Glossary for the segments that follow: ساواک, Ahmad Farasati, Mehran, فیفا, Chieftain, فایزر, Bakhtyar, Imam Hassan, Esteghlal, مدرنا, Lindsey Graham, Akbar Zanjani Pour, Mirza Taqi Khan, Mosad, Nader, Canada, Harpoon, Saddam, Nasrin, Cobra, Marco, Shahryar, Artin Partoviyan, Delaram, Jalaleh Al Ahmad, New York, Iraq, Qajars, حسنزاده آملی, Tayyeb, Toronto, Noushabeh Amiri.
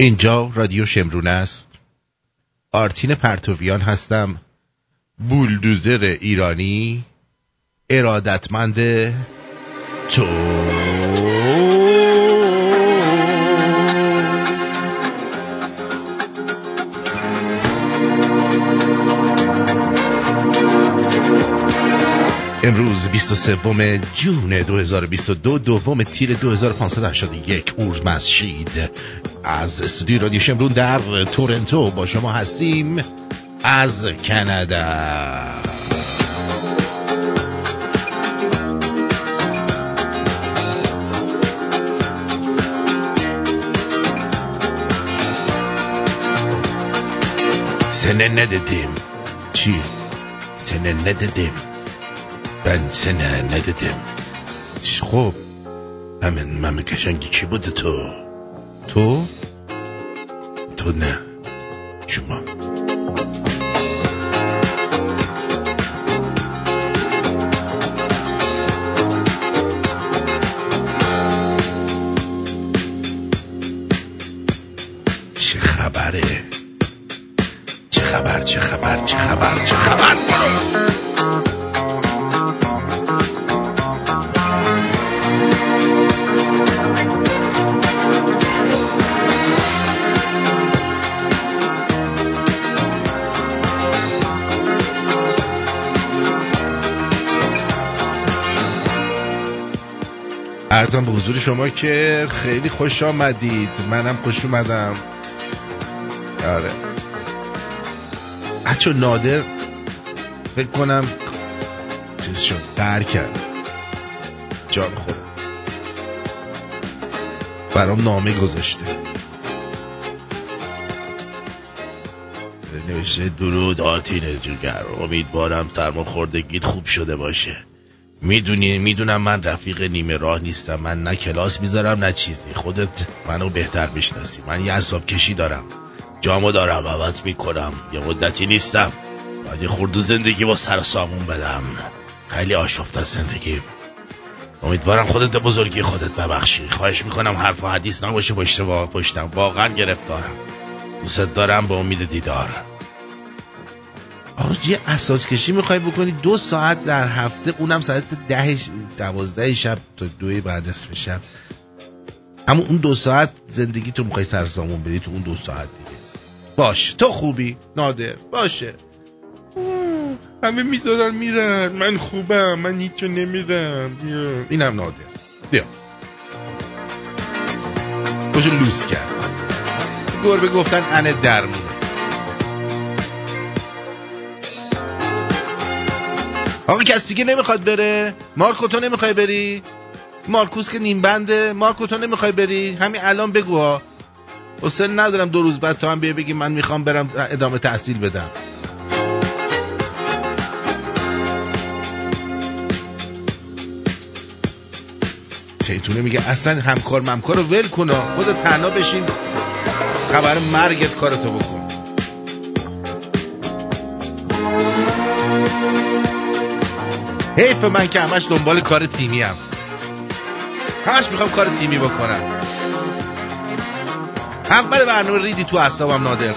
اینجا رادیو شمرون است. آرتین پرتویان هستم، بولدوزر ایرانی ارادتمند تو. امروز 23 جون 2022 دوم تیر 2581 اورژ مسجد از استودیو رادیو شمرون در تورنتو با شما هستیم از کانادا. سنه ندادیم چی؟ سنه ندادیم من سنه ندادم. خب من کشنگی چی بود؟ تو نه شما. چه خبر عرضم به حضور شما که خیلی خوش آمدید. منم خوش اومدم. آره بچه نادر فکر کنم چیز شد در کرد جان خود برام نامه گذاشته، نوشته درود آرتین جوگر، امیدوارم سرماخوردگیت خوب شده باشه. میدونم من رفیق نیمه راه نیستم، من نه کلاس میذارم نه چیزی، خودت منو بهتر میشناسی. من یه اسباب کشی دارم، جامو دارم عوض میکنم، یه مدتی نیستم، باید خورده زندگی با سر سامون بدم. خیلی آشفته زندگی، امیدوارم خودت به بزرگی خودت ببخشی. خواهش میکنم حرف و حدیث نباشه پشتم، واقعا گرفتارم. دوست دارم، با امید دیدار. آقا یه اساس کشی میخوای بکنی 2 ساعت در هفته، اونم ساعت 10-12 شب تا 2 بعد از شب. اما اون 2 ساعت زندگی تو میخوای سرسامون بدی تو اون 2 ساعت دیگه. باش تو خوبی نادر؟ باشه. همه میذارن میرن، من خوبم، من هیچو نمیرم. اینم نادر بیا باشو لوس کرد. گربه گفتن انه درمونه. آقا کسی که نمیخواد بره. مارکو تو نمیخوای بری؟ مارکوس که نیم بنده. مارکو تو نمیخوای بری؟ همین الان بگو ها، حسن ندارم 2 روز بعد تو هم بیا بگی من میخوام برم ادامه تحصیل بدم. شیطونه میگه اصلا همکار رو ول کن، خودت تنها بشین، خبر مرگت کارتو بکن. حیف من که همش دنبال کار تیمی هم، همش میخوام کار تیمی بکنم. اول برنامه ریدی تو اعصابم نادر.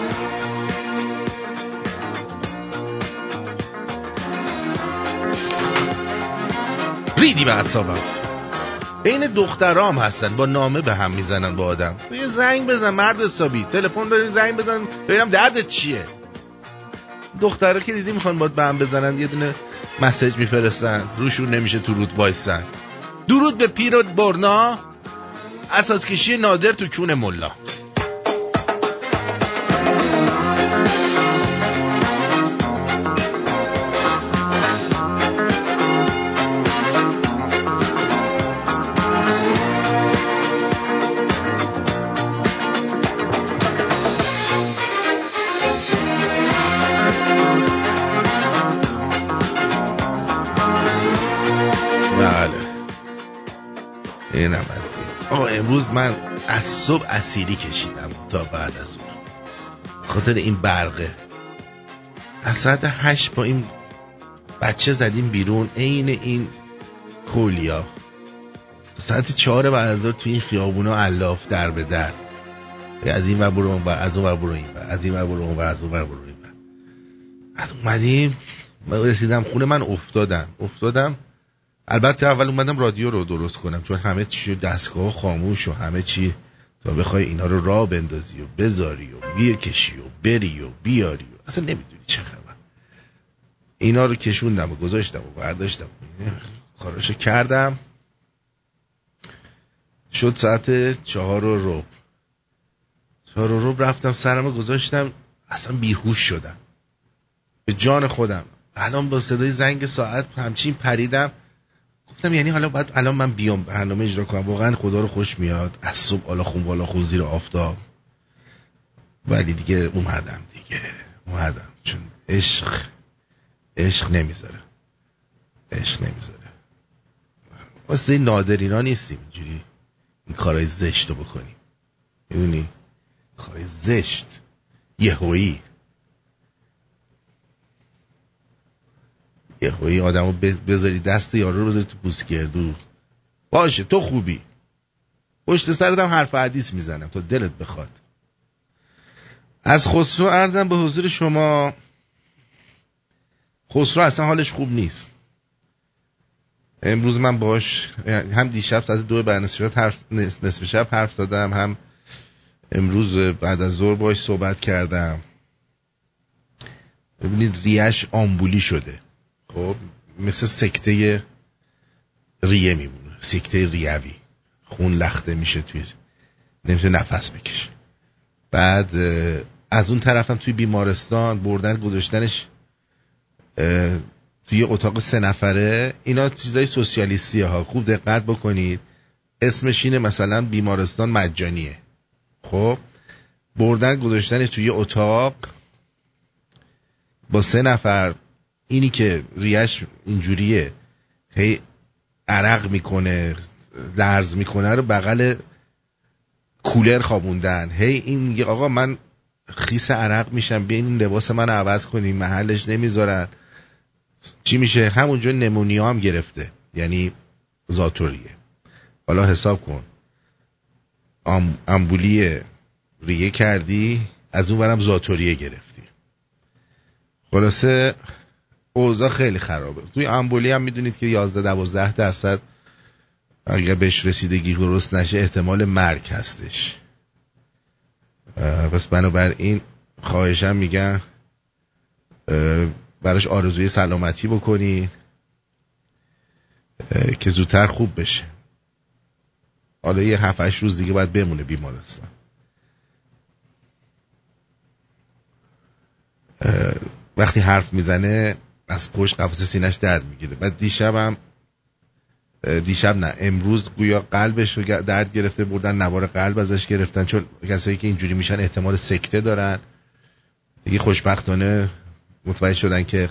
ریدی به اعصابم. بین دخترام هستن با نامه به هم میزنن با آدم. یه زنگ بزن مرد حسابی، تلفن بزن، زنگ بزن ببینم دردت چیه. دخترها که دیدی میخوان باید به هم بزنن، یه دونه مسیج میفرستن روشون نمیشه تو رود وایسن. درود به پیرو برنا، اساس کشی نادر تو کون ملا. امروز من از صبح اسیری کشیدم تا بعد از اون، خاطر این برقه. از ساعت 8 با این بچه زدیم بیرون، عین این کولیا ساعت 4 بعد از ظهر تو این خیابونا علاف در به در. از این ور برو اون ور، از اون ور برو این ور، از این ور برو اون ور، از اون ور برو این ور. بعد اومدیم، من رسیدم خونه، من افتادم. البته اول اومدم رادیو رو درست کنم، چون همه چی دستگاه خاموش و همه چی، تا بخوای اینا رو راه بندازی و بذاری و بیکشی و بری و بیاری و اصلا نمیدونی چه خبر. اینا رو کشوندم و گذاشتم و برداشتم، کاراشو کردم. شد ساعت 4:15. 4:15 رفتم سرمو گذاشتم، اصلا بیهوش شدم به جان خودم. الان با صدای زنگ ساعت همچین پریدم، گفتم یعنی حالا باید الان من بیام برنامه اجرا کنم؟ واقعا خدا رو خوش میاد از صبح بالا خون زیر آفتاب. ولی دیگه اومدم چون عشق نمیذاره. واسه نادر اینا نیستیم اینجوری این کارای زشت رو بکنیم، میدونی کارای زشت یهویی آدمو بذاری دست یارو رو بذاری تو پوسگردو، باشه تو خوبی، پشت سردم حرف حدیث میزنم تا دلت بخواد. از خسرو عرضم به حضور شما، خسرو اصلا حالش خوب نیست. امروز من باش هم دیشب ساعت 2 بعد نصف شب حرف زدم، هم امروز بعد از ظهر باش صحبت کردم. ببینید ریش آمبولی شده، خب مثل سکته ریه میمونه، سکته ریوی، خون لخته میشه توی، نمیتونه نفس بکشه. بعد از اون طرفم توی بیمارستان بردن گذاشتنش توی اتاق 3 نفره. اینا چیزای سوسیالیستی ها، خوب دقت بکنید، اسمش اینه مثلا بیمارستان مجانیه. خب بردن گذاشتنش توی اتاق با 3 نفر. اینی که ریش اینجوریه هی عرق میکنه لرز میکنه رو بغل کولر خوابوندن. هی این آقا من خیس عرق میشم، بیا این لباس من عوض کنی، محلش نمیذارن. چی میشه؟ همونجا نمونیا هم گرفته، یعنی زاتوریه. حالا حساب کن آمبولیه ریه کردی، از اون ورم زاتوریه گرفتی. خلاصه اوضاع خیلی خرابه. توی آمبولی هم میدونید که 11-12% اگر بهش رسیدگی درست نشه احتمال مرگ هستش. پس بنابراین خواهشم میگم براش آرزوی سلامتی بکنید که زودتر خوب بشه. حالا یه 7-8 روز دیگه باید بمونه بیمارستان. وقتی حرف میزنه از پشت قفسه سینه‌اش درد میگیره. بعد دیشب نه امروز گویا قلبش رو درد گرفته، بردن نوار قلب ازش گرفتن، چون کسایی که اینجوری میشن احتمال سکته دارن دیگه. خوشبختانه متوجه شدن که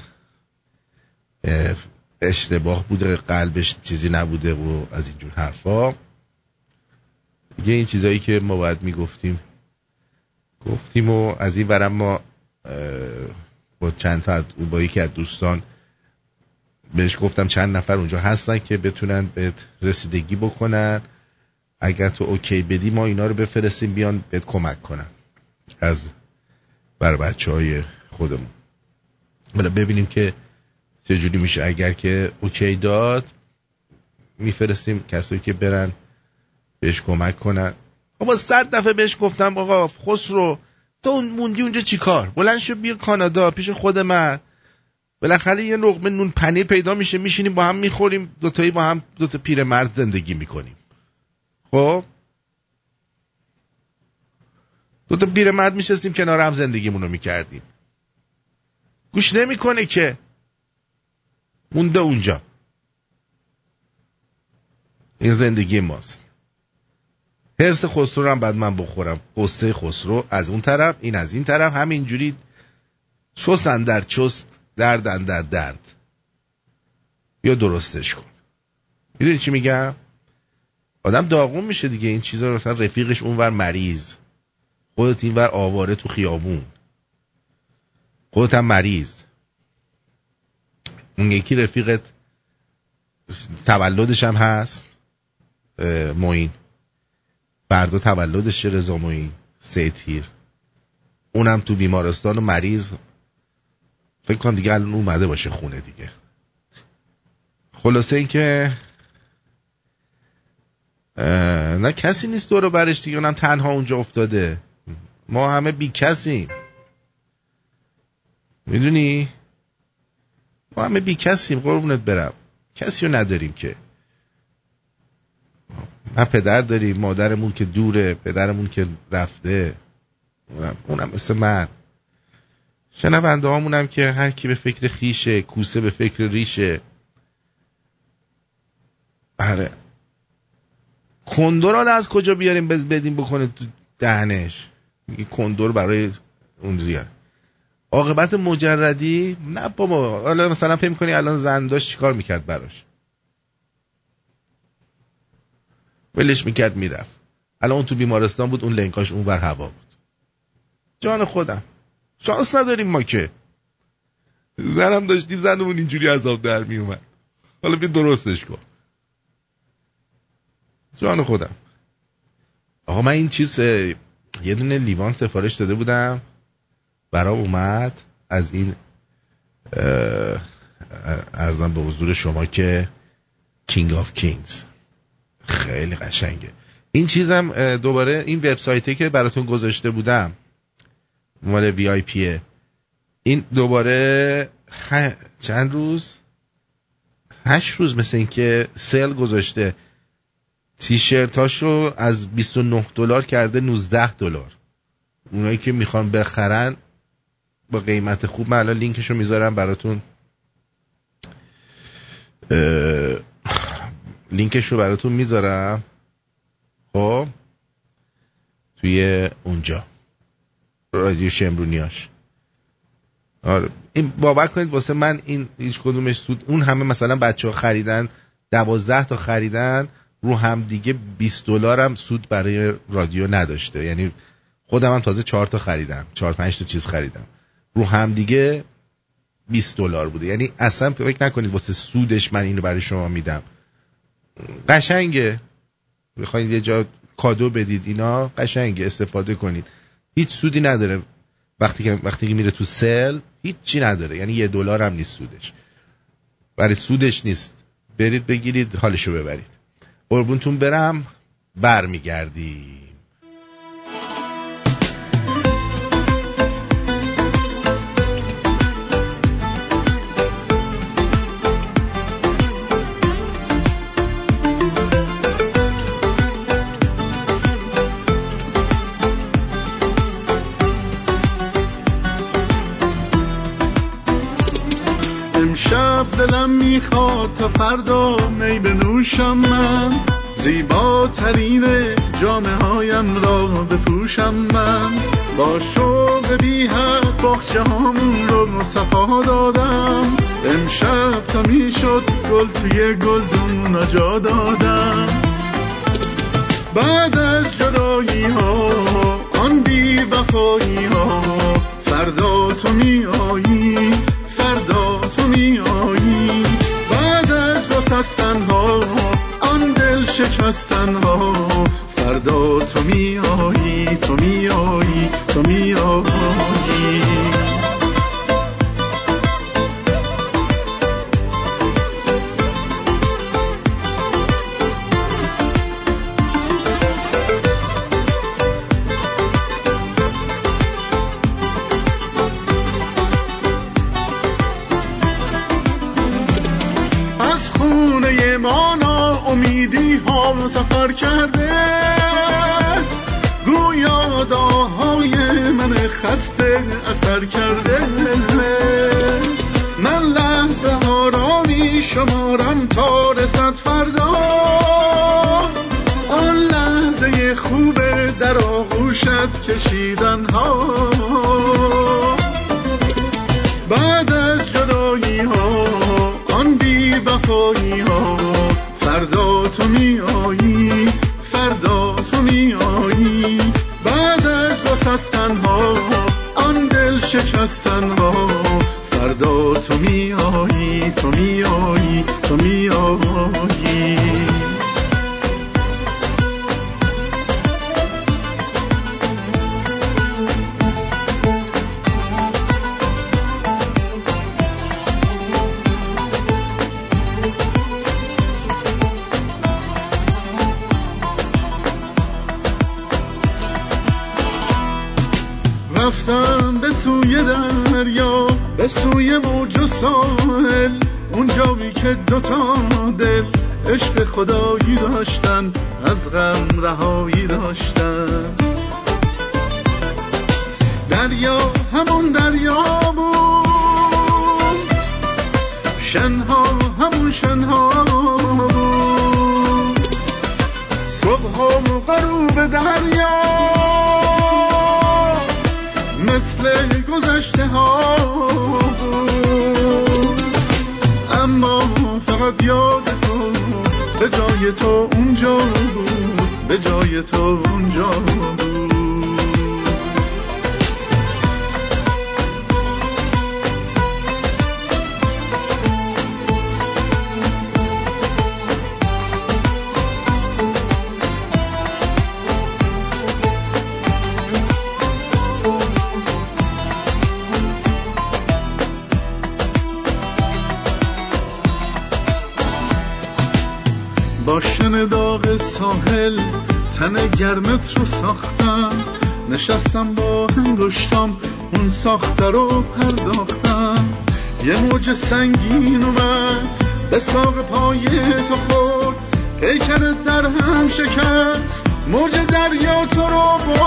اشتباه بوده، قلبش چیزی نبوده و از اینجور حرفا دیگه. این چیزایی که ما باید میگفتیم گفتیم. و از این برم ما با چند تا با یکی از دوستان بهش گفتم چند نفر اونجا هستن که بتونن بهت رسیدگی بکنن. اگر تو اوکی بدی ما اینا رو بفرستیم بیان بهت کمک کنن از بر بچهای خودمون. حالا ببینیم که چه جوری میشه. اگر که اوکی داد میفرستیم کسایی که برن بهش کمک کنن. اما 100 دفعه بهش گفتم آقا خسرو تو موندی اونجا چیکار؟ بلند شو بیا کانادا پیش خود من. بالاخره یه لقمه نون پنیر پیدا میشه، میشینیم با هم میخوریم، دوتایی با هم دوتا پیرمرد زندگی میکنیم. خب دوتا پیرمرد میشستیم کنار هم زندگیمونو میکردیم. گوش نمیکنه که، مونده اونجا. این زندگی ماست. هرس خسرو رو هم بعد من بخورم، قصه خسرو از اون طرف، این از این طرف، همینجوری چست اندر چست، درد اندر درد. یا درستش کن. میدونی چی میگم؟ آدم داغون میشه دیگه این چیزا رو. مثلا رفیقش اونور مریض، خودت اینور آواره تو خیابون، خودت هم مریض. اون یکی رفیقت تولدش هم هست، موین بردا تولدش، رضا موین سه تیر، اونم تو بیمارستان و مریض. فکر کنم دیگه الان اومده باشه خونه دیگه. خلاصه این که نه کسی نیست دور و برش دیگه، اونم تنها اونجا افتاده. ما همه بی کسیم، میدونی؟ ما همه بی کسیم قربونت برم، کسی رو نداریم که. نه پدر داریم، مادرمون که دوره، پدرمون که رفته، اونم مثل من. شنونده هامونم که هر کی به فکر خیشه، کوسه به فکر ریشه. آره کندورال از کجا بیاریم بدیم بکنه تو دهنش؟ میگه کندور برای اون زیاد. عاقبت مجردی؟ نه بابا. حالا مثلا فهم کنی الان زنداش چیکار میکرد براش؟ ولش میکرد میرفت. الان اون تو بیمارستان بود، اون لنکاش اون بر هوا بود. جان خودم، شانس نداریم ما که. زنم داشتیم، زنمون اینجوری عذاب در میومد. حالا بیا درستش کن. جان خودم. آقا من این چیز یه دونه لیوان سفارش داده بودم، برام اومد از این ارزم به حضور شما که کینگ آف کینگز، خیلی قشنگه. این چیزم دوباره این وبسایتی که براتون گذاشته بودم مال وی آی پیه، این دوباره چند روز 8 روز مثل این که سیل گذاشته. تیشرتاشو از $29 کرده $19. اونایی که میخوان بخرن با قیمت خوب، من الان لینکشو میذارم براتون، لینکشو براتون میذارم خب توی اونجا رادیو شمرونیاش. آره این باور کنید واسه من این هیچ کدومش سود، اون همه مثلا بچه‌ها خریدن 12 تا خریدن رو هم دیگه $20 هم سود برای رادیو نداشته. یعنی خودم هم تازه 4 تا خریدم، 4-5 تا چیز خریدم، رو هم دیگه $20 بوده. یعنی اصلا فکر نکنید واسه سودش من اینو برای شما میدم. قشنگه، بخواید یه جا کادو بدید اینا، قشنگه، استفاده کنید. هیچ سودی نداره وقتی که میره تو سل، هیچ چی نداره. یعنی $1 هم نیست سودش، برای سودش نیست. برید بگیرید حالشو ببرید. قربونتون برم، برمیگردی. دلم میخواد تا فردا می بنوشم، من زیباترین جامه هایم را بپوشم، من با شوق بی حد باغچه هامون رو صفا دادم، امشب تا میشد گل توی گلدون آجا دادم. بعد از جدایی ها آن بی وفایی ها، فردا تو میایی، فردا تو میایی. بعد از گسستن ها آن دل شکستن ها، فردا تو میایی، تو میایی، تو میایی. سفر کرده گویا داهای من خسته اثر کرده، من لحظه ها را می شمارم تا رسد فردا، آن لحظه خوبه در آغوشت کشیدن ها. بعد از جدایی ها آن بی وفایی ها، فردا تو میایی، فردا تو میایی. بعد از گسستن ها آن دل شکستن ها، فردا تو میایی، تو میایی، تو میایی. رفتن به سوی دریا، به سوی موج و ساحل، اونجا بی که دوتا دل عشق خدایی داشتن، از غم رهایی داشتن. دریا همون دریا بود، شنها همون شنها بود، صبح و غروب دریا مثل گذشته ها بود. اما فقط یاد تو، به جای تو اونجا بود، به جای تو اونجا بود. باشن داغ ساحل، تن گرمت رو ساختم، نشستم با انگشتام اون ساخته رو پرداختم. یه موج سنگین اومد به ساق پای تو خورد، پیکرت در هم شکست، موج دریا تو رو برد.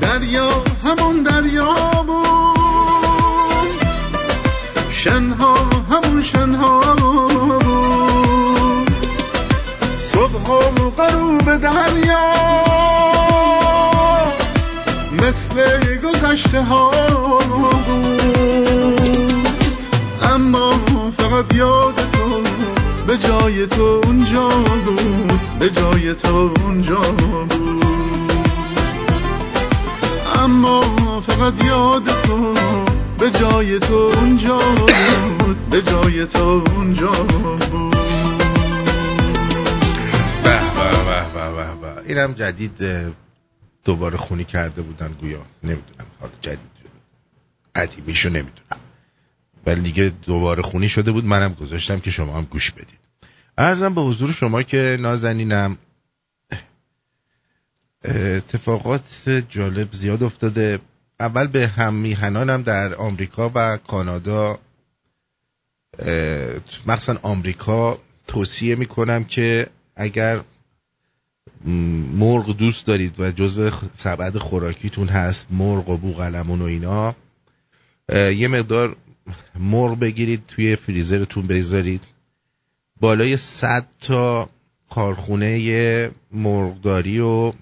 دریا همون دریا بود، شنها همون شنها بود، صبح و غروب دریا مثل گذشته ها بود. اما فقط یاد تو، به جای تو اونجا بود، به جای تو اونجا بود. اما فقط یاد تو، به جای تو اونجا بود، به جای تو اونجا بود. اینم جدید دوباره خونی کرده بودن گویا، نمیدونم حالا جدید عدیمیشو نمیدونم، ولی دیگه دوباره خونی شده بود، منم گذاشتم که شما هم گوش بدید. عرضم به حضور شما که نازنینم اتفاقات جالب زیاد افتاده. اول به هم میهنانم در آمریکا و کانادا، مخصوصا آمریکا، توصیه میکنم که اگر مرغ دوست دارید و جزء سبد خوراکیتون هست مرغ و بوقلمون و اینا، یه مقدار مرغ بگیرید توی فریزرتون بذارید. بالای 100 تا کارخونه مرغداری و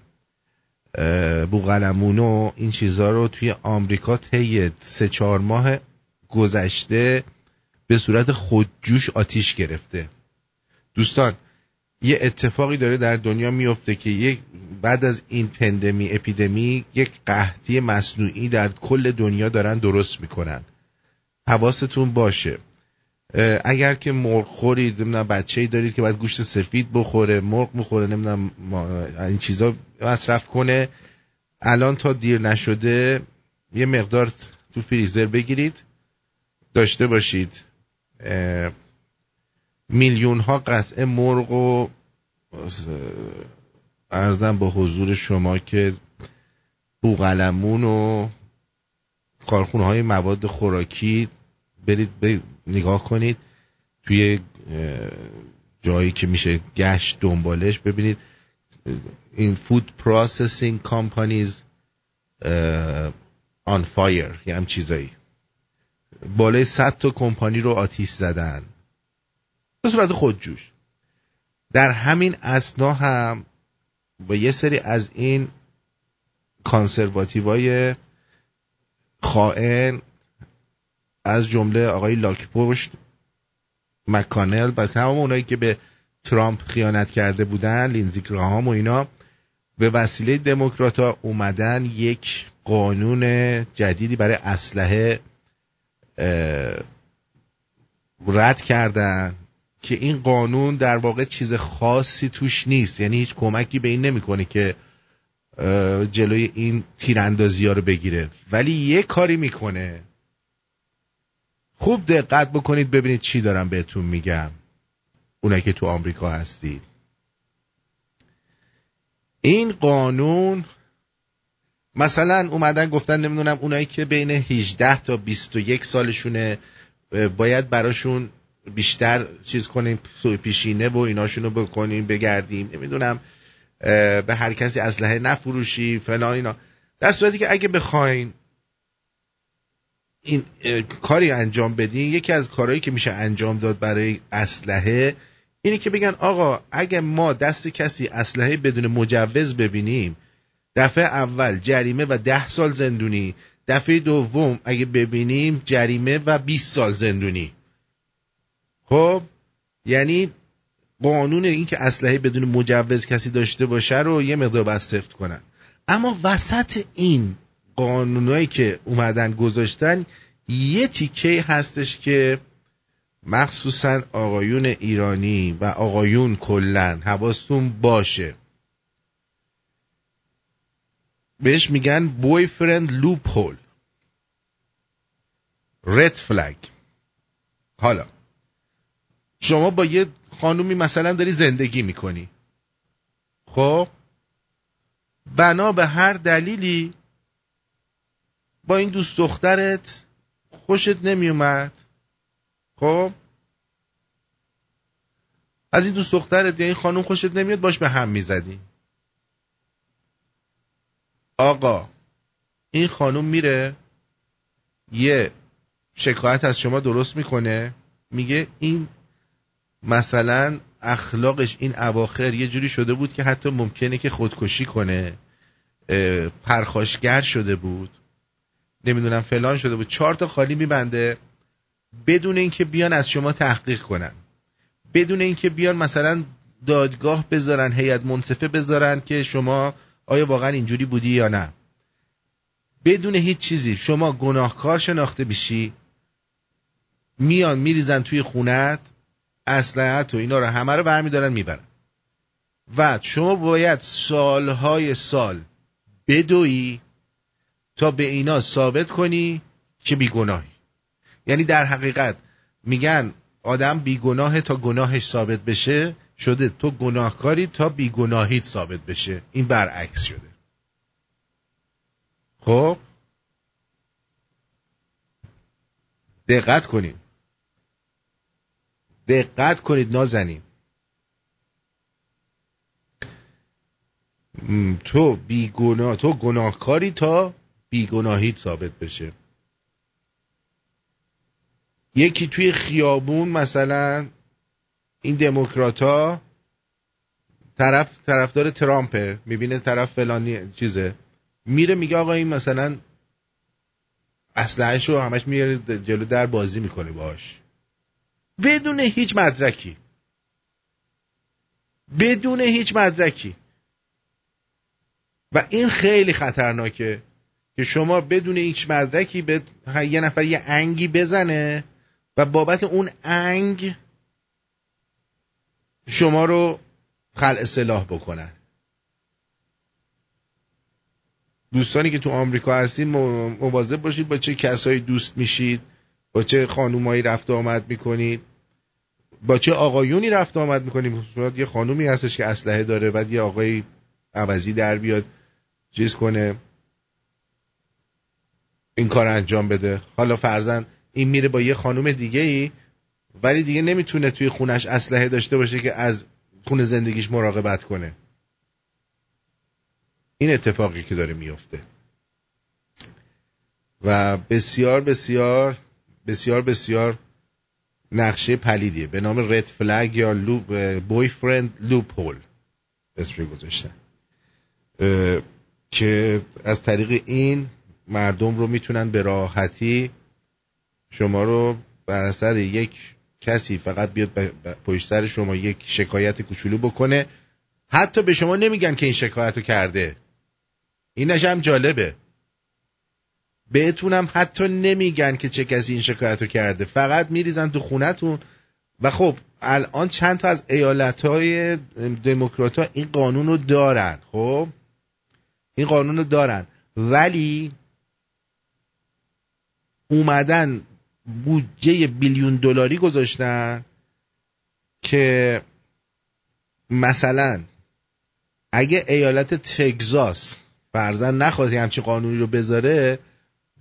بوقلمون و این چیزا رو توی آمریکا طی 3-4 ماه گذشته به صورت خودجوش آتیش گرفته. دوستان یه اتفاقی داره در دنیا میفته که یک بعد از این اپیدمی یک قحطی مصنوعی در کل دنیا دارن درست میکنن. حواستون باشه. اگر که مرغ خورید، نمیدونم بچه‌ای دارید که باید گوشت سفید بخوره، مرغ میخوره، نمیدونم این چیزا مصرف کنه، الان تا دیر نشده یه مقدار تو فریزر بگیرید داشته باشید. میلیون ها قطعه مرغ و عرضم به حضور شما که بوقلمون و کارخونه های مواد خوراکی، برید نگاه کنید توی جایی که میشه گشت دنبالش ببینید. این فود پروسسینگ کمپانیز آن فایر، یه هم چیزایی بالای 100 تا کمپانی رو آتیش زدن به صورت خودجوش. در همین اثنا هم با یه سری از این کانسرواتیوهای خائن، از جمله آقای لاک‌پشت، مکانل و تمام اونایی که به ترامپ خیانت کرده بودن، لینزی گراهام و اینا، به وسیله دموکرات‌ها اومدن یک قانون جدیدی برای اسلحه رد کردن که این قانون در واقع چیز خاصی توش نیست، یعنی هیچ کمکی به این نمی‌کنه که جلوی این تیراندازی‌ها رو بگیره، ولی یه کاری میکنه. خوب دقت بکنید ببینید چی دارم بهتون میگم اونایی که تو آمریکا هستید. این قانون مثلا اومدن گفتن نمیدونم اونایی که بین 18 تا 21 سالشونه باید براشون بیشتر چیز کنیم، پیشینه و ایناشونو بکنیم، بگردیم، نمیدونم به هر کسی اسلحه نفروشی فلان اینا، در صورتی که اگه بخواین این کاری انجام بدین، یکی از کارهایی که میشه انجام داد برای اسلحه اینه که بگن آقا اگه ما دست کسی اسلحه بدون مجوز ببینیم، دفعه اول جریمه و 10 سال زندونی، دفعه دوم اگه ببینیم جریمه و 20 سال زندونی. خب یعنی قانون این که اسلحه بدون مجوز کسی داشته باشه رو یه مقدار بسفت کنن. اما وسط این قانونایی که اومدن گذاشتن یه تیکه هستش که مخصوصا آقایون ایرانی و آقایون کلن حواستون باشه، بهش میگن بویفرند لوپ هول، رد فلگ. حالا شما با یه خانومی مثلا داری زندگی میکنی، خب بنا به هر دلیلی با این دوست دخترت خوشت نمیومد، خب از این دوست دخترت یا این خانوم خوشت نمیاد، باش به هم میزدی. آقا این خانوم میره یه شکایت از شما درست میکنه، میگه این مثلا اخلاقش این اواخر یه جوری شده بود که حتی ممکنه که خودکشی کنه، پرخاشگر شده بود، نمیدونم فلان شده بود، 4 تا خالی میبنده بدون اینکه بیان از شما تحقیق کنن، بدون اینکه بیان مثلا دادگاه بذارن، هیئت منصفه بذارن که شما آیا واقعا اینجوری بودی یا نه، بدون هیچ چیزی شما گناهکار شناخته بشی، میان میریزن توی خونت، اسلحه‌ت و اینا رو همه رو برمی‌دارن میبرن و شما باید سالهای سال بدویی تا به اینا ثابت کنی که بیگناهی. یعنی در حقیقت میگن آدم بیگناه تا گناهش ثابت بشه، شده تو گناهکاری تا بیگناهیت ثابت بشه، این برعکس شده. خب دقت کنید، دقت کنید نازنین، تو بیگناه، تو گناهکاری تا بیگناهیت ثابت بشه. یکی توی خیابون مثلا این دموکراتا طرفدار ترامپه، میبینه طرف فلانی چیزه، میره میگه آقا این مثلا اسلحه‌شو همش میاره جلو در، بازی میکنه باش، بدون هیچ مدرکی، بدون هیچ مدرکی. و این خیلی خطرناکه که شما بدون هیچ مدرکی به یه نفر یه انگی بزنه و بابت اون انگ شما رو خلع سلاح بکنن. دوستانی که تو آمریکا هستین مواظب باشید با چه کسایی دوست میشید، با چه خانومایی رفت و آمد میکنید، با چه آقایونی رفت و آمد میکنید. یه خانومی هستش که اسلحه داره، بعد یه آقای عوضی در بیاد چیز کنه، این کار انجام بده. حالا فرضاً این میره با یه خانوم دیگه ای، ولی دیگه نمیتونه توی خونش اسلحه داشته باشه که از خون زندگیش مراقبت کنه. این اتفاقی که داره میفته و بسیار بسیار بسیار بسیار نقشه پلیدیه به نام رد فلگ یا بویفرند لوپ هول اسمش گذاشتن، که از طریق این مردم رو میتونن به راحتی شما رو بر اثر یک کسی فقط بیاد پشت سر شما یک شکایت کوچولو بکنه، حتی به شما نمیگن که این شکایت رو کرده. اینش هم جالبه، بهتونم حتی نمیگن که چه کسی این شکایت رو کرده، فقط میریزن تو خونتون. و خب الان چند تا از ایالت‌های دموکرات‌ها این قانون رو دارن، خب این قانون رو دارن، ولی اومدن بودجه $1 بیلیون گذاشتن که مثلا اگه ایالت تگزاس فرضاً نخواد همچین قانونی رو بذاره،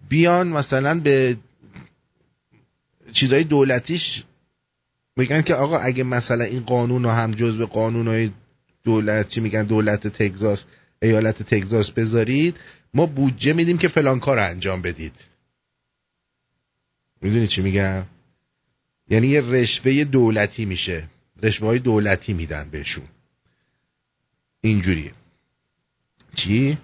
بیان مثلا به چیزهای دولتیش میگن که آقا اگه مثلا این قانون رو هم جزء قانونهای دولتی میگن دولت تگزاس، ایالت تگزاس بذارید، ما بودجه میدیم که فلان کار انجام بدید. میدونی چی میگم؟ یعنی یه رشوه دولتی میشه، رشوه‌های دولتی میدن بهشون. اینجوریه. چی؟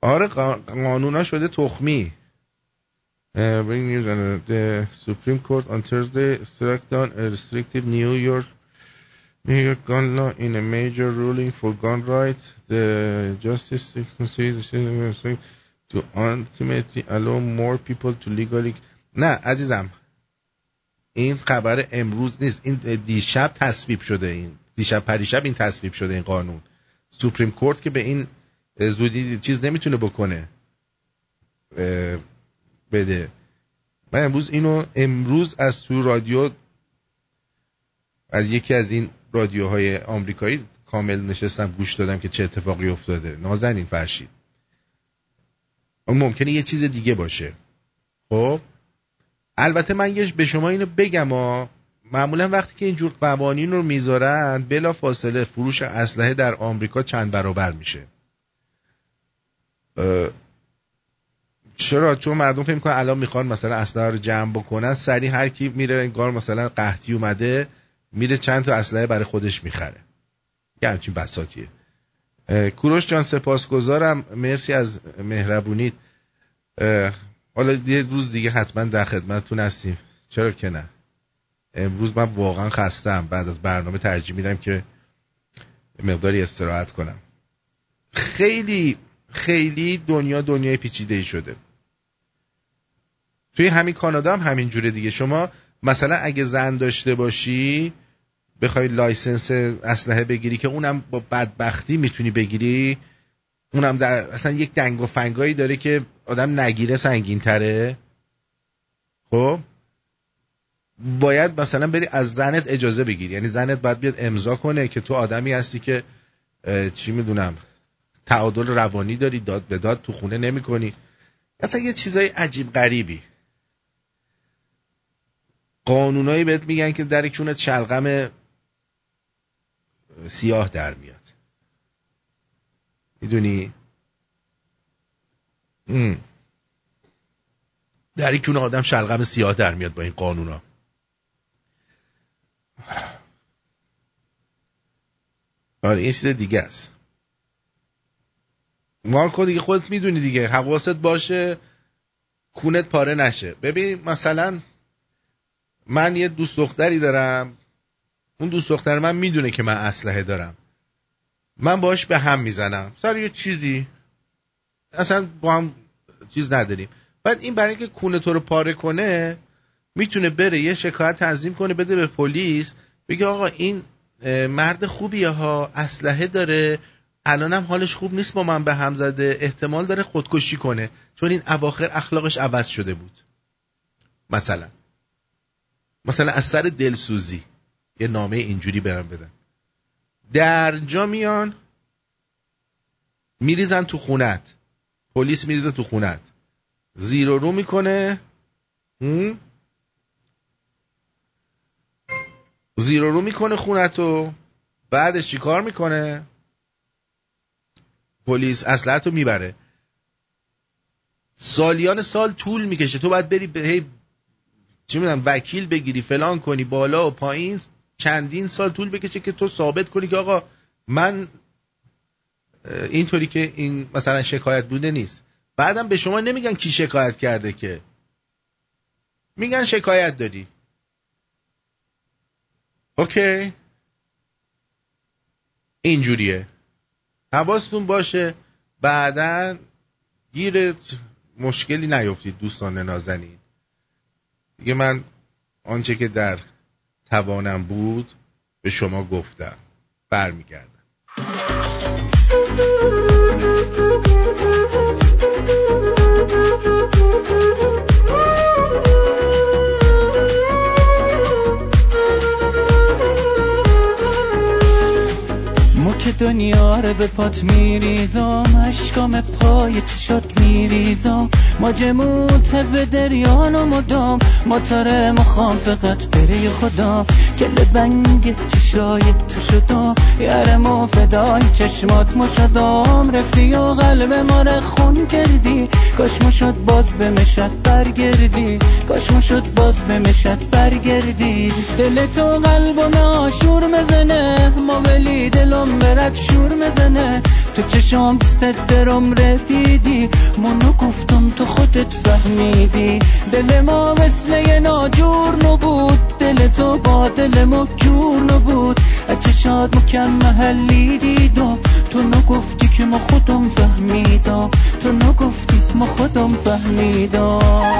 آره قانونا شده تخمی. Bring news on the Supreme Court on Thursday struck down a restrictive New York gun law in a major ruling for gun rights. The justice considered to ultimately allow more people to legally. نه عزیزم، این خبر امروز نیست، این دیشب تصویب شده، این دیشب پریشب این تصویب شده این قانون. سوپریم کورت که به این زودی چیز نمیتونه بکنه بده. من امروز اینو از تو رادیو، از یکی از این رادیوهای آمریکایی کامل نشستم گوش دادم که چه اتفاقی افتاده. نازنین فرشید، ممکنه یه چیز دیگه باشه. خب البته من یه به شما اینو بگم، معمولا وقتی که اینجور قوانین رو میذارن بلا فاصله فروش اسلحه در آمریکا چند برابر میشه. چرا؟ چون مردم فکر میکنن الان میخوان مثلا اسلحه رو جمع بکنن، سریع هر کی میره انگار مثلا قحطی اومده میره چند تا اسلحه برای خودش میخره. یه همچین بساطیه. کوروش جان سپاسگزارم، مرسی از مهربونیت. حالا یه روز دیگه حتما در خدمتتون هستیم، چرا که نه. امروز من واقعا خستم، بعد از برنامه ترجیح میدم که مقداری استراحت کنم. خیلی خیلی دنیای پیچیده‌ای شده. توی همین کانادا هم همین جوره دیگه. شما مثلا اگه زن داشته باشی بخوای لایسنس اسلحه بگیری که اونم با بدبختی میتونی بگیری، اونم در اصلا یک دنگ و فنگایی داره که آدم نگیره سنگین‌تره. خب باید مثلا بری از زنت اجازه بگیری، یعنی زنت باید بیاد امضا کنه که تو آدمی هستی که چی میدونم تعادل روانی داری، داد به داد تو خونه نمی کنی. اصلا یه چیزای عجیب غریبی. قانونایی بهت میگن که در کونت شلغم سیاه در میاد. میدونی در کون آدم شلغم سیاه در میاد با این قانونا. آره این چیز دیگه است. مارکو دیگه خودت میدونی دیگه، حواست باشه کونت پاره نشه. ببین مثلا من یه دوست دختری دارم، اون دوست دختر من میدونه که من اسلحه دارم، من باهاش به هم میزنم سر یه چیزی، اصلا با هم چیز نداریم. بعد این برای اینکه کونه تو رو پاره کنه میتونه بره یه شکایت تنظیم کنه بده به پلیس، بگه آقا این مرد خوبیه ها، اسلحه داره، الانم حالش خوب نیست، با من به هم زده، احتمال داره خودکشی کنه چون این اواخر اخلاقش عوض شده بود. مثلا از سر دلسوزی یه نامه اینجوری برام بدن، در جا میان میریزن تو خونت، پلیس میریزه تو خونت، زیر و رو میکنه، زیر و رو میکنه خونتو. بعدش چی کار میکنه؟ پلیس اسلحه‌تو میبره. سالیان سال طول میکشه، تو باید بری چی میدونم وکیل بگیری، فلان کنی، بالا و پایین، چندین سال طول بکشه که تو ثابت کنی که آقا من اینطوری که این مثلا شکایت بوده نیست. بعدم به شما نمیگن کی شکایت کرده، که میگن شکایت داری. اوکی اینجوریه، حواستون باشه بعدن گیر مشکلی نیفتید دوستان نازنین. دیگه من آنچه که در توانم بود به شما گفتم. برمیگردم. که دنیا رو به پات میریزم، اشکام پای چشات میریزم، ماجموت به دریانو مدام، ماتره مخام فقط بری خدا، گل بنگ چشای تو شدم، یارمو فدای چشمات ما شدم، رفتی و قلب ما رو خون کردی، کاش ما شد باز به مشت برگردی، کاش ما شد باز به مشت برگردی، دل تو قلبم آشور مزنه، ما ولی دلم برک شور مزنه، تو چشام بسد درم رفیدی، منو گفتم تو خودت فهمیدی، دل ما مثل ناجور نبود، دل تو با دل ما جور نبود، اتشاد مکم محلی دیدم، تو نگفتی که ما خودم فهمیدم، تو نگفتی ما خودم فهمیدم.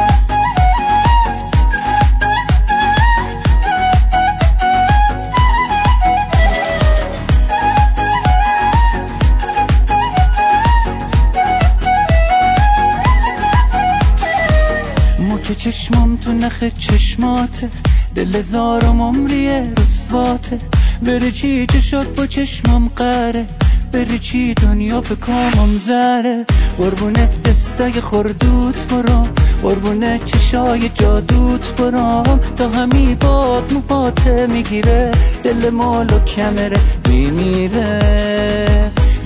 چشمم تو نخ چشماته، دل زارم عمریه رسواته، بری چی چشات با چشمم قره، بری چی دنیا به کامم زره، قربونت دستای خردوت برام، قربونت چشای جادوت برام، تا همی باد مباته میگیره، دل مال و کمره میمیره،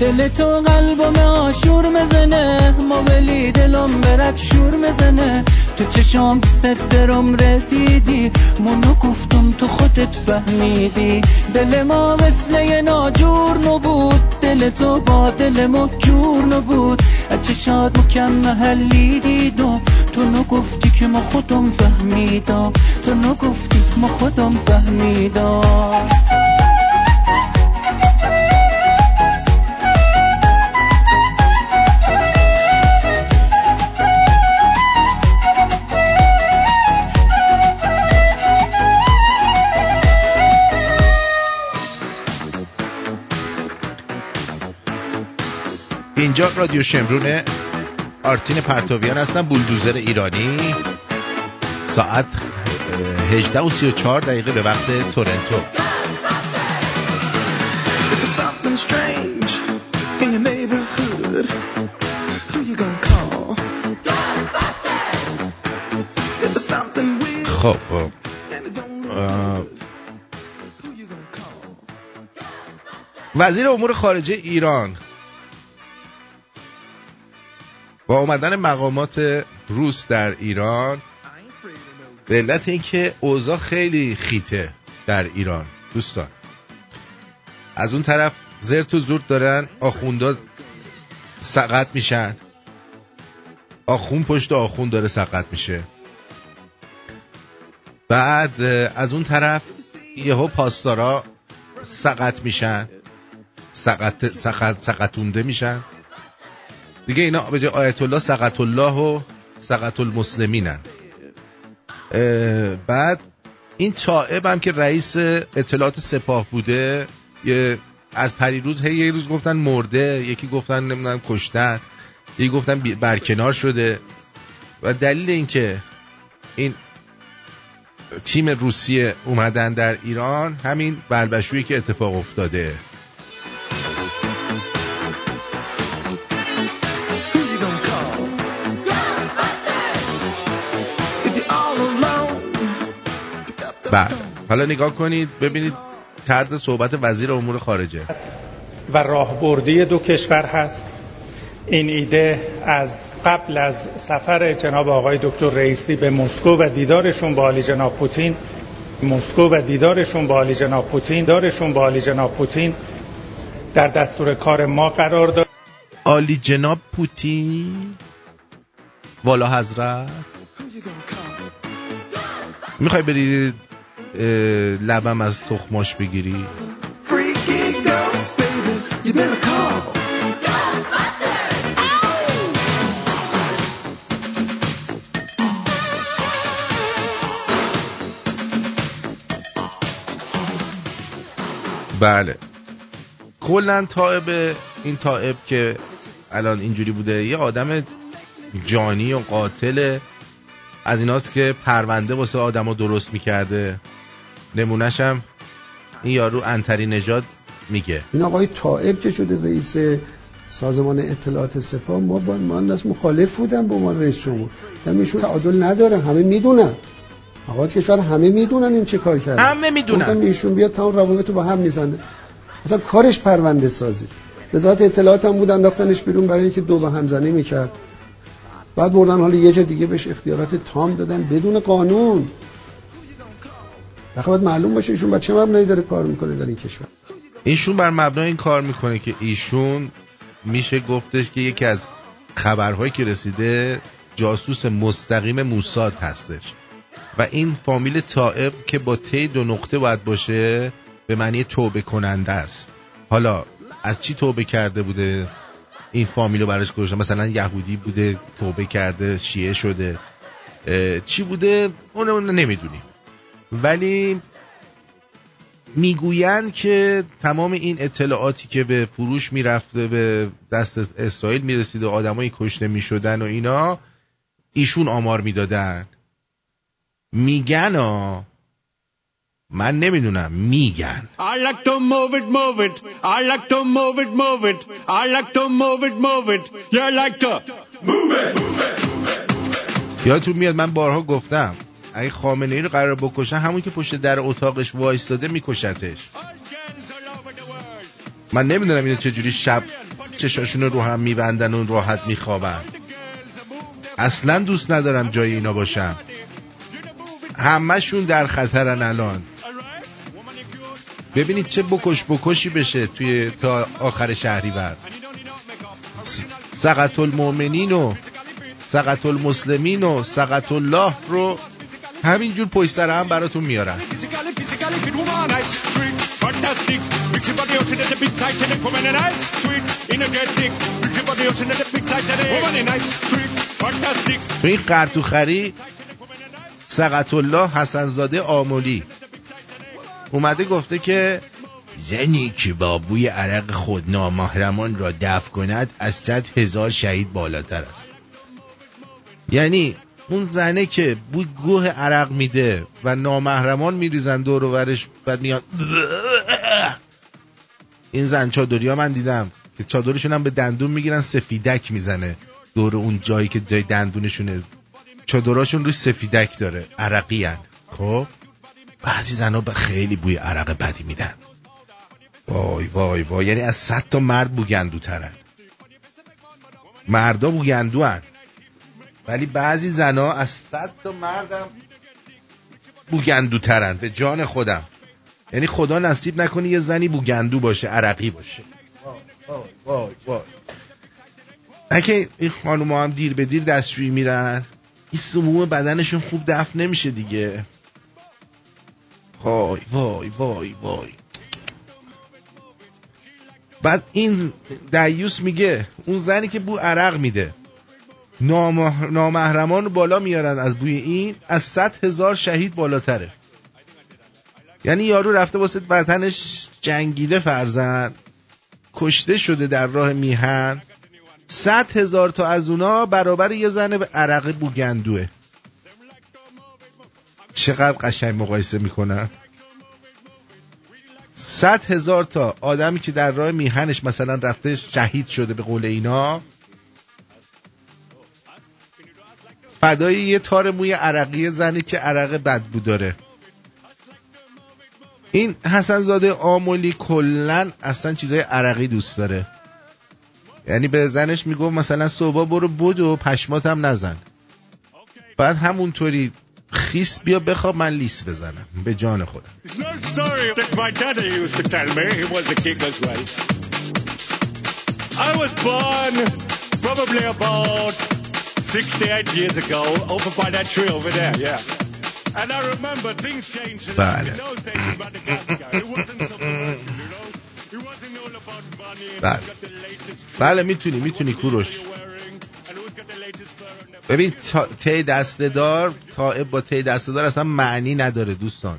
دل تو قلبم آشور مزنه، ما ولی دلم برات شور مزنه، تو چشام بسد درم رفیدی، منو گفتم تو خودت فهمیدی، دل ما مثل ناجور نبود، دل تو با دل ما جور نبود، اتشاد مکم محلی دیدم، تو نگفتی که ما خودم فهمیدم، تو نگفتی ما خودم فهمیدم. اینجا رادیو شمرونه، آرتین پرتویان هستم، بولدوزر ایرانی. ساعت 18:34 به وقت تورنتو. خب وزیر امور خارجه ایران با اومدن مقامات روس در ایران به علت اینکه اوضاع خیلی خیته در ایران دوستان، از اون طرف زرت و زورت دارن آخوندا سقط میشن، آخوند پشت آخوند داره سقط میشه، بعد از اون طرف یهو پاسدارا سقط میشن، سقطونده میشن دیگه، اینا به جای آیت الله سقط الله و سقط المسلمینن. بعد این طائب هم که رئیس اطلاعات سپاه بوده، از پریروز یه روز گفتن مرده، یکی گفتن نمیدونم کشتن، یکی گفتن برکنار شده، و دلیل این که این تیم روسیه اومدن در ایران همین بلبشویی که اتفاق افتاده. بله. حالا نگاه کنید ببینید طرز صحبت وزیر امور خارجه و راهبردی دو کشور هست. این ایده از قبل از سفر جناب آقای دکتر رئیسی به مسکو و دیدارشون با عالی جناب پوتین، در دستور کار ما قرار داد. عالی جناب پوتین والا حضرت، میخوای برید لبم از تخماش بگیری؟ بله کلن طائب، این طائب که الان اینجوری بوده یه آدم جانی و قاتله، از ایناست که پرونده واسه آدم درست میکرده. نمونهشم این یارو انتری نژاد میگه. این آقای طائب که شده رئیس سازمان اطلاعات سپاه، من دست مخالف بودم با عنوان رئیس جمهور. ایشون تعادل نداره، همه میدونن. آقا کشور همه میدونن این چه کار کرده. همه میدونن. ایشون بیاد تا اون روابطو با هم میزنه. اصلا کارش پرونده سازی است. وزارت اطلاعات هم بود انداختنش بیرون برای اینکه دو با هم زنی میکرد. بعد بردن حالا یه جا دیگه بهش اختیارات تام دادن بدون قانون. باید معلوم باشه ایشون با چه مبنایی داره کار میکنه در این کشور. ایشون بر مبنای این کار میکنه که ایشون میشه گفتش که یکی از خبرهایی که رسیده جاسوس مستقیم موساد هستش و این فامیل طائب که با ت دو نقطه باید باشه به معنی توبه کننده است. حالا از چی توبه کرده بوده؟ این فامیل رو براش گذاشتن، مثلا یهودی بوده توبه کرده شیعه شده، چی بوده اون نمیدونیم، ولی میگوین که تمام این اطلاعاتی که به فروش میرفته به دست اسرائیل میرسیده، آدمایی کشته میشدن و اینا ایشون آمار میدادن. میگن من نمیدونم، میگن I like to move it move it I like to move it move it I like to move it move it You like to move it یادتون میاد من بارها گفتم اگه خامنه‌ای رو قرار بکشن همون که پشت در اتاقش وایستاده میکشتش. من نمیدونم اینا چجوری شب چشاشون رو هم میبندن و راحت میخوابن. اصلا دوست ندارم جای اینا باشم. همه‌شون در خطرن الان. ببینید چه بکشی بشه توی تا آخر شهریور. سقط المؤمنین و سقط المسلمین و سقط الله رو همینجور پشت سر هم براتون میارن. به این قرتوخری سقط الله حسنزاده آملی اومده گفته که زنی که با بوی عرق خود نامحرمان را دفع کند از 100,000 شهید بالاتر است. یعنی اون زنه که بوی گوه عرق میده و نامحرمان میریزن دور و برش، بعد میگن این زن چادریا، من دیدم که چادرشون هم به دندون میگیرن سفیدک میزنه دور اون جایی که جای دندونشونه، چادراشون روی سفیدک داره، عرقی هن. خب بعضی زنها خیلی بوی عرق بدی میدن، وای وای وای، یعنی از 100 تا مرد بو گندو ترن، مردا بو گندو هن، ولی بعضی زنها از 100 تا مردم بوگندو ترن. به جان خودم، یعنی خدا نصیب نکنه یه زنی بوگندو باشه، عرقی باشه. وای وای وای. اگه این خانوما هم دیر به دیر دستشویی میرن این سموم بدنشون خوب دفع نمیشه دیگه. وای وای وای وای. بعد این دیوس میگه اون زنی که بو عرق میده نامحرمان رو بالا میارن از بوی این از 100,000 شهید بالاتره. یعنی یارو رفته واسه وطنش جنگیده، فرزند کشته شده در راه میهن، 100,000 تا از اونا برابر یه زن عرق بوگندوه. چقدر قشنگ مقایسه میکنن. 100,000 تا آدمی که در راه میهنش مثلا رفته شهید شده به قول اینا فدای یه تار موی عرقی زنی که عرق بدبو داره. این حسنزاده آملی کلن اصلا چیزای عرقی دوست داره. یعنی به زنش میگفت مثلا صبح برو بدو پشمات هم نزن، بعد همونطوری خیس بیا بخواب من لیس بزنم. به جان خودم. موسیقی 68 years ago over by that tree over there, yeah. And I remember things changed in those days in Madagascar. It wasn't so much, you know. It wasn't all about money and got the latest. بله میتونی کوروش. ببین ته دسته‌دار طائب با ته دسته‌دار اصلا معنی نداره دوستان.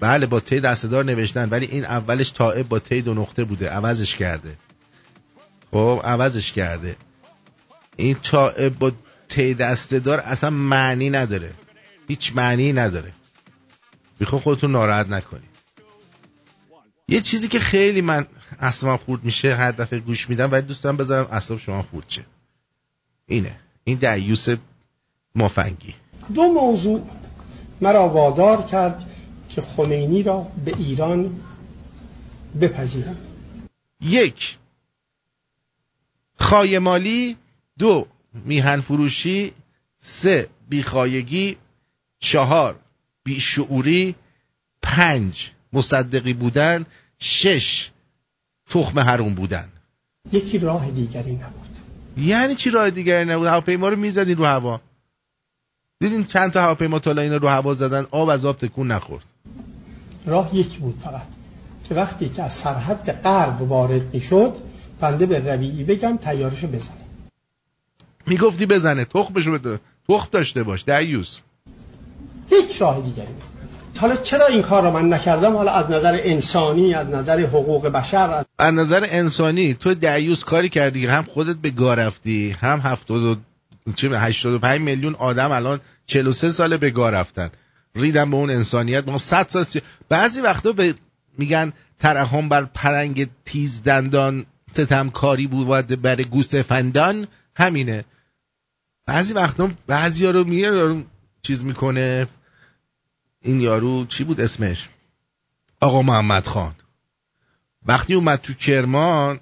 بله با ته دسته‌دار نوشتن، ولی این اولش طائب با ته دو نقطه بوده، عوضش کرده. خب عوضش کرده. این طائب با ته دسته‌دار اصلا معنی نداره، هیچ معنی نداره. میخوام خودتون ناراحت نکنید. یه چیزی که خیلی من اصلا خورد میشه هر دفعه گوش میدم، ولی دوست دارم بذارم اصلا شما خورد شه. اینه این دعیوس مفنگی. دو موضوع مرا وادار کرد که خمینی را به ایران بپذیرم. یک، خایه مالی. دو، میهن فروشی. سه، بیخایگی. چهار، بیشعوری. پنج، مصدقی بودن. شش، تخم حرام بودن. یکی راه دیگری نبود. یعنی چی راه دیگری نبود؟ هواپیما رو میزدین رو هوا. دیدین چند تا هواپیما طلا اینا رو هوا زدن، آب از آب تکون نخورد. راه یکی بود فقط، که وقتی که از سرحد غرب وارد میشد بنده به ربیعی بگم تیارشو بزنه. میگفتی بزنه، تخمشو بده، تخم داشته باش دعیوس. هیچ راه دیگری نبود. حالا چرا این کار رو من نکردم؟ حالا از نظر انسانی، از نظر حقوق بشر، از نظر انسانی تو دعیوس کاری کردی، هم خودت به گاه رفتی، هم 85 میلیون آدم الان 43 ساله به گاه رفتن، ریدن به اون انسانیت. ما 100 سال بعضی وقتا به میگن ترحم بر پرنگ تیز دندان ستمکاری بود بر گوسفندان. همینه، بعضی وقتا بعضیا رو میاره چیز میکنه. این یارو چی بود اسمش؟ آقا محمد خان وقتی اومد تو کرمان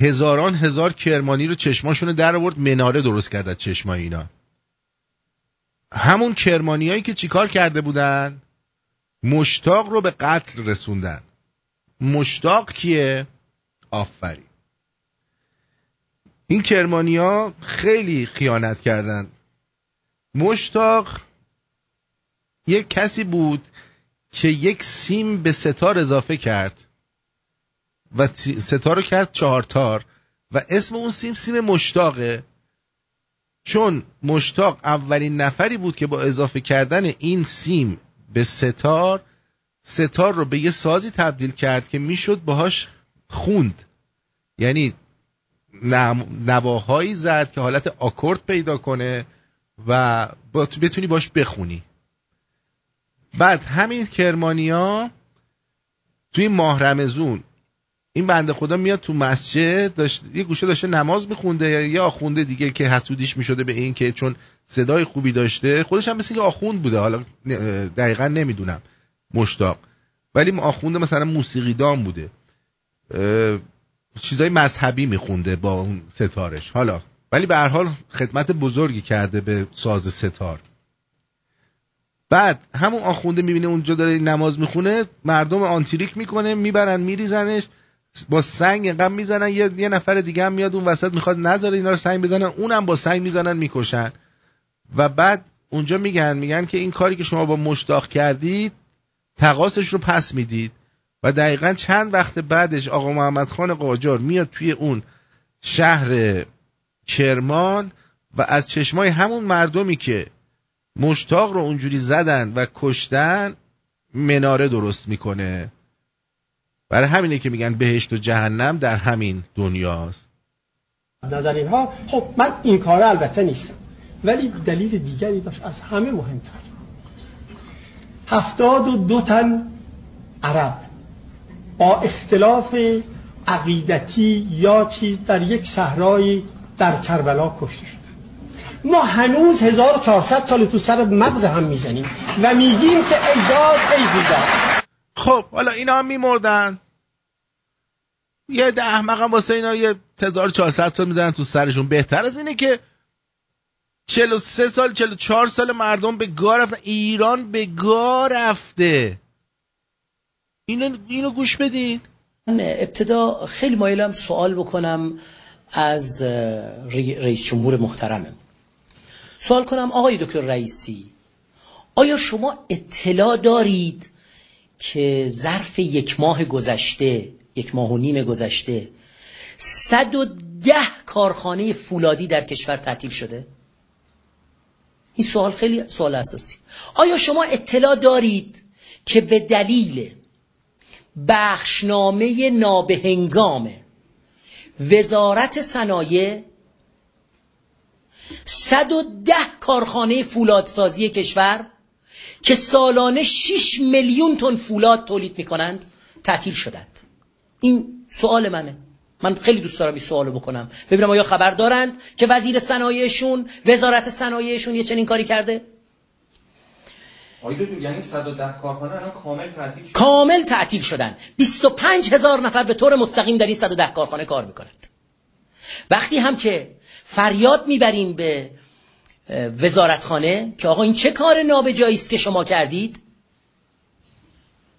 هزاران هزار کرمانی رو چشماشون در آورد، مناره درست کرد از چشمای اینا. همون کرمانیایی که چیکار کرده بودن؟ مشتاق رو به قتل رسوندن. مشتاق کیه؟ آفرین. این کرمانیا خیلی خیانت کردن. مشتاق یک کسی بود که یک سیم به ستار اضافه کرد و ستار رو کرد 4 تار و اسم اون سیم سیم مشتاقه، چون مشتاق اولین نفری بود که با اضافه کردن این سیم به ستار، ستار رو به یه سازی تبدیل کرد که میشد باهاش خوند، یعنی نواهایی زد که حالت آکورد پیدا کنه و بتونی باش بخونی. بعد همین کرمانیا توی ماه رمضان این بنده خدا میاد تو مسجد، یه گوشه داشته نماز میخونده، یه آخونده دیگه که حسودیش میشده به این که چون صدای خوبی داشته، خودش هم مثل که آخوند بوده، حالا دقیقا نمیدونم مشتاق، ولی آخونده مثلا موسیقیدان بوده، چیزای مذهبی میخونده با اون ستارش، حالا ولی به هر حال خدمت بزرگی کرده به ساز ستار. بعد همون آخونده میبینه اونجا داره نماز میخونه، مردم آنتیریک میکنه، میبرن میریزنش با سنگ، غم میزنن. یه نفر دیگه هم میاد اون وسط میخواد نذاره اینا رو سنگ بزنن، اونم با سنگ میزنن میکشن. و بعد اونجا میگن که این کاری که شما با مشتاق کردید تقاصش رو پس میدید. و دقیقاً چند وقت بعدش آقا محمد خان قاجار میاد توی اون شهر کرمان و از چشمای همون مردمی که مشتاق رو اونجوری زدن و کشتن مناره درست میکنه. برای همینه که میگن بهشت و جهنم در همین دنیاست. نظر اینها خب من این کاره البته نیستم، ولی دلیل دیگری داشت از همه مهمتر. 72 تن عرب با اختلاف عقیدتی یا چیز در یک صحرایی در کربلا کشته شد. ما هنوز 1400 سال تو سر مغز هم میزنیم و میگیم که ایداد. خب حالا اینا هم میمردن، یه ده احمق هم واسه اینا یه 1400 سال میزنن تو سرشون. بهتر از اینه که 43 سال 44 سال مردم به گاه رفتن. ایران به گاه رفته. اینو گوش بدین. من ابتدا خیلی مایلم سوال بکنم از رئیس جمهور محترمم، سوال کنم آقای دکتر رئیسی، آیا شما اطلاع دارید که ظرف 1 ماه گذشته، 1.5 ماه گذشته 110 کارخانه فولادی در کشور تعطیل شده؟ این سوال خیلی سوال اساسی. آیا شما اطلاع دارید که به دلیل بخشنامه نابهنگام وزارت صنایع 110 کارخانه فولادسازی کشور که سالانه 6 میلیون تن فولاد تولید میکنند تعطیل شدند. این سوال منه. من خیلی دوست دارم این سوالو بکنم، ببینم آیا خبر دارند که وزیر صنایعشون، وزارت صنایعشون یه چنین کاری کرده؟ یعنی 110 کارخانه الان کامل تعطیل شدن. کامل تعطیل شدن. 25000 نفر به طور مستقیم در این 110 کارخانه کار میکنند. وقتی هم که فریاد میبریم به وزارتخانه که آقا این چه کار نابجایی است که شما کردید،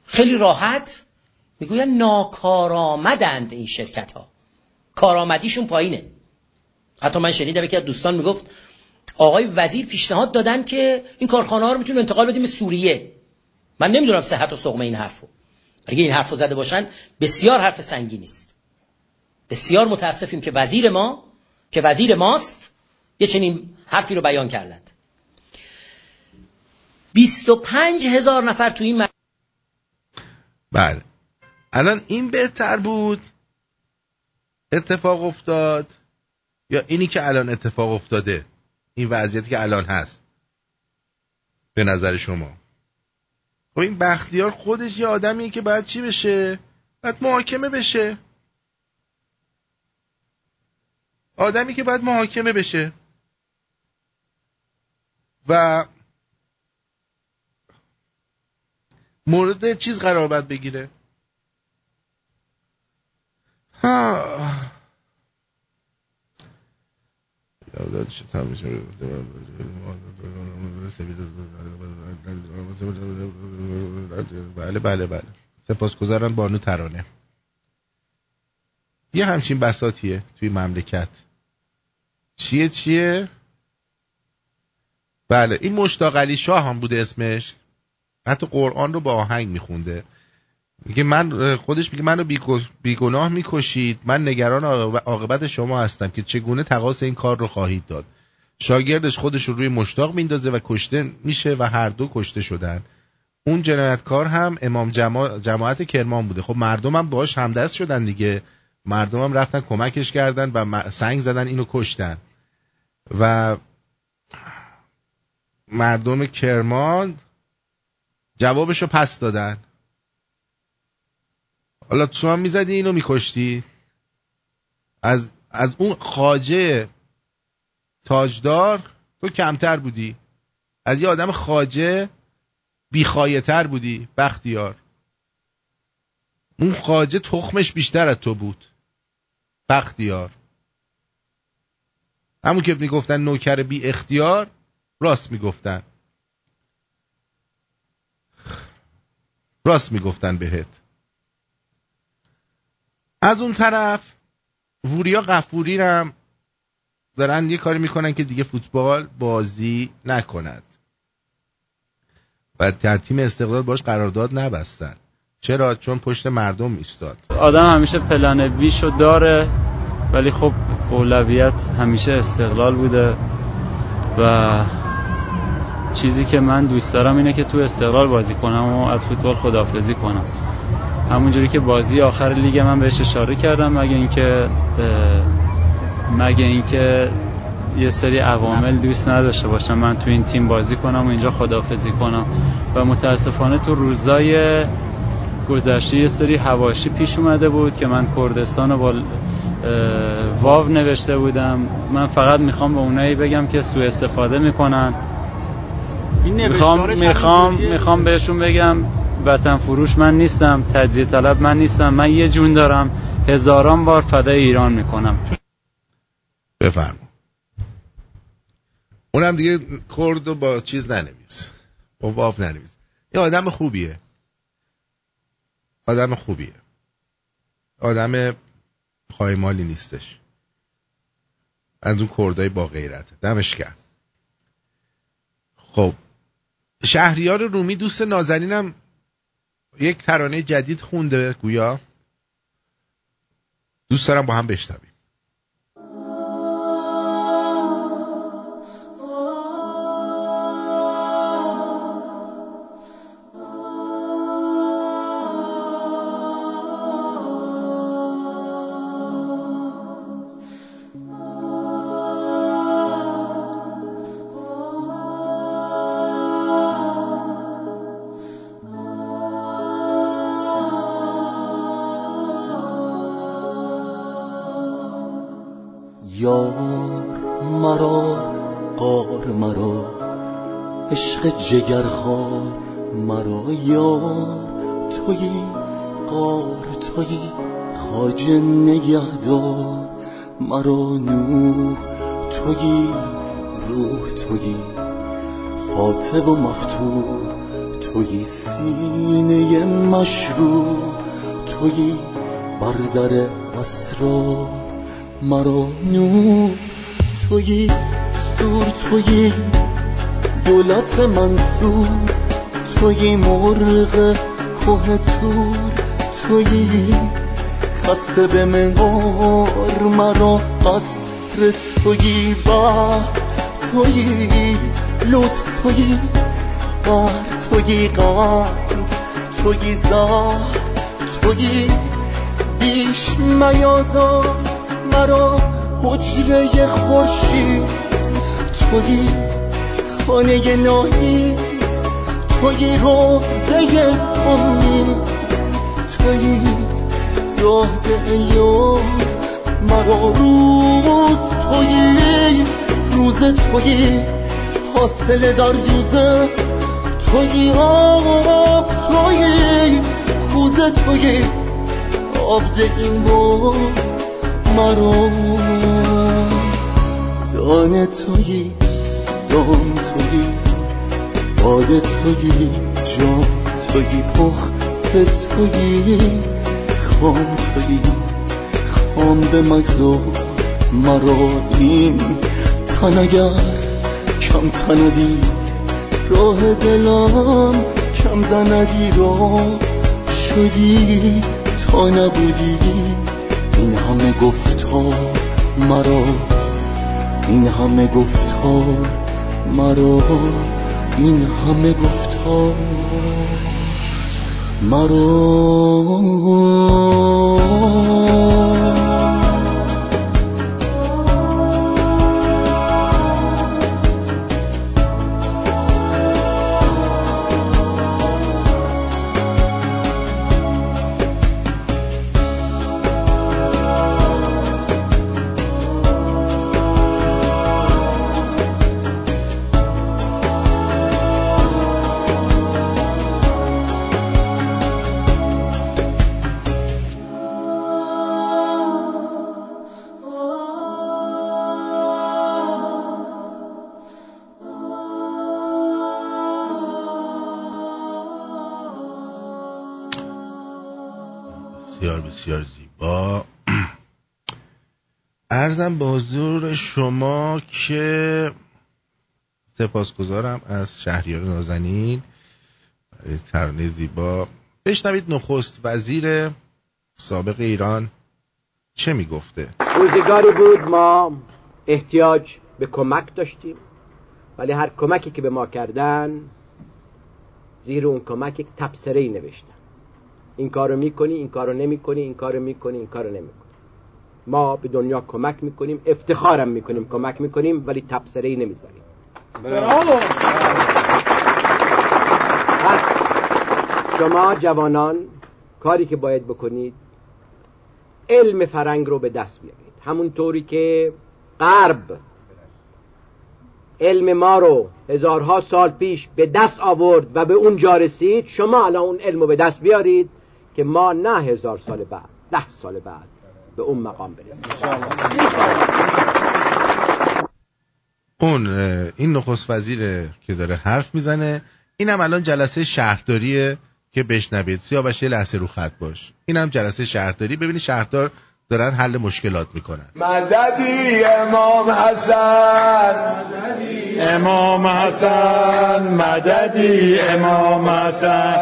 خیلی راحت میگوین ناکارآمدند این شرکت ها، کارآمدیشون پایینه. حتی من شنیدم یکی از دوستان میگفت آقای وزیر پیشنهاد دادن که این کارخانه ها رو میتونیم انتقال بدیم به سوریه. من نمیدونم صحت و صقمه این حرفو. اگه این حرفو زده باشن بسیار حرف سنگینی است. بسیار متاسفیم که وزیر ما که وزیر ماست یه چنین حرفی رو بیان کردند. 25000 نفر تو این بله الان این بهتر بود اتفاق افتاد یا اینی که الان اتفاق افتاده، این وضعیتی که الان هست به نظر شما؟ خب این بختیار خودش یه آدمیه که باید چی بشه؟ باید محاکمه بشه. آدمی که باید محاکمه بشه و مورد چیز قرار باید بگیره. ها یادت چه تمیز می‌کنه. بله بله بله. سپاسگزارم بانو ترانه. یه همچین بساطیه توی مملکت. چیه؟ بله این مشتاق علی شاه هم بوده اسمش. حتی قرآن رو با آهنگ میخونده. میگه من خودش میگه منو بیگناه میکشید، من نگران عاقبت شما هستم که چگونه تقاص این کار رو خواهید داد. شاگردش خودش رو روی مشتاق میندازه و کشته میشه و هر دو کشته شدن. اون جنایتکار هم امام جماعت کرمان بوده. خب مردم هم باهاش همدست شدن دیگه، مردم هم رفتن کمکش کردن و سنگ زدن اینو کشتن و مردم کرمان جوابشو پس دادن. حالا تو هم میزدی اینو میکشتی. از اون خواجه تاجدار تو کمتر بودی، از یه آدم خواجه بیخایه تر بودی بختیار. اون خواجه تخمش بیشتر از تو بود بختیار. همون که میگفتن نوکر بی اختیار، راست میگفتن بهت. از اون طرف وریا غفوری هم دارن یه کاری میکنن که دیگه فوتبال بازی نکند و در تیم استقلال باش قرارداد نبستن. چرا؟ چون پشت مردم ایستاد. آدم همیشه پلن بیشو داره ولی خب اولویت همیشه استقلال بوده و چیزی که من دوست دارم اینه که تو استقلال بازی کنم و از فوتبال خداحافظی کنم. همونجوری که بازی آخر لیگ من بهش اشاره کردم، مگه اینکه یه سری عوامل دوست نداشته باشم من تو این تیم بازی کنم و اینجا خداحافظی کنم. و متاسفانه تو روزای گذشته یه سری حواشی پیش اومده بود که من کردستان رو با واو نوشته بودم. من فقط میخوام به اونایی بگم که سوء استفاده میکنن، میخوام بهشون بگم وطن فروش من نیستم، تجزیه طلب من نیستم، من یه جون دارم، هزاران بار فدای ایران میکنم. بفرمایید. اونم دیگه کردو با چیز ننویس، با واو ننویس. یه آدم خوبیه، آدم خایمالی نیستش، از اون کردای با غیرته. دمش گرم. خب شهریار رومی دوست نازنینم یک ترانه جدید خونده گویا، دوست دارم با هم بشنویم. یار مرا، قار مرا، عشق جگرخوار مرا، یار تویی، قار تویی، خواجه نگهدار مرا، نور تویی، روح تویی، فاتح و مفتور تویی، سینه مشروع تویی، بردر اسرار مرا، نور تویی، سور تویی، دولت منصور تویی، مرغ کوه تور تویی، خسته به منقار مرا، قصر تویی، بحر تویی، لطف تویی، بار تویی، قند تویی، زهر تویی، بیش میازا مرا، حجره خورشید تویی، خانه ناهید تویی، روزه امید تویی، راه دیار مرا، روز تویی، روز تویی، حاصل در روزه تویی، آب تویی، کوزه تویی، آبده این با مرا، دانه تویی، دام تویی، باد تویی، جام تویی، پخت تویی، خام تویی، خام به مگذار مرا، این تنگر کم تندی، راه دلم کم زندی، راه شدی تا نبودی، این همه گفتار مرا، این همه گفتار مرا، این همه گفتار مرا. بسیار زیبا. عرضم به حضور شما که سپاسگزارم از شهریار نازنین برای ترانه زیبا. بشنوید نخست وزیر سابق ایران چه میگفته. روزگاری بود ما احتیاج به کمک داشتیم، ولی هر کمکی که به ما کردن زیر اون کمک یک تبصره‌ای نوشتن، این کارو میکنی، این کارو نمیکنی، این کارو میکنی، این کارو نمیکنی. ما به دنیا کمک میکنیم، افتخارم میکنیم، کمک میکنیم، ولی تبصره ای نمیذاریم. برافو. پس شما جوانان کاری که باید بکنید علم فرنگ رو به دست بیارید، همونطوری که غرب علم ما رو هزارها سال پیش به دست آورد و به اونجا رسید، شما الان اون علم رو به دست بیارید که ما نه 1000 سال بعد، 10 سال بعد به اون مقام برسیم. اون این نخست وزیره که داره حرف میزنه، اینم الان جلسه شهرداریه که بشنوید. سیاوش یه لحظه رو خط باش. اینم جلسه شهرداری، ببینی شهردار دارن حل مشکلات میکنن. مددی امام حسن، مددی امام حسن، مددی امام حسن،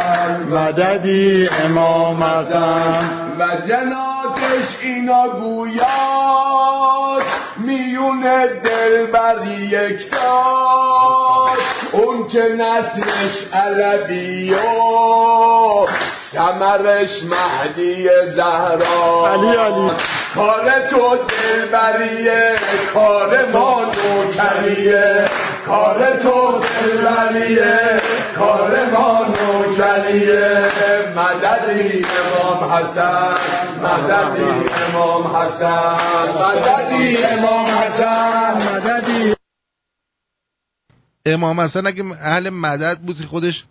مددی امام حسن، و جناتش اینا گویاش میون دلبر یکتاش، اون که نسلش علوی و ثمرش مهدی زهرا. علی علی کار تو دلبریه کار ما نوکریه کار تو دلبریه کار ما نوکریه مددی امام حسن مددی امام حسن مددی امام حسن مددی امام حسن اگه اهل مدد بود خودش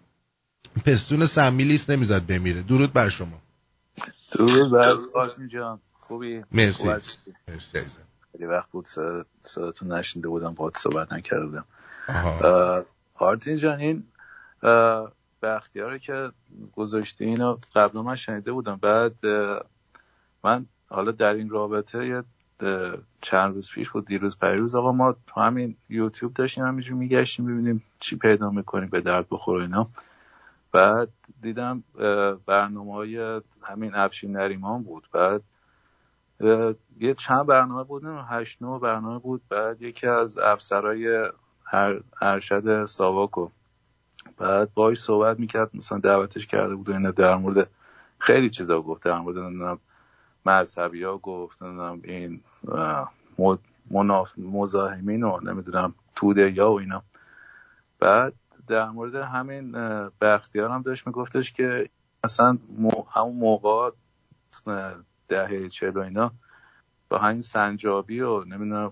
پستون سمیلیست نمیزد بمیره. درود بر شما. درود بر آرتین جان. خوبی؟ مرسی. مرسی عزیزم. خیلی وقت بود صداتون نشنیده بودم، باهات صحبت نکرده بودم. آرتین جان این بختیاره که گذاشتی اینو قبلا من شنیده بودم. بعد من حالا در این رابطه یه چند روز پیش بود، دیروز پیروز آقا ما تو همین یوتیوب داشتیم همینجوری میگشتیم ببینیم چی پیدا میکنیم به درد بخوره اینا. بعد دیدم برنامه‌های همین افشین نریمان بود، بعد یه چند برنامه بود، 8-9 برنامه بود. بعد یکی از افسرای ارشد ساواکو بعد باهاش صحبت میکرد، مثلا دعوتش کرده بود اینا، در مورد خیلی چیزا گفت، در مورد نمیدونم مذهبی‌ها گفت، نمیدونم این مزاحمین و نمیدونم توده‌ها و اینا. بعد در مورد همین بختیار هم داشت میگفتش که مثلا همون موقع دهه 40 و اینا با همین سنجابی و نمیدونم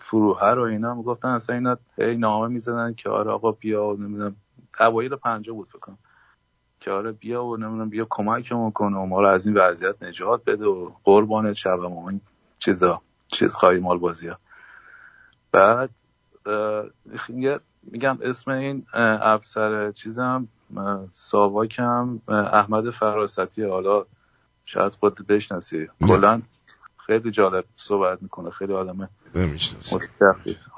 فروهر و اینا میگفتن اصلا اینا هی نامه میزدن که آره آقا بیا و نمیدونم اوایل 50 بود فکر کنم که آره بیا و نمیدونم بیا کمکمون کن و ما رو از این وضعیت نجات بده و قربانت شوم و این چیزا چیزهای مال بازی‌ها. بعد میگم اسم این افسر چیزم ساواکم احمد فراستی، حالا شاید خود بشناسی، کلا خیلی جالب صحبت میکنه، خیلی آدم متشخص.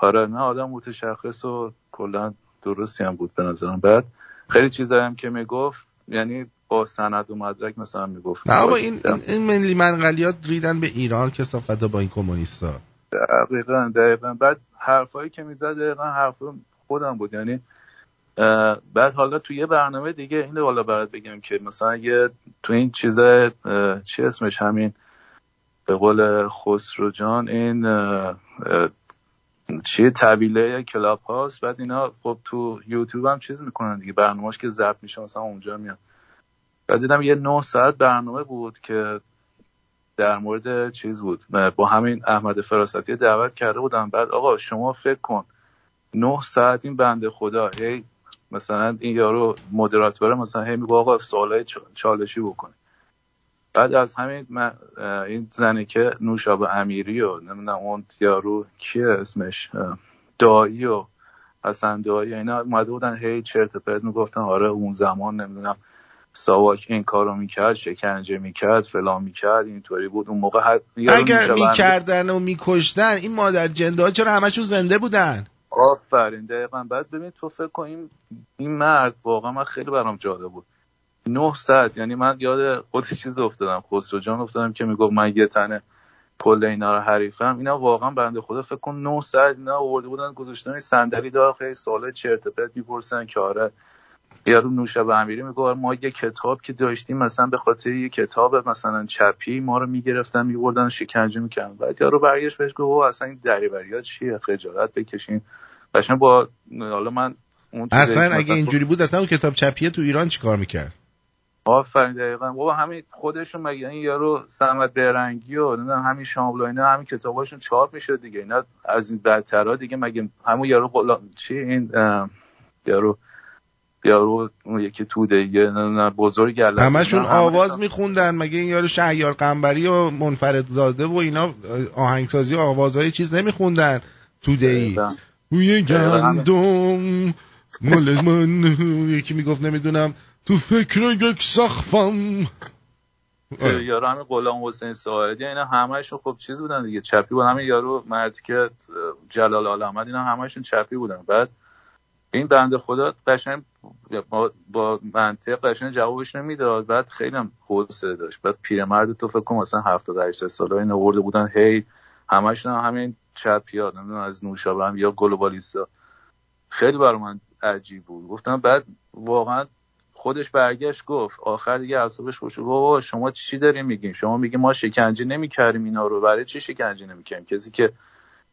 آره نه آدم متشخص و کلا درستی هم بود به نظرم. بعد خیلی چیزایی هم که میگفت یعنی با سند و مدرک مثلا میگفت. نه آقا این ملی منقلیات ریدن به ایران کثافت با این کمونیستا. دقیقاً. بعد حرفایی که میزد دقیقاً حرفا خودم بود. یعنی بعد حالا تو یه برنامه دیگه اینو والا برات بگم که مثلا یه تو این چیزا چی اسمش همین به قول خسرو جان این چی طبیله کلاب هاست. بعد اینا خب تو یوتیوب هم چیز میکنن دیگه، برنامه‌اش که ضبط میشه مثلا اونجا میاد. بعد دیدم یه 9 ساعت برنامه بود که در مورد چیز بود، با همین احمد فراستی دعوت کرده بودم. بعد آقا شما فکر کن 9 ساعت این بنده خدا هی مثلا این یارو مدیراتوره مثلا هی میگه آقا سوالای چالشی بکنه. بعد از همین این زنه که نوشابه امیری و نمیدونم اون یارو کیه اسمش دایی و حسن دایی اینا اومده بودن هی چرت و پرت میگفتن آره اون زمان نمیدونم ساواک این کارو میکرد، شکنجه میکرد، فلان میکرد، اینطوری بود اون موقع. اگر میکردن و میکشتن این مادر جنده ها چرا همشون زنده بودن؟ آفرین دقیقاً. بعد ببین تو فکر کن این مرد واقعا من خیلی برام جالب بود. 9 ساعت یعنی من یاد خود چیز افتادم، خسرو جان افتادم که میگفت من یه تنه کل اینا رو حریفم. اینا واقعا بنده خدا فکر کن 9 ساعت اینا آورده بودن گذاشتن صندلی داخل، سوالای چرت و پرت میپرسن که آره یارو نوشابه امیری میگه ما یه کتاب که داشتیم مثلا به خاطر یه کتاب مثلا چپی ما رو میگرفتن میبردن شکنجه میکنن. بعد یارو برگشت بهش گفت او اصلا این دریوریات چیه، خجالت بکشین. قشنگ با حالا من اون اصلا اگه اینجوری بود اصلا اون کتاب چپیه تو ایران چیکار میکرد؟ آفرین دقیقاً. بابا همین خودشون مگه این یارو صمد برنگی و نمیدونم همین شاملاینا همین کتاباشون چاپ میشه دیگه. اینا از این بدترا دیگه. مگه همون یارو چی این یارو اون یکی توده دیگه بزرگ علت همشون آواز میخوندن. مگه این یارو شهریار قنبری و منفردزاده و اینا آهنگسازی آوازهای چیز نمیخوندن توده ای یه گندم مال من یکی میگفت نمیدونم تو فکر یک سخفم یارو همه غلام حسین ساعدی اینا همه‌شون خب چیز بودن دیگه، چپی بودن. همین یارو مردی که جلال آل احمد اینا همه‌شون چپی بودن. بعد این بنده خدا قشنگ با منطق قشنگ جوابش نمیداد. بعد خیلی هم حوصله داشت. بعد پیرمرد تو فکر کنم مثلا 78 ساله اینا آورده بودن هی همشون همین چپیا نمیدونم از نوشابه هم یا گلوبالیستا. خیلی برام عجیب بود گفتم. بعد واقعا خودش برگشت گفت آخر دیگه اعصابش خورد. بابا شما چی داری میگین؟ شما میگین ما شکنجه نمی‌کردیم اینا رو، برای چی شکنجه نمی‌کردیم؟ کسی که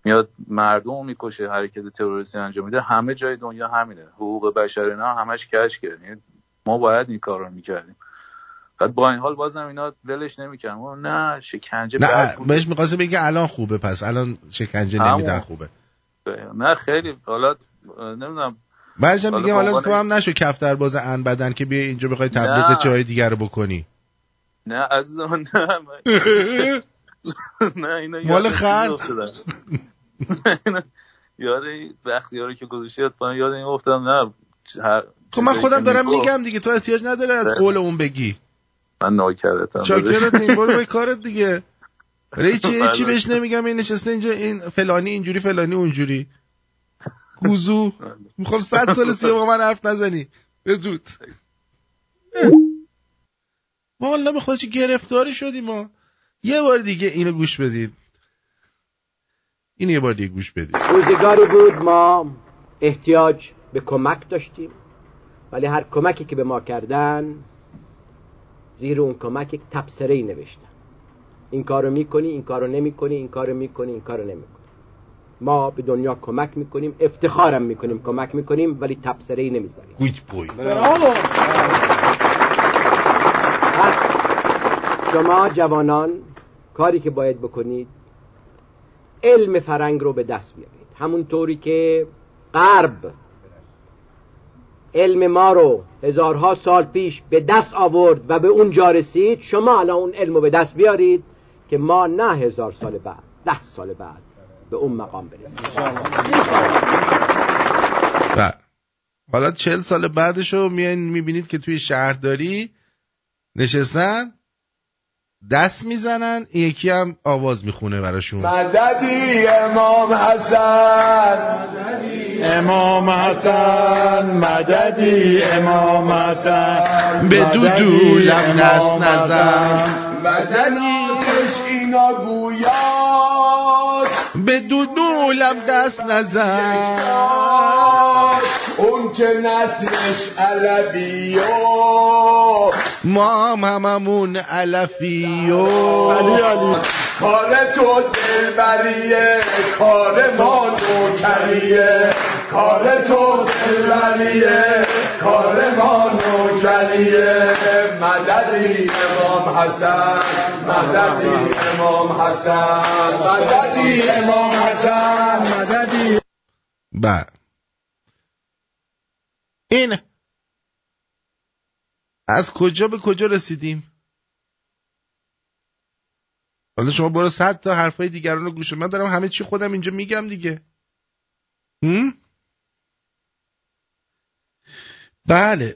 میاد مردمو میکشه، حرکت تروریستی انجام میده، همه جای دنیا همینه، حقوق بشر اینا همش کج کردن. ما باید این کارو میکردیم. بعد با این حال بازم اینا ولش نمی‌کنن. نه شکنجه نه بهش می‌خواسته بگه الان خوبه، پس الان شکنجه نمیدن خوبه. نه خیلی حالا نمیدونم بعضی‌ها میگه حالا تو هم نشو کفتر باز ان بدن که بیا اینجا بخوای تبلیغ چای دیگه رو بکنی. نه عزیزان نه اینا مال خر یاد بختیارو که گذاشتید فهم یاد این گفتم. نه خب من خودم دارم میگم دیگه، تو احتیاج نداره از قول اون بگی. من ناکردم چاکرت این برو به کارت دیگه. ولی چی بهش نمیگم این نشسته اینجا این فلانی اینجوری فلانی اونجوری گوزو میخوام 100 سال سیما من حرف نزنی به زود. والله به خودش گرفتاری شدیم ما. یه بار دیگه اینو گوش بدید، این یه بار دیگه گوش بدید. روزگاری بود ما احتیاج به کمک داشتیم، ولی هر کمکی که به ما کردن زیر اون کمک یک تبصره‌ای نوشتن، این کارو میکنی، این کارو نمیکنی، این کارو میکنی، این کارو نمیکنی. ما به دنیا کمک میکنیم، افتخارم میکنیم، کمک میکنیم، ولی تبصره‌ای نمیذاریم. گود بوی. برافو. پس شما جوانان کاری که باید بکنید علم فرنگ رو به دست بیارید، همونطوری که غرب علم ما رو هزارها سال پیش به دست آورد و به اونجا رسید. شما الان اون علم رو به دست بیارید که ما نه 1000 سال بعد، 10 سال بعد به اون مقام برسیم. حالا 40 سال بعدشو میاین میبینید که توی شهرداری نشستن دست میزنن، یکی هم آواز میخونه براشون مددی امام حسن، مددی امام حسن، مددی امام حسن، به دو دولم دست نزن، مددی اینا گویاش به دو دولم دست نزن، اون که نسلش علوی و ما هم هممون علفی و کار تو دلبریه، کار ما نوکریه، کار تو دلبریه، کار ما نوکریه، مددی امام حسن، مددی امام حسن، مددی امام حسن، مددی. بله این از کجا به کجا رسیدیم؟ حالا شما برو 100 تا حرفای دیگران رو گوش کن. من دارم همه چی خودم اینجا میگم دیگه. بله.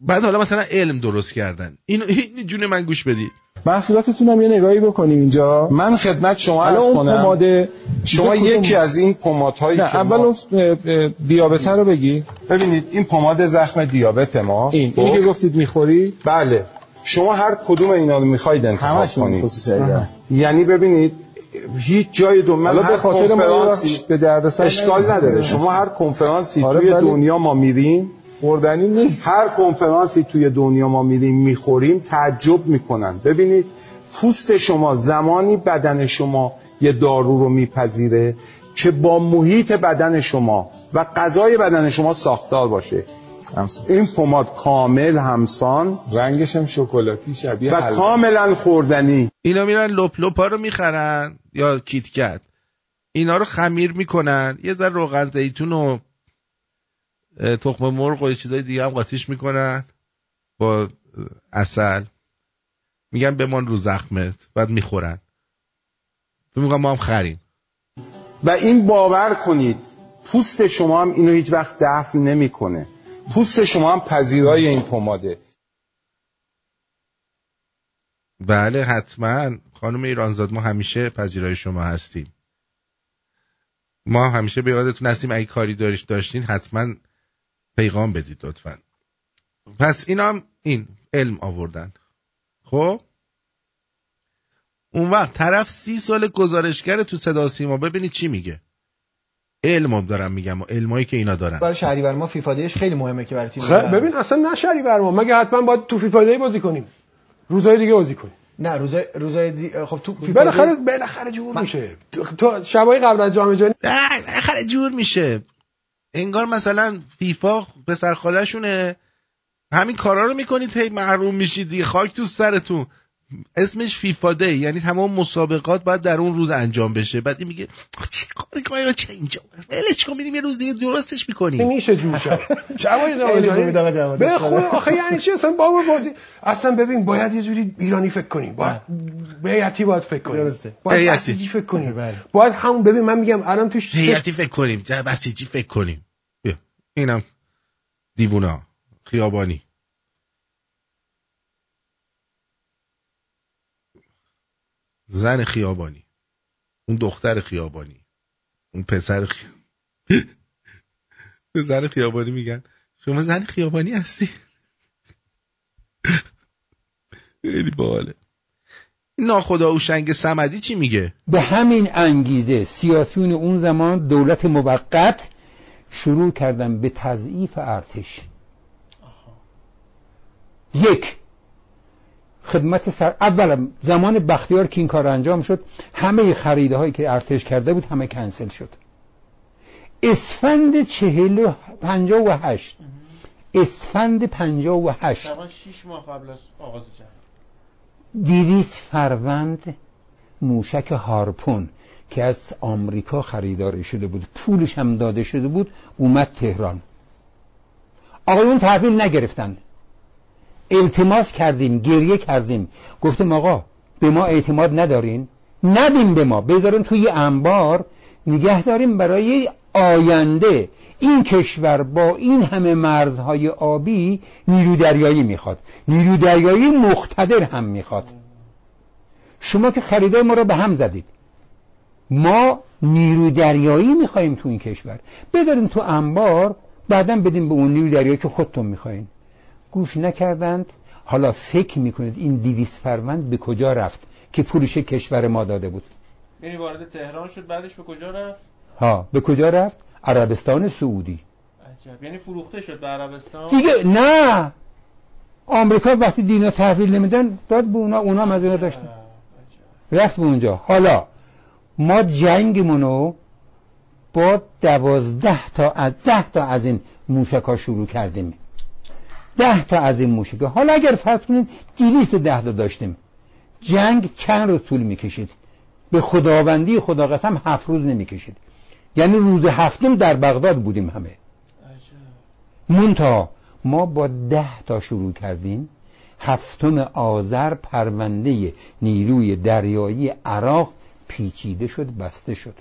بعد حالا مثلا علم درست کردن. این جون من گوش بدید. محصولاتتون هم یه نگاهی بکنیم اینجا. من خدمت شما عرض کنم پماده شما یکی از این پمادهایی که اول دیابت رو بگی. ببینید این پماد زخم دیابت ماست، اینی که گفتید میخوری. بله شما هر کدوم اینا رو میخواید انتخاب کنید. یعنی ببینید هیچ جای دنیا حالا به خاطر کنفرانسی به دردسر اشکال نداره. شما هر کنفرانسی توی دنیا ما میریم خوردنی نیست. هر کنفرانسی توی دنیا ما میریم میخوریم تعجب میکنن. ببینید پوست شما زمانی بدن شما یه دارو رو میپذیره که با محیط بدن شما و غذای بدن شما ساختار باشه. این پماد کامل همسان، رنگش هم شکلاتی شبیه و کاملا خوردنی. اینا میرن لپلوپا رو میخرن یا کیتکت، اینا رو خمیر میکنن، یه ذره روغن زیتون و تخم مرغ و چیزای دیگه هم قاطیش میکنن با عسل، میگن بمان رو زخمت، بعد میخورن. تو میگم ما هم خریم. و این باور کنید پوست شما هم اینو هیچ وقت دفع نمیکنه. پوست شما هم پذیرای این پماده. بله حتما خانم ایرانزاد ما همیشه پذیرای شما هستیم. ما همیشه به یادتون هستیم. اگه کاری داشتین حتما پیغام بدید لطفا. پس اینا هم این علم آوردن. خب اون وقت طرف 30 سال گزارشگر تو صدا سیما، ببینید چی میگه. علمم دارم میگم و علمایی که اینا دارن. برای شهریور ما فیفا دیش خیلی مهمه که برای تیم ببین اصلا نه شهریور ما مگه حتما باید تو فیفا دی بازی کنیم؟ روزهای دیگه بازی کنیم. نه روزای خب تو فیفا بالاخره جور میشه. تو شبای قبل از جام جهانی بالاخره جور میشه. انگار مثلا فیفا پسر خاله‌شونه همین کارا رو میکنید هی محروم میشید دیگه، خاک تو سرتون. اسمش فیفا دی، یعنی تمام مسابقات باید در اون روز انجام بشه. بعد این میگه چیکار کنم چه اینجا ولش کن میدیم یه روز دیگه درستش میکنیم. میشه جوشا جوای نمیدونم به خود آخه یعنی چی اصلا با بازی؟ اصلا ببین باید یه جوری ایرانی فکر کنیم، باید بیاتی باید فکر کنیم، درسته باید بسیجی فکر کنیم، باید همون ببین من میگم الان توش بیاتی فکر کنیم بسیجی فکر کنیم. اینم دیوونه خیابانی. زن خیابانی، اون دختر خیابانی، اون پسر زن خیابانی میگن شما زن خیابانی هستی؟ خیلی باحاله. ناخدا هوشنگ صمدی چی میگه؟ به همین انگیزه سیاسیون اون زمان دولت موقت شروع کردن به تضعیف ارتش. یک خدمت سر اول زمان بختیار که این کار انجام شد همه خریده هایی که ارتش کرده بود همه کنسل شد. اسفند 58 اسفند 58 6 ماه قبل از آغاز جنگ 200 فروند موشک هارپون که از آمریکا خریداری شده بود پولش هم داده شده بود اومد تهران. آقایون تحویل نگرفتن، التماس کردیم، گریه کردیم، گفتم آقا به ما اعتماد ندارین، ندیم به ما، بذارین توی انبار نگه داریم برای آینده. این کشور با این همه مرزهای آبی نیرو دریایی میخواد، نیرو دریایی مقتدر هم میخواد. شما که خریدای ما رو به هم زدید، ما نیرو دریایی میخوایم تو این کشور، بذارین تو انبار بعداً بدیم به اون نیرو دریایی که خودتون میخواین. گوش نکردند. حالا فکر میکنید این 200 فروند به کجا رفت که پولش کشور ما داده بود؟ یعنی وارد تهران شد بعدش به کجا رفت؟ ها به کجا رفت؟ عربستان سعودی. عجب، یعنی فروخته شد به عربستان دیگه. نه آمریکا وقتی دینا تحویل نمیدن داد به اونا، اونا مزینه داشتن رفت به اونجا. حالا ما جنگمونو با 12 تا از این موشکا شروع کردیم، 10 تا از این موشکه. حالا اگر فرض کنید 210 تا داشتیم، جنگ چند روز طول میکشید؟ به خداوندی خدا قسم 7 روز نمیکشید. یعنی روز 7 در بغداد بودیم همه. منتها ما با 10 تا شروع کردیم. 7 آذر پرونده نیروی دریایی عراق پیچیده شد، بسته شد.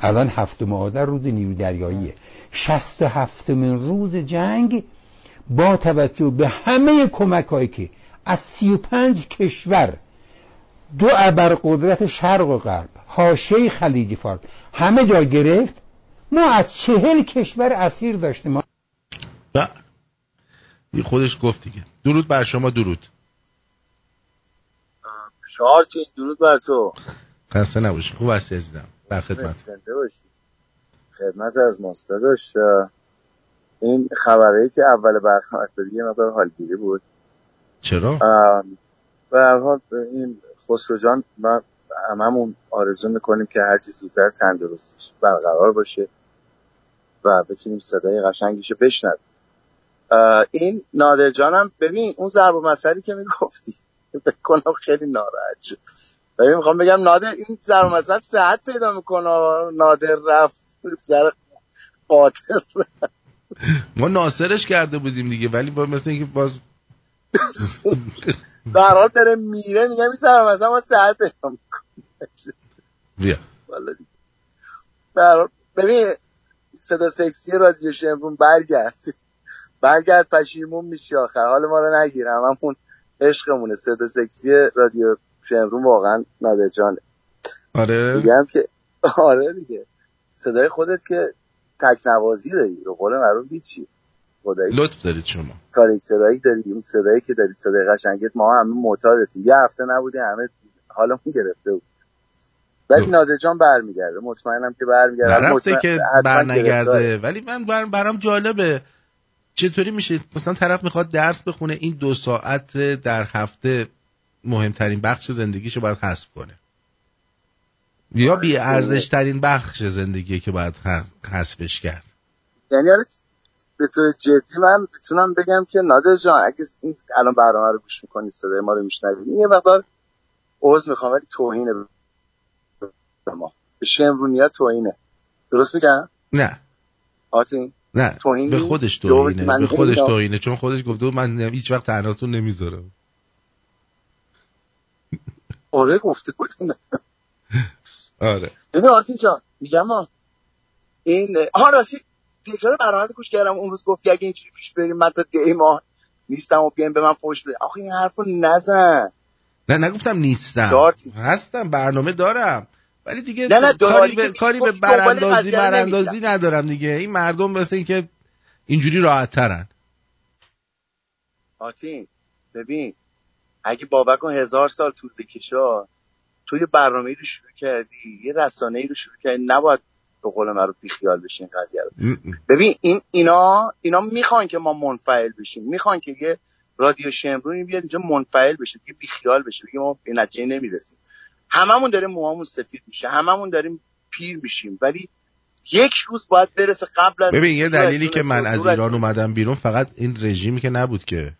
الان 7 آذر روز نیروی دریاییه. 67 روز جنگ با توجه به همه کمک هایی که از 35 کشور، 2 ابرقدرت شرق و غرب، حاشیه خلیج فارس، همه جا گرفت. ما از 40 کشور اسیر داشتیم. این خودش گفت دیگه. درود بر شما. درود شارچین. درود بر تو. خسته نباشی، خوب هستی عزیزم. در خدمت خدمت از ماستا داشت. این خبری که اول برنامه بود یه مقدار حالگیری بود. چرا؟ به هر حال این خسرو جان ما هممون آرزو میکنیم که هر چی زودتر تندرستیش برقرار باشه و بتونیم صدای قشنگیشو بشنویم. این نادر جانم ببین اون ضرب المثلی که میگفتی بکنم خیلی ناراحت شد. ببین میخوام بگم نادر این ضرب المثل صحت پیدا میکنه. نادر رفت سر قاتل. ما ناصرش کرده بودیم دیگه، ولی مثل اینکه باز برحال داره میره میگه میسرم مثلا ما ساعت پیدا میکنم. ببین صدا سکسی رادیو شمرون برگرد پشیمون میشه. آخر حال ما رو نگیرم، همون عشقمونه صدا سکسی رادیو شمرون واقعا نادر جانه. آره میگم که آره دیگه صدای خودت که تکنوازی داری به قول معروف هیچی خدایی لطف دارید شما، کاراکترایی دارید، اون صدایی که دارید صدای قشنگت. ما همه معتادتیم، یه هفته نبودیم همه حالمون گرفته بود. ولی نادر جان برمیگرده، مطمئنم که برمیگرده، البته که برنگرده. ولی من برام جالبه چطوری میشه مثلا طرف میخواد درس بخونه، این دو ساعت در هفته مهمترین بخش زندگیشو باید حذف کنه، یا بی ارزش ترین بخش زندگیه که باید حذفش کرد. یعنی به طور جدی من بتونم بگم که نادر جان اگه الان برنامه رو گوش میکنی، صدای ما رو میشنوی، یه مقدار عذر میخوام ولی توهینه ما به شمرونی‌ها، توهینه. درست میگم؟ نه آرتین، نه توهینی؟ به خودش توهینه، به خودش توهینه، چون خودش گفته من هیچ وقت تنهاتون نمیذارم. آره گفته بود. آره ببین آرتین جان میگم ما این راستی تکرار برنامه گوش کردم اون روز، گفتی اگه اینجوری پیش بریم من تا دی ماه نیستم و بیان به من فوش بده. آخه این حرفو نزن. نه نگفتم نیستم، شارتی. هستم، برنامه دارم، ولی دیگه نه کاری به براندازی ندارم دیگه. این مردم مثل این که اینجوری راحت ترن. آتین ببین اگه بابا کن 1000 سال طول بکشا، تو یه برنامه‌ای رو شروع کردی، یه رسانه‌ای رو شروع کردی، نباید به قول من رو بیخیال بشین قضیه رو. ببین اینا میخوان که ما منفعل بشیم، میخوان که یه رادیو شمرونی بیاد اینجا منفعل بشه، دیگه بیخیال بشه، دیگه ما به نتیجه نمیرسیم. هممون داریم موهامون سفید میشه، هممون داریم پیر میشیم، ولی یک روز باید برسه قبل از. ببین یه دلیلی که من از ایران اومدم بیرون فقط این رژیمی که نبود که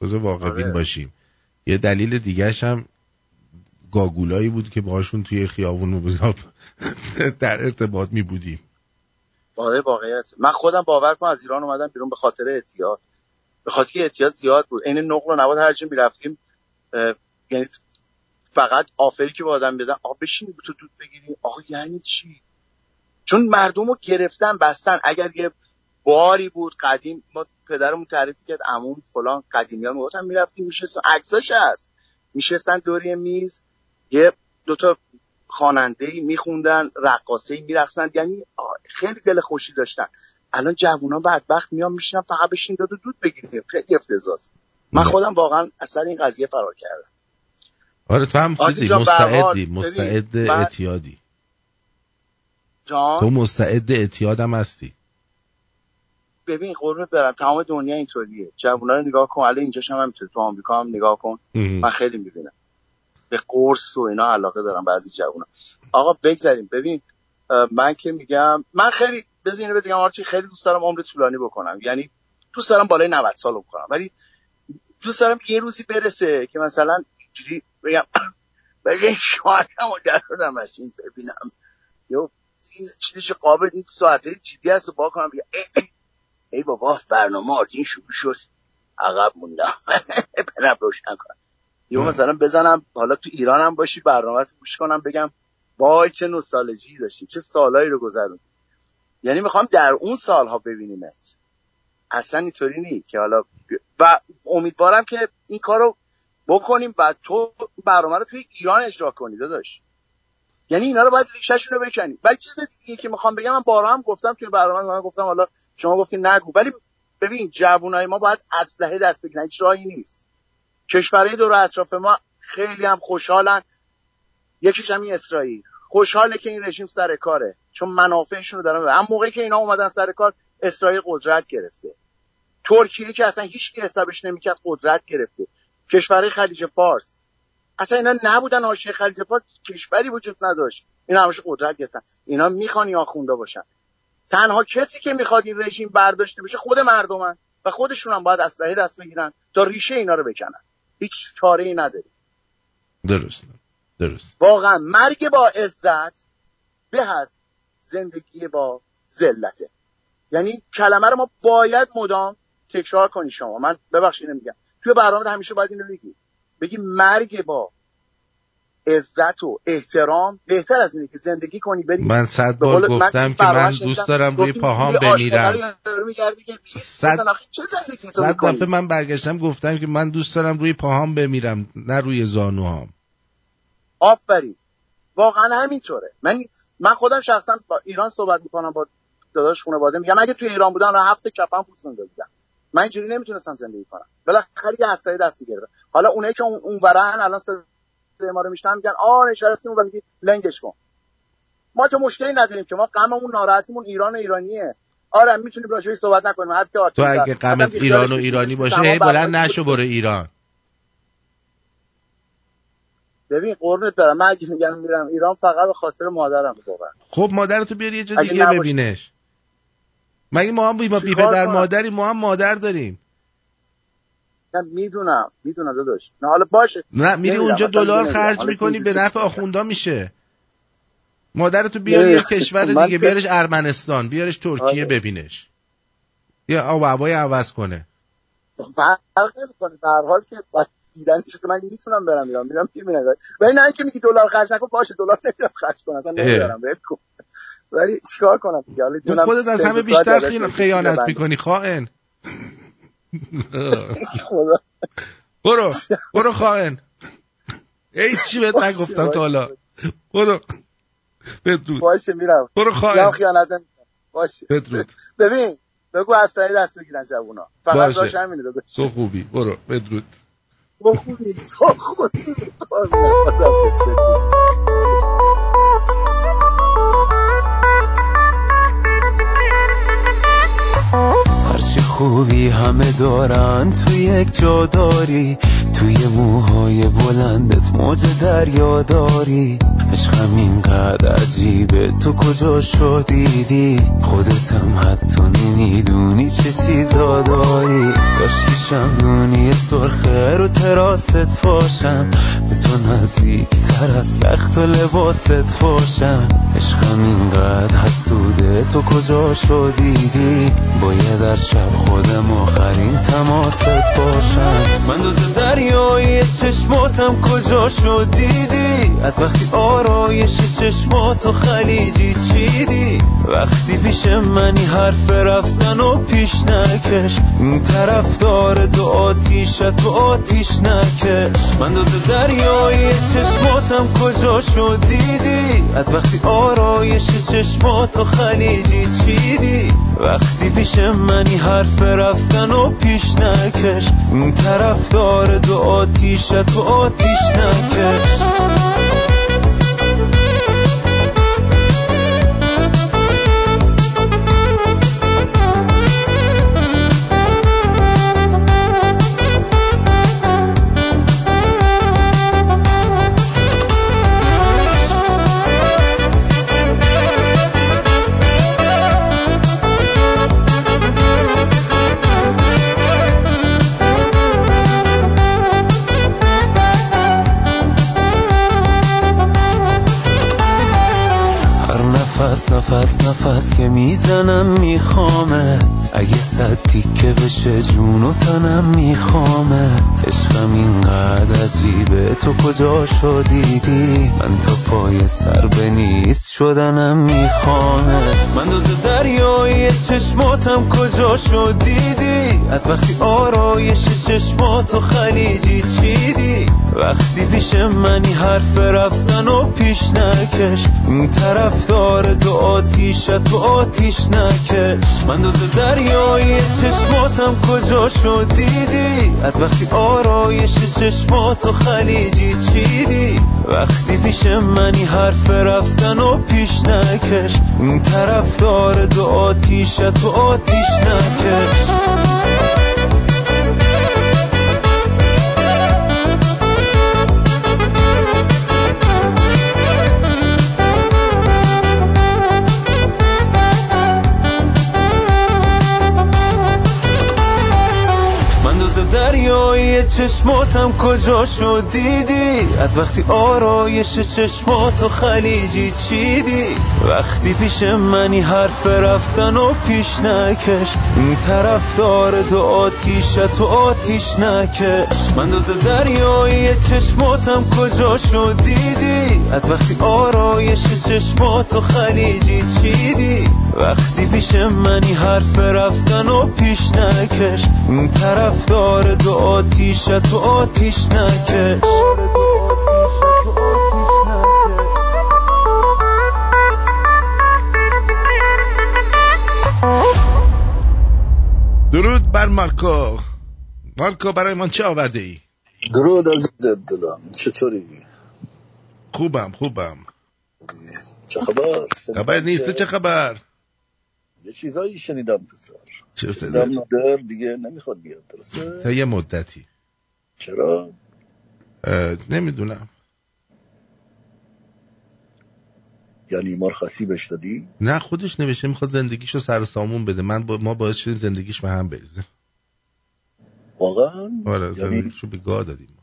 بذار واقع بین باشیم، یه دلیل دیگه‌ش هم گاگولایی بود که باهاشون توی خیابون بودم در ارتباط می بودیم. آره واقعیت. من خودم باور کنم از ایران اومدم بیرون به خاطر اعتیاد، به خاطر که اعتیاد زیاد بود. این نقل و نبات هر جا می‌رفتیم، یعنی فقط آفری که به آدم بدن، آ بشین تو دود بگیری. آخه یعنی چی؟ چون مردمو گرفتن بستن. اگر یه باری بود قدیم، ما پدرمون تعریف کرد، عموم فلان قدیمیان بود، هم می‌رفتیم می‌شستن، عکساش هست، می‌شستن دور میز، یه دو تا خواننده‌ای میخوندن، رقاصه‌ای میرقصن، یعنی خیلی دل خوشی داشتن. الان جوونا بدبخت میان میشینن فقط بشین داد و دود بگیریم، خیلی افتضاحه. من خودم واقعا اثر این قضیه فرار کردم. آره تو هم چیزی مستعد اعتیادی جان، تو مستعد اعتیادم هستی. ببین قربونت برم، تمام دنیا اینطوریه، جوونا رو نگاه کن، الان اینجاش هم همینطوره، تو آمریکا هم نگاه کن. من خیلی میبینم به قرص و اینا علاقه دارم بعضی جوونا. آقا بگذاریم. ببین من که میگم من خیلی بزینه بگم آرچی، خیلی دوست دارم عمر طولانی بکنم، یعنی دوست دارم بالای 90 سال بکنم، ولی دوست دارم یه روزی برسه که مثلا اینجوری بگم بگم شوهرمو درونم ماشین ببینم یا چیزی قابل این ساعته جیبی هست با کنم بگم ای بابا برنامه آرچی شروع شد عقب موندم برم روشن کنم. یا مثلا بزنم حالا تو ایرانم باشی برنامه‌تو گوش کنم بگم وای چه نوستالژی داشتی، چه سالایی رو گذروندی. یعنی میخوام در اون سالها ببینیمت. اصلا اینطوری نیست که حالا و امیدوارم که این کارو بکنیم و تو برنامه رو توی ایران اجرا کنی داداش. یعنی اینا رو باید ریشه‌شون رو بکنی. ولی چیز دیگه که میخوام بگم، من بارها هم گفتم توی برنامه، من گفتم حالا شما گفتین نگو، ولی ببین جوانای ما باید اسلحه دست بگیرن، چراغی نیست. کشورهای دور اطراف ما خیلی هم خوشحالن، یکیش هم این اسرائیل خوشحاله که این رژیم سر کاره، چون منافعشون رو دارن. اما موقعی که اینا اومدن سر کار، اسرائیل قدرت گرفته، ترکیه که اصلا هیچ کی حسابش نمیکرد قدرت گرفته، کشورهای خلیج فارس اصلا اینا نبودن، حاشیه خلیج فارس کشوری وجود نداشت، اینا همش قدرت گرفتن. اینا میخوان یا خوندا باشن، تنها کسی که میخواد این رژیم برداشته بشه خود مردمن و خودشون هم باید اسلحه دست بگیرن تا ریشه اینا رو بکنن. هیچ چاره‌ای نداری. درست. واقعا مرگ با عزت به هست زندگی با ذلته. یعنی کلمه رو ما باید مدام تکرار کنی. شما من ببخشید نمیگم، توی برنامه همیشه باید اینو بگی مرگ با عزت و احترام بهتر از اینه که زندگی کنی بری. من 100 بار گفتم که من دوست دارم روی پاهام بمیرم. 100 دفعه من برگشتم گفتم که من دوست دارم روی پاهام بمیرم نه روی زانوهام. آفرین، واقعا همینطوره. من خودم شخصا با ایران صحبت میکنم، با داداش خانواده میگم اگه توی ایران بودم را 7 کفن پوستون دادم، من اینجوری نمیتونستم زندگی کنم، بالاخره یه اسرای دست میگیره. حالا اونایی که اونورن الان ما رو میشنن میگن آ نشاستیم و میگی لنگش کن، ما که مشکلی نداریم که ما غممون ناراحتیمون ایران و ایرانیه. آره میتونیم راجعش صحبت نکنیم حتی تو اگه غمت ایران و ایرانی باشه هی بلند نشو برو ایران. ببین قربونت برم من اگه میگم میرم ایران فقط به خاطر مادرم واقعا. خب مادرتو بیار یه جا دیگه ببینش. مگه ما هم بی پدر مادری ما هم مادر داریم. من میدونم داداش. نه حالا باشه. نه میری اونجا دلار خرج میکنی به نفع اخوندا میشه. مادرتو بیار یه کشور دیگه بیارش ارمنستان بیارش ترکیه ببینش. یا آب و هوای عوض کنه. فرق نمیکنه در حال که دیدنش که من میتونم برم ایران میرم فیلم نگاه. ولی نه اینکه میگی دلار خرج نکن باشه دلار نمیرم خرج کنم اصلا نمیرم ول کن. ولی چیکار کنم دیگه حالا میدونم خودت از همه بیشتر خیانت میکنی خائن. خدا برو خائن هیچ چی بهت نگفتم تا حالا برو باشه میرم برو خائن خیانت نمیکنم باشه ببین بگو از طریق دست بگیرن جوونا فقط داش همینه داده تو خوبی برو بدرود تو خوبی خوبی همه دارن تو یک جا داری توی موهای بلندت موج دریا داری عشقم اینقدر عجیبه تو کجا شو دیدی خودتم حتی نمیدونی چه چیزا داری کاش که شمعدونی سرخه رو تراست باشم به تو نزدیکتر از لخت و لباست باشم عشقم اینقدر حسوده تو کجا شو دیدی باید در شب خودم آخرین تماست باشم من دوز دریای چشماتم کجا شد دیدی از وقتی آرایش چشماتو خلیجی چیدی وقتی پیش منی حرف رفتن و پیش نکش این طرف داره دو آتیشت و آتیش نکش من دوز دریای چشماتم کجا شد دیدی از وقتی آرایش چشماتو خلیجی چیدی وقتی پیش منی حرف رفتن و پیش نکش این طرف داره دو آتیشت و آتیش نکش نفس که میزنم میخوامت اگه صد تیکه بشه جون و تنم میخوامت عشقم اینقدر عجیبه تو کجا شو دیدی من تا پای سر به نیست شدنم میخوامت من دوز دریای چشماتم کجا شو دیدی از وقتی آرایش چشماتو خلیجی چیدی وقتی پیش منی حرف رفتن و پیش نکش این طرف داره دو آتیشت و آتیش نکش من دوز دریای چشماتم کجا شد دیدی از وقتی آرایش چشماتو خلیجی چیدی وقتی پیش منی حرف رفتن و پیش نکش این طرف داره دو آتیشت و آتیش نکش دریای چشماتم کجا شد دیدی از وقتی آرایش چشماتو خلیجی چیدی وقتی پیش منی حرف رفتن و پیش نکش این طرف داره دو آتیشت و آتیش نکش من دوز دریای چشماتم کجا شد دیدی از وقتی آرایش چشماتو خلیجی چیدی وقتی پیش منی حرف رفتن و پیش نکش این طرف داره دو آتیشت و آتیش نکش درود بر مارکو. مارکو برای من چه آورده ای؟ درود عزیز دلم چطوری؟ خوبم چه خبر؟ خبر نیست. چه خبر؟ یه چیزایی شنیدم پسر. شنیدم نادر دیگه نمیخواد بیاد درسته؟ تا یه مدتی. چرا؟ نمیدونم. یعنی مرخصی بهش دادی؟ نه خودش نوشته میخواد زندگیشو سر سامون بده. ما باعث شدیم زندگیش به هم بریزه. واقعا؟ آره زندگیشو به گاه دادیم.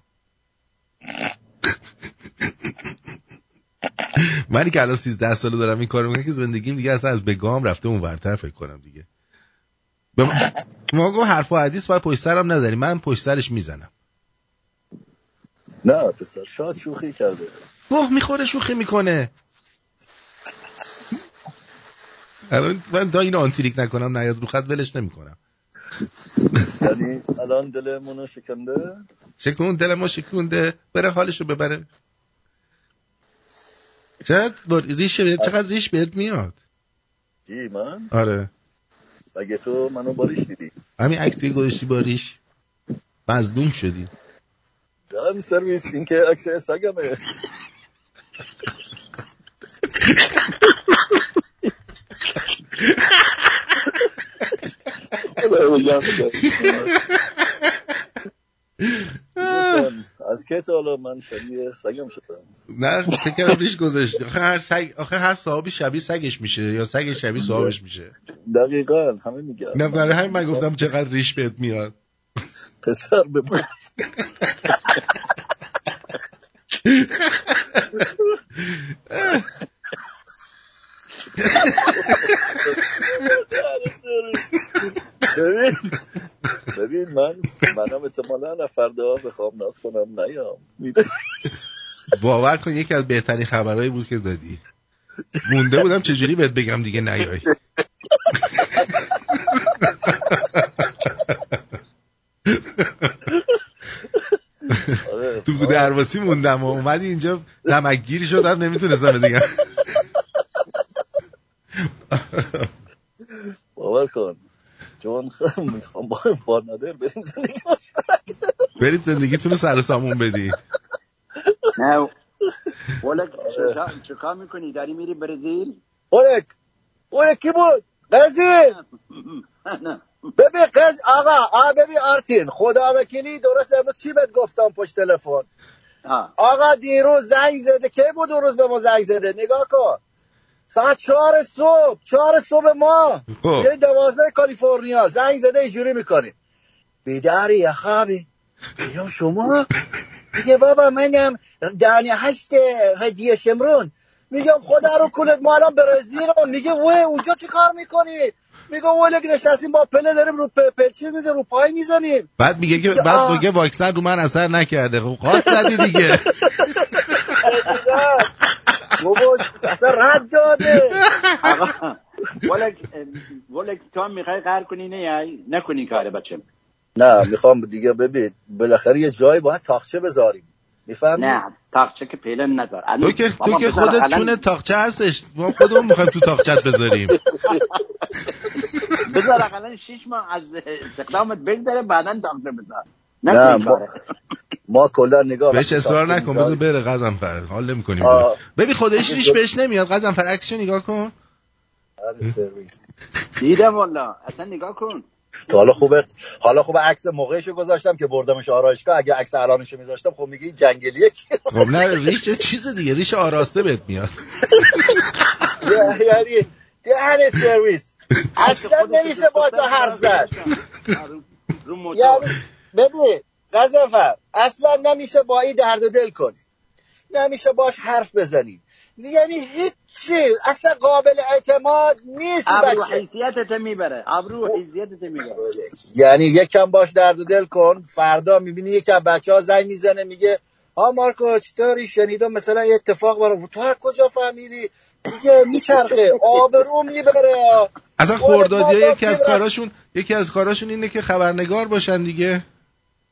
منی که الان 13 ساله دارم این کارو میکنم که زندگیم دیگه اصلا از بگام رفته اون ورتر فکر کنم دیگه. ما گفت حرف و حدیث باید پشت سرم نذاری. من پشت سرش میزنم. نه پسر شاید شوخی کرده. گوه میخوره شوخی میکنه. الان من تا اینو آنتیریک نکنم نیاد رو خط ولش نمیکنم. یعنی الان دلمونو شکنده؟ دلمو شکنده. بره حالشو ببره. چقدر ریش بهت میاد دی من؟ آره اگه تو منو باریش دیدی همین اکتوی گذاشتی باریش مظلوم شدی دارم سرویس این که اکسه سگمه از که تا حالا من شبیه سگم شدم نه فکرم ریش گذاشتی آخه هر صاحبی شبیه سگش میشه یا سگ شبیه صاحبش میشه دقیقاً همه میگن نه برای همین من گفتم چقدر ریش بهت میاد پسر ببین ببین منم احتمالاً فردا بخوام ناز کنم نیام باور کن یکی از بهترین خبرایی بود که دادی مونده بودم چجوری بهت بگم دیگه نیای تو درواسی موندم و اومدی اینجا دمکگیر شدم نمیتونستم دیگه باور کن جوان خواهم میخوام با نادر بریم زندگی مشترک بریم زندگیتون رو سر سامون بدی نه ولک چکا میکنی داری میری برزیل ولک کی بود قزی ببی قز آقا ببی آرتین خدا وکیلی درست امروز چی بهت گفتم پشت تلفن آقا دیروز زنگ زده کی بود اون روز به ما زنگ زده نگاه کن ساعت 4 صبح ما یه 12 کالیفرنیا زنگ زده اینجوری میکنه بیداری یا خوابی میگم شما میگه بابا منم دانی هست رادیو شمرون میگم خدا رو کولت ما الان برزیل میگه وای اونجا چی کار میکنی میگه ولگ نشستیم با پله داریم رو پلچی میزنیم رو پای میزنیم بعد میگه که بعد میگه واکسن رو من اثر نکرده خب قاط زدی دیگه بابا اصلا رد داده آقا ولک تو هم میخوای قهر کنی نکنی کاره بچم نه میخوام دیگه ببین بالاخره یه جایی باید تاخچه بذاریم میفهمی؟ نه تاخچه که پیلا نذار تو که خودت چونه تاخچه هستش ما خودمون میخوایم تو تاخچت بذاریم بذار اقلا 6 ماه از استخدامت بگذره بعدن تاخچه بذار نه ما کلا نگاه بهش اصرار نکن بذار بره قزنفر حال نمی‌کنیم ببین خودش ریش بهش نمیاد قزنفر عکسش نگاه کن دیدم والله اصلا نگاه کن تو حالا خوبه عکس موقعشو گذاشتم که بردمش آرایشگاه اگه عکس الانشو میذاشتم خب میگی جنگلیه خب نه ریش چیز دیگه ریش آراسته بهت میاد یعنی دهنت سرویس اصلا نمیشه با تو حرف زد ببین قزنفر اصلا نمیشه با این درد و دل کنی نمیشه باش حرف بزنی یعنی هیچی اصلا قابل اعتماد نیست ابرو حیثیتت میبره یعنی یکم باش درد و دل کن فردا میبینی یکم بچه ها زنگ میزنه میگه ها مارکو چطوری شنیدم مثلا یه اتفاق برای تو ها کجا فهمیدی دیگه میچرخه آبرو میبره اصلا خوردادی‌ها یکی از کاراشون اینه که خبرنگار باشن دیگه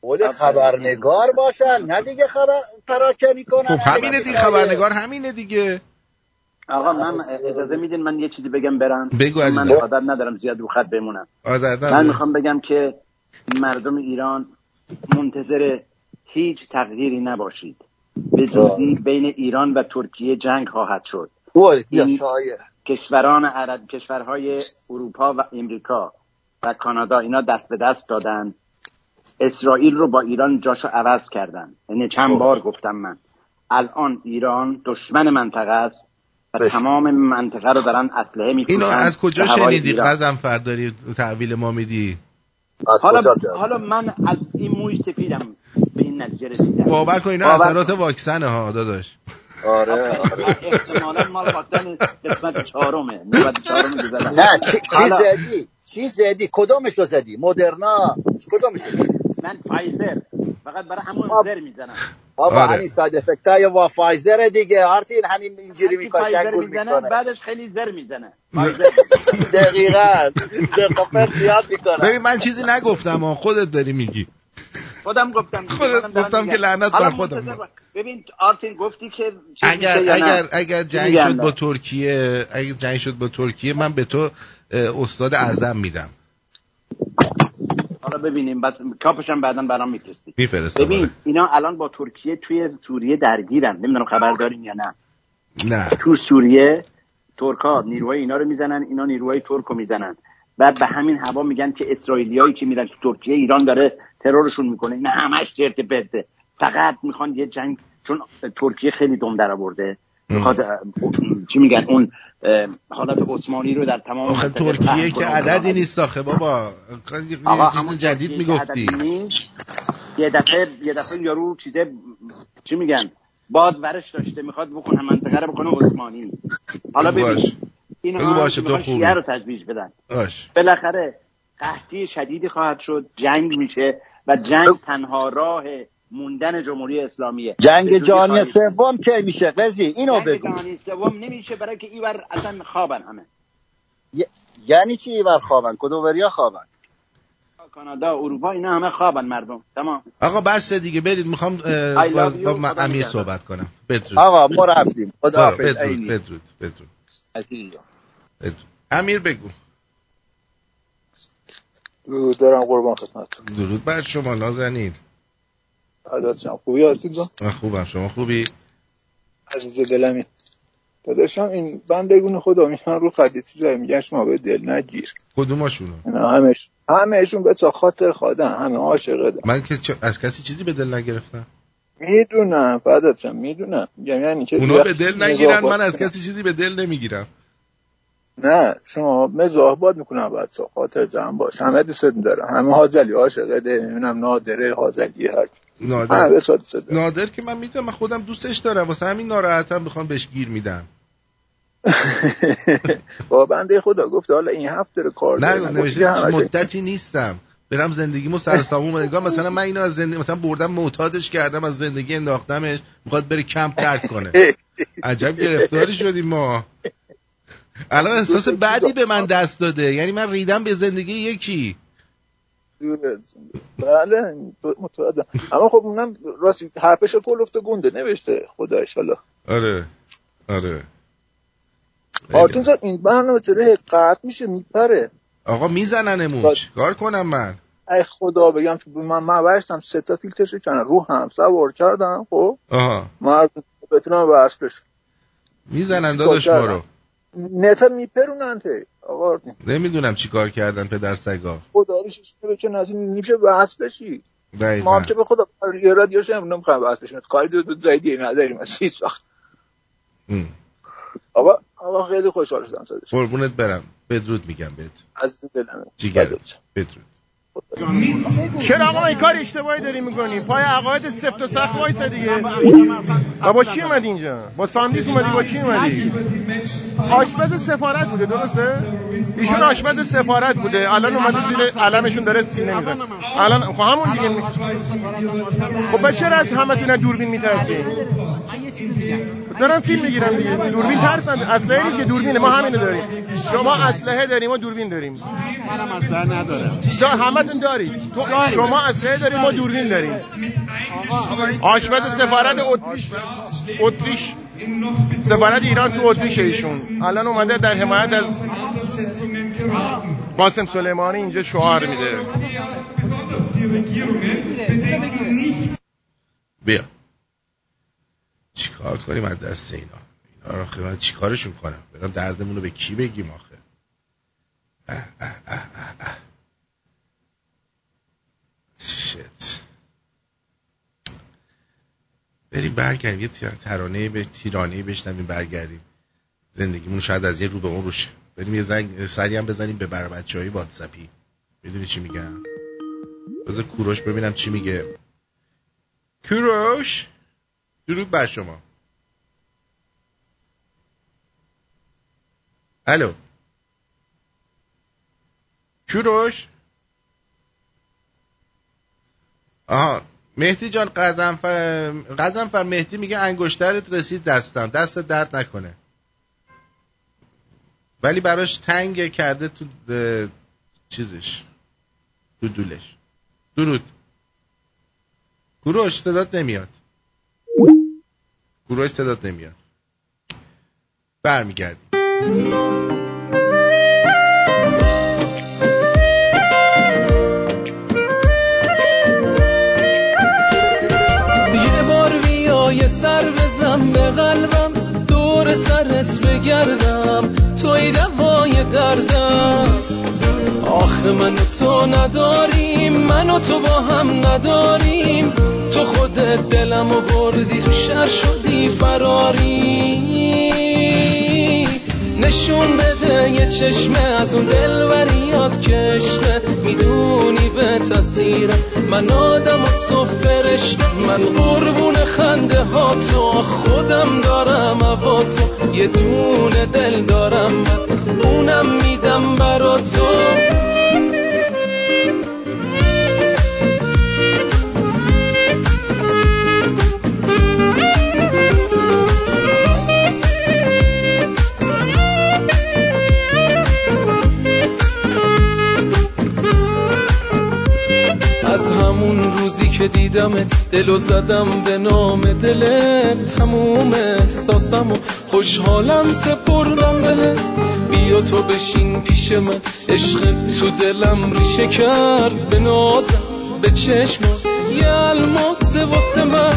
ولی خبرنگار باشن نه دیگه خبر پراکنی کنن همینه دیگه خبرنگار همینه دیگه آقا من اجازه میدین من یه چیزی بگم برم من عادت ندارم زیاد رو خط بمونم من میخوام بگم که مردم ایران منتظر هیچ تغییری نباشید به جز بین ایران و ترکیه جنگ خواهد شد کشوران عرب، کشورهای اروپا و امریکا و کانادا اینا دست به دست دادن، اسرائیل رو با ایران جاشو عوض کردن. یعنی چند بار گفتم من الان ایران دشمن منطقه است و تمام منطقه رو دارن اسلحه می‌فروشن. اینا از کجا شنیدی قزم فرداری تحویل ما میدی؟ حالا من از این موی سفیدم به این نتیجه رسیدم. باور کن اینا اثرات واکسن ها داداش. آره احتمالاً مال واکسن قسمت 4م 94م گذاشتن. نه چی زدی کدومش رو زدی؟ مدرنا کدومش رو زدی؟ من فایزر، فقط برای همون زر میزنم بابا. همین ساید افکتای و فایزر دیگه آرتین، همین اینجوری میکشه گل میکنه بعدش خیلی زر میزنه. دقیقاً زر قفل زیاد میکنه. ببین من چیزی نگفتم، خودت داری میگی. خودم گفتم که لعنت بر خودم. ببین آرتین گفتی که اگر جنگ شد با ترکیه، من به تو استاد اعظم میدم. حالا ببینیم بعد کاپشم بعداً برام میفرستی. ببین اینا الان با ترکیه توی سوریه درگیرن، نمیدونم خبر دارین یا نه. تو سوریه ترک‌ها نیروهای اینا رو میزنن، اینا نیروهای ترکو میزنن. بعد به همین هوا میگن که اسرائیلیایی که میرن تو ترکیه ایران داره ترورشون میکنه. اینا همش چرت و پرته، فقط میخوان یه جنگ، چون ترکیه خیلی دم درآورده، میخواد چی میگن اون حالت عثمانی رو در تمام ترکیه که عددی نیست آخه بابا. آقا همون جدید میگفتی یه دفعه یارو چیزه چی میگن باد ورش داشته میخواد بکنه منطقه رو بکنه عثمانی. حالا ببین اینا شیعه رو تجویز بدن، بالاخره قحطی شدیدی خواهد شد، جنگ میشه و جنگ تنها راه موندن جمهوری اسلامیه. جنگ جهانی سوم کی میشه قضی؟ اینو بگو. جنگ جهانی سوم نمیشه برای که اینور اصلا خوابن همه. یعنی چی اینور خوابن؟ کدوموریا خوابن؟ کانادا، اروپا اینا همه خوابن مردم. تمام. آقا بس دیگه برید، میخوام با امیر صحبت کنم. بدرود. آقا ما رفتیم. خداحافظ. بدرود. امیر بگو. درود دارم قربان خدمتتون. درود بر شما نازنین. عادتشم خوبی هستی جان؟ من خوبم، شما خوبی؟ عزیز دلمی داداشم این بندگون خدا میان رو خدیتی زای میگن شما به دل نگیر. کدوماشونو؟ همهشون به تا خاطر خدا همه عاشق دادم. من که از کسی چیزی به دل نگرفتم. میدونم عادتشم میدونم. یعنی که اونا به دل نگیرن، من از کسی چیزی به دل نمیگیرم. نه شما مزاح باد میکنم بعد تا خاطر زن باش. همه دوست دارم. همه حاجلی عاشق ده. میبینم نادره حاجلی هر نادر که من میدونم، من خودم دوستش دارم، واسه همین ناراحتم میخوام بهش گیر میدم. با بنده خدا گفت حالا این هفته رو کار نه مدتی نیستم برم زندگیمو سرسامون نگاه. مثلا من اینو از زندگی مثلا بردم معتادش کردم، از زندگی انداختمش میخواد بره کمپ ترک کنه. عجب گرفتاری شدیم ما. الان احساس بعدی به من دست داده، یعنی من ریدم به زندگی یکی. بله متوجه. اما خب اونم راستی حرفش کل افت گنده نوشته خدایش. حالا آره آرتین جان این برنامه چرا حقیقت میشه میپره؟ آقا میزننمون چیکار کنم من؟ ای خدا بگم من ورشتم سه تا فیلترش کنم رو هم سوار کردم. خب من بتونم واسه بشم میزنن داداش ما رو نتا میپرونن ته. آقا نمیدونم چی کار کردن پدر سگا. خدا رو شکر که نازی نمیشه بحث بشی. ما که به خدا رادیو شمرون نمیخوام بحث بشیم. کاری دود زیادی نداریم از هیچ وقت. آقا خیلی خوشحال شدم صداش. قربونت برم. بدرود میگم بهت. از دلم. جیگرت. بدرود. چرا آقا این کار اشتباهی داری میکنی؟ پای عقاید سفت و سخت وایسا دیگه. با چی اومد اینجا؟ با ساندیس اومدی؟ با چی اومدی؟ آشپز سفارت بوده درسته؟ ایشون آشپز سفارت بوده، الان اومده زیر علمشون داره سینه میزنه. الان خب همون دیگه. خب چرا از همتون دوربین میترسین؟ دارم فیلم میگیرم دیگه. دوربین ترسند اصلا نیست که دوربین ما همینو داریم. شما اسلحه داریم ما دوربین داریم. منم اسلحه ندارم. همتون دارید. شما اسلحه داریم ما دوربین داریم. آشپز سفارت اتریش سفارت ایران تو اتریشه ایشون. الان اومده در حمایت از قاسم سلیمانی اینجا شعار میده. بیا چیکار کنیم از دست اینا؟ آخه من چی کارشون کنم؟ برم دردمون رو به کی بگیم آخه؟ شت. بریم برگردیم یه ترانه به تیرانهی بشنویم برگردیم زندگیمون شاید از یه رو به اون روشه. بریم یه زنگ سری هم بزنیم به بربچه های واتسپی بدونی چی میگم. بذار کوروش ببینم چی میگه. کوروش درود بر شما. الو کوروش. آها مهدی جان قزنفر مهدی میگه انگشترت رسید دستم، دست درد نکنه ولی براش تنگ کرده تو چیزش تو دولش. درود کوروش صدات نمیاد برمیگردیم. یه بار بیای سر بزن به قلبم دور سرت بگردم توی دوای دردم آخه من تو نداریم من و تو با هم نداریم تو خودت دلمو بردی تو شر شدی فراری نشون بده یه چشمه از اون دلوریات کشته میدونی به تصیرم من آدم و تو فرشته من قربون خنده ها تو خودم دارم هوا تو یه دونه دل دارم من اونم میدم برا تو از همون روزی که دیدمت دلو زدم به نام دلت تموم احساسم و خوشحالم سپردم بهت بیا تو بشین پیش من عشق تو دلم ریشه کرد به نازم به چشمت یه الماس واسه من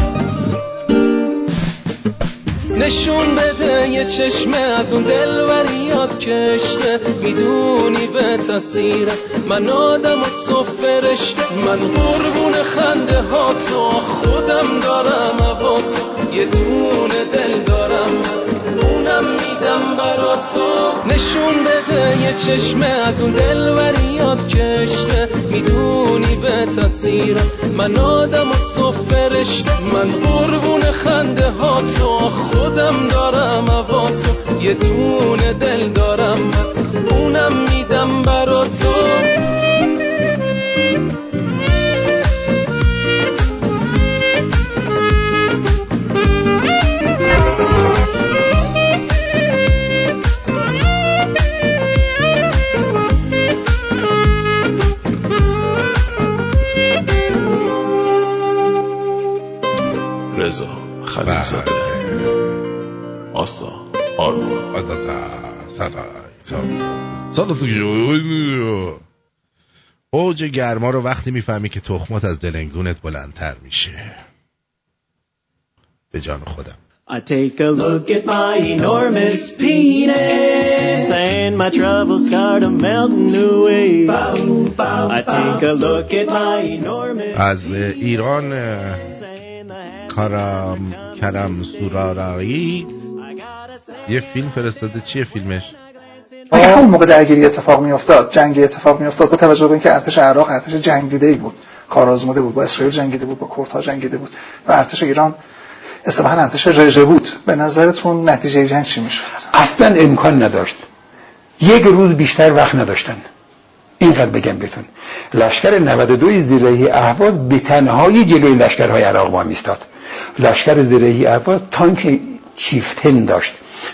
نشون بده یه چشمه از اون دلوریات کشته میدونی به تصیرم من آدم و تو فرشته من قربون خنده ها تو خودم دارم هوا تو یه دونه دل دارم اونم میدم برا تو نشون بده یه چشمه از اون دلوریات کشته میدونی به تصیرم من آدم و تو فرشته من قربون خنده ها تو خودم دارم هوا تو یه دونه دل دارم من اونم میدم برا تو رضا خلیل‌زاده آسا آرمان آدادا سالا اوج گرما رو وقتی میفهمی که تخمات از دلنگونت بلندتر میشه. به جان خودم I take a look at my enormous penis and my troubles start melting away. I take a look at my enormous از ایران کرم سورارایی یه فیلم فرستاده. چیه فیلمش؟ اون موقع درگیری اتفاق میافتاد، جنگی اتفاق میافتاد با توجه به اینکه ارتش عراق ارتش جنگ دیده‌ای بود، کار آزموده بود، با اسرائیل جنگیده بود، با کردها جنگیده بود و ارتش ایران اصطلاحاً ارتش رژه بود. به نظرتون نتیجه جنگ چی میشد؟ اصلاً امکان نداشت، یک روز بیشتر وقت نداشتن. اینقدر بگم بهتون لشکر 92 زیرهی اهواز به تنهایی جلوی لشکرهای عراق وام ایستاد. لشکر زیرهی اهواز تانک چیفتن داشت،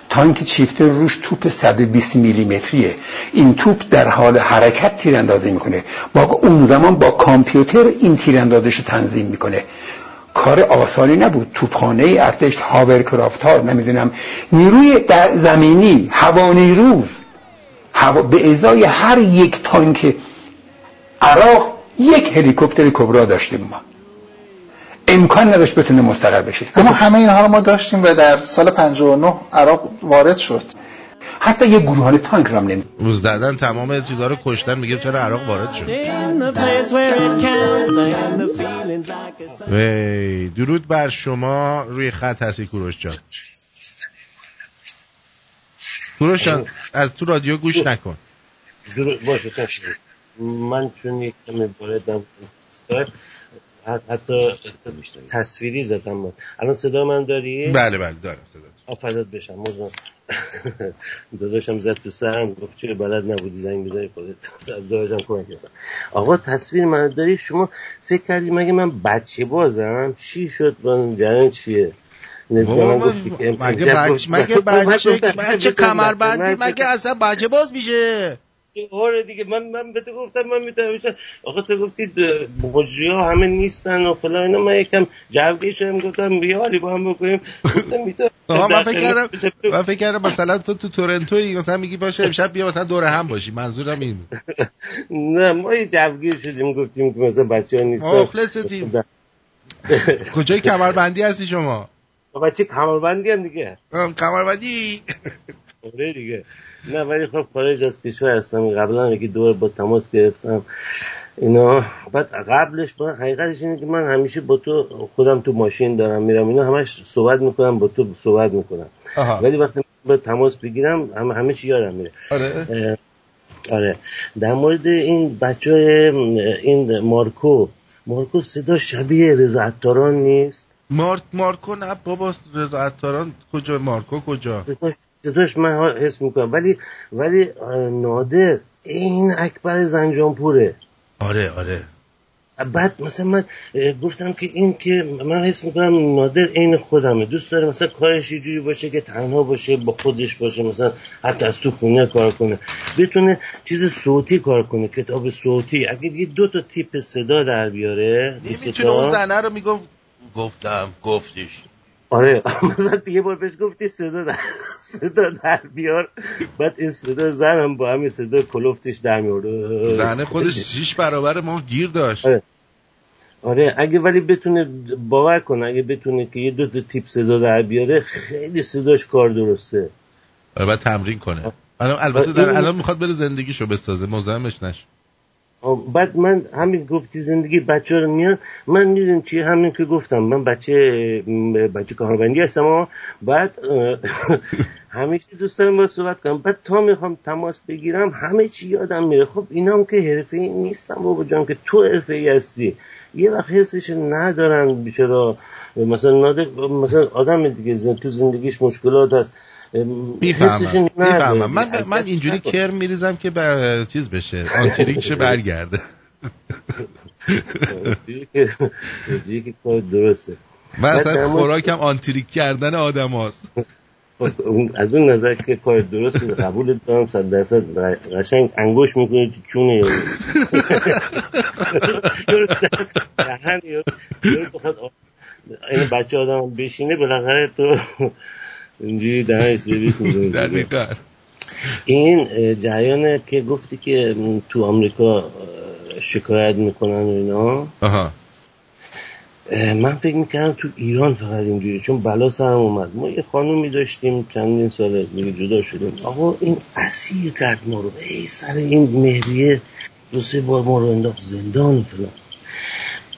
تانک چیفتن روش توپ 120 میلیمتریه. این توپ در حال حرکت تیراندازی میکنه، با اون زمان با کامپیوتر این تیراندازش رو تنظیم میکنه. کار آسانی نبود. توپخانه ارتش، هاورکرافت ها، نمیدونم نیروی در زمینی، هوانیروز، به ازای هر یک تانک عراق یک هلیکوپتر کبرا داشتیم ما. امکان نداشت بتونه مستقر بشه. اما همه اینها رو ما داشتیم و در سال 59 عراق وارد شد. حتی یه گروهان تانک رو هم نمید مزددن تمام چیزها رو کشتن. میگه چرا عراق وارد شد. درود بر شما. روی خط هستی کوروش جان. کوروش جان از تو رادیو گوش نکن. درود باشه سفر. من چون یک کمی باردم حتی تصویری زدم. من الان صدا من داری؟ بله بله دارم صدا. آفرات بشم موضوع داداشم زد تو سرم گفت چه بلد نبودی زنگ بزنی خودت. داداشم کمک کردم. آقا تصویر من داری؟ شما فکر کردی مگه من بچه بازم؟ چی شد؟ من جنان چیه؟ مگه بچه کمربندی مگه اصلا بچه باز میشه؟ آره دیگه من به تو گفتم من میتونم. آقا تو گفتید مجری ها همه نیستن و فلان اینا. من یکم جوگیر شدم گفتم بیاری با هم بکنیم. گفتم میتونم. من فکر کردم مثلا تو تورنتویی مثلا میگی باشه امشب بیا مثلا دور هم باشی. منظورم این نه ما یه جوگیر شدیم گفتیم که مثلا بچه‌ها نیستن. مخلصتیم. کجای کمربندی هستی شما؟ بچه کمربندی هم دیگه. کمربندی آره دیگه. نه ولی خب خارج از کشور هستم. قبلا یکی دور با تماس گرفتم اینا. بعد قبلش من حقیقتش اینه که من همیشه با تو خودم تو ماشین دارم میرم اینا همش صحبت میکنم با تو صحبت میکنم. ولی وقتی با تماس بگیرم همه چی یادم میره. آره در مورد این بچه این مارکو صدا شبیه رضا عطاران نیست؟ مارکو نه بابا. رضا عطاران کجا؟ مارکو کجا؟ صداش من حس میکنم. ولی نادر این اکبر زنجانپوره. آره بعد مثلا من گفتم که این که من حس میکنم نادر این خودمه. دوست داره مثلا کارش یه جوری باشه که تنها باشه با خودش باشه. مثلا حتی از تو خونه کار کنه بتونه چیز صوتی کار کنه کتاب صوتی. اگه دیگه دو تا تیپ صدا در بیاره نمیتونه. اون زنه رو میگم گفتش آره مثلا دیگه بار بهش گفتی صدا در بیار. بعد این صدا زن هم با همین صدا کلوفتش در میاره. زنه خودش 6 برابر ما گیر داشت. آره اگه ولی بتونه باور کنه اگه بتونه که یه 2 تا تیپ صدا در بیاره خیلی صداش کار درسته. آره بعد تمرین کنه. البته الان میخواد بره زندگیشو بسازه. مزاحمش نشه. بعد من همین گفتی زندگی بچه رو میاد. من میدونم چی همین که گفتم من بچه کاربندی هستم. بعد همیشه دوست دارم با صحبت کنم. بعد تا میخوام تماس بگیرم همه چی یادم میره. خب اینا هم که حرفه‌ای نیستم بابا جان که تو حرفه‌ای هستی. یه وقت حسش ندارن بیچاره. مثلا آدم دیگه تو زندگیش مشکلات هست. میفهمم. من اینجوری کرم میریزم که به چیز بشه آنتیریکش برگرده. دیگه که کار درسته. من اصلا خوراکم آنتیریک کردن آدم هاست. از اون نظر که کار درسته قبول دارم 100%. قشنگ انگوش میکنی تو چونه دهن یا این بچه آدم بشینه بالاخره تو اینجوری دهنش سرویس می‌کنه. دقیقاً این جریانه که گفتی که تو آمریکا شکایت میکنن و اینا. من فکر میکردم تو ایران فقط اینجوری چون بلا سرم اومد. ما یه خانومی داشتیم چندین ساله دیگه جدا شدیم. آقا این اسیر کرد ما رو. سر این مهریه 2-3 بار ما رو انداخت زندان فلان.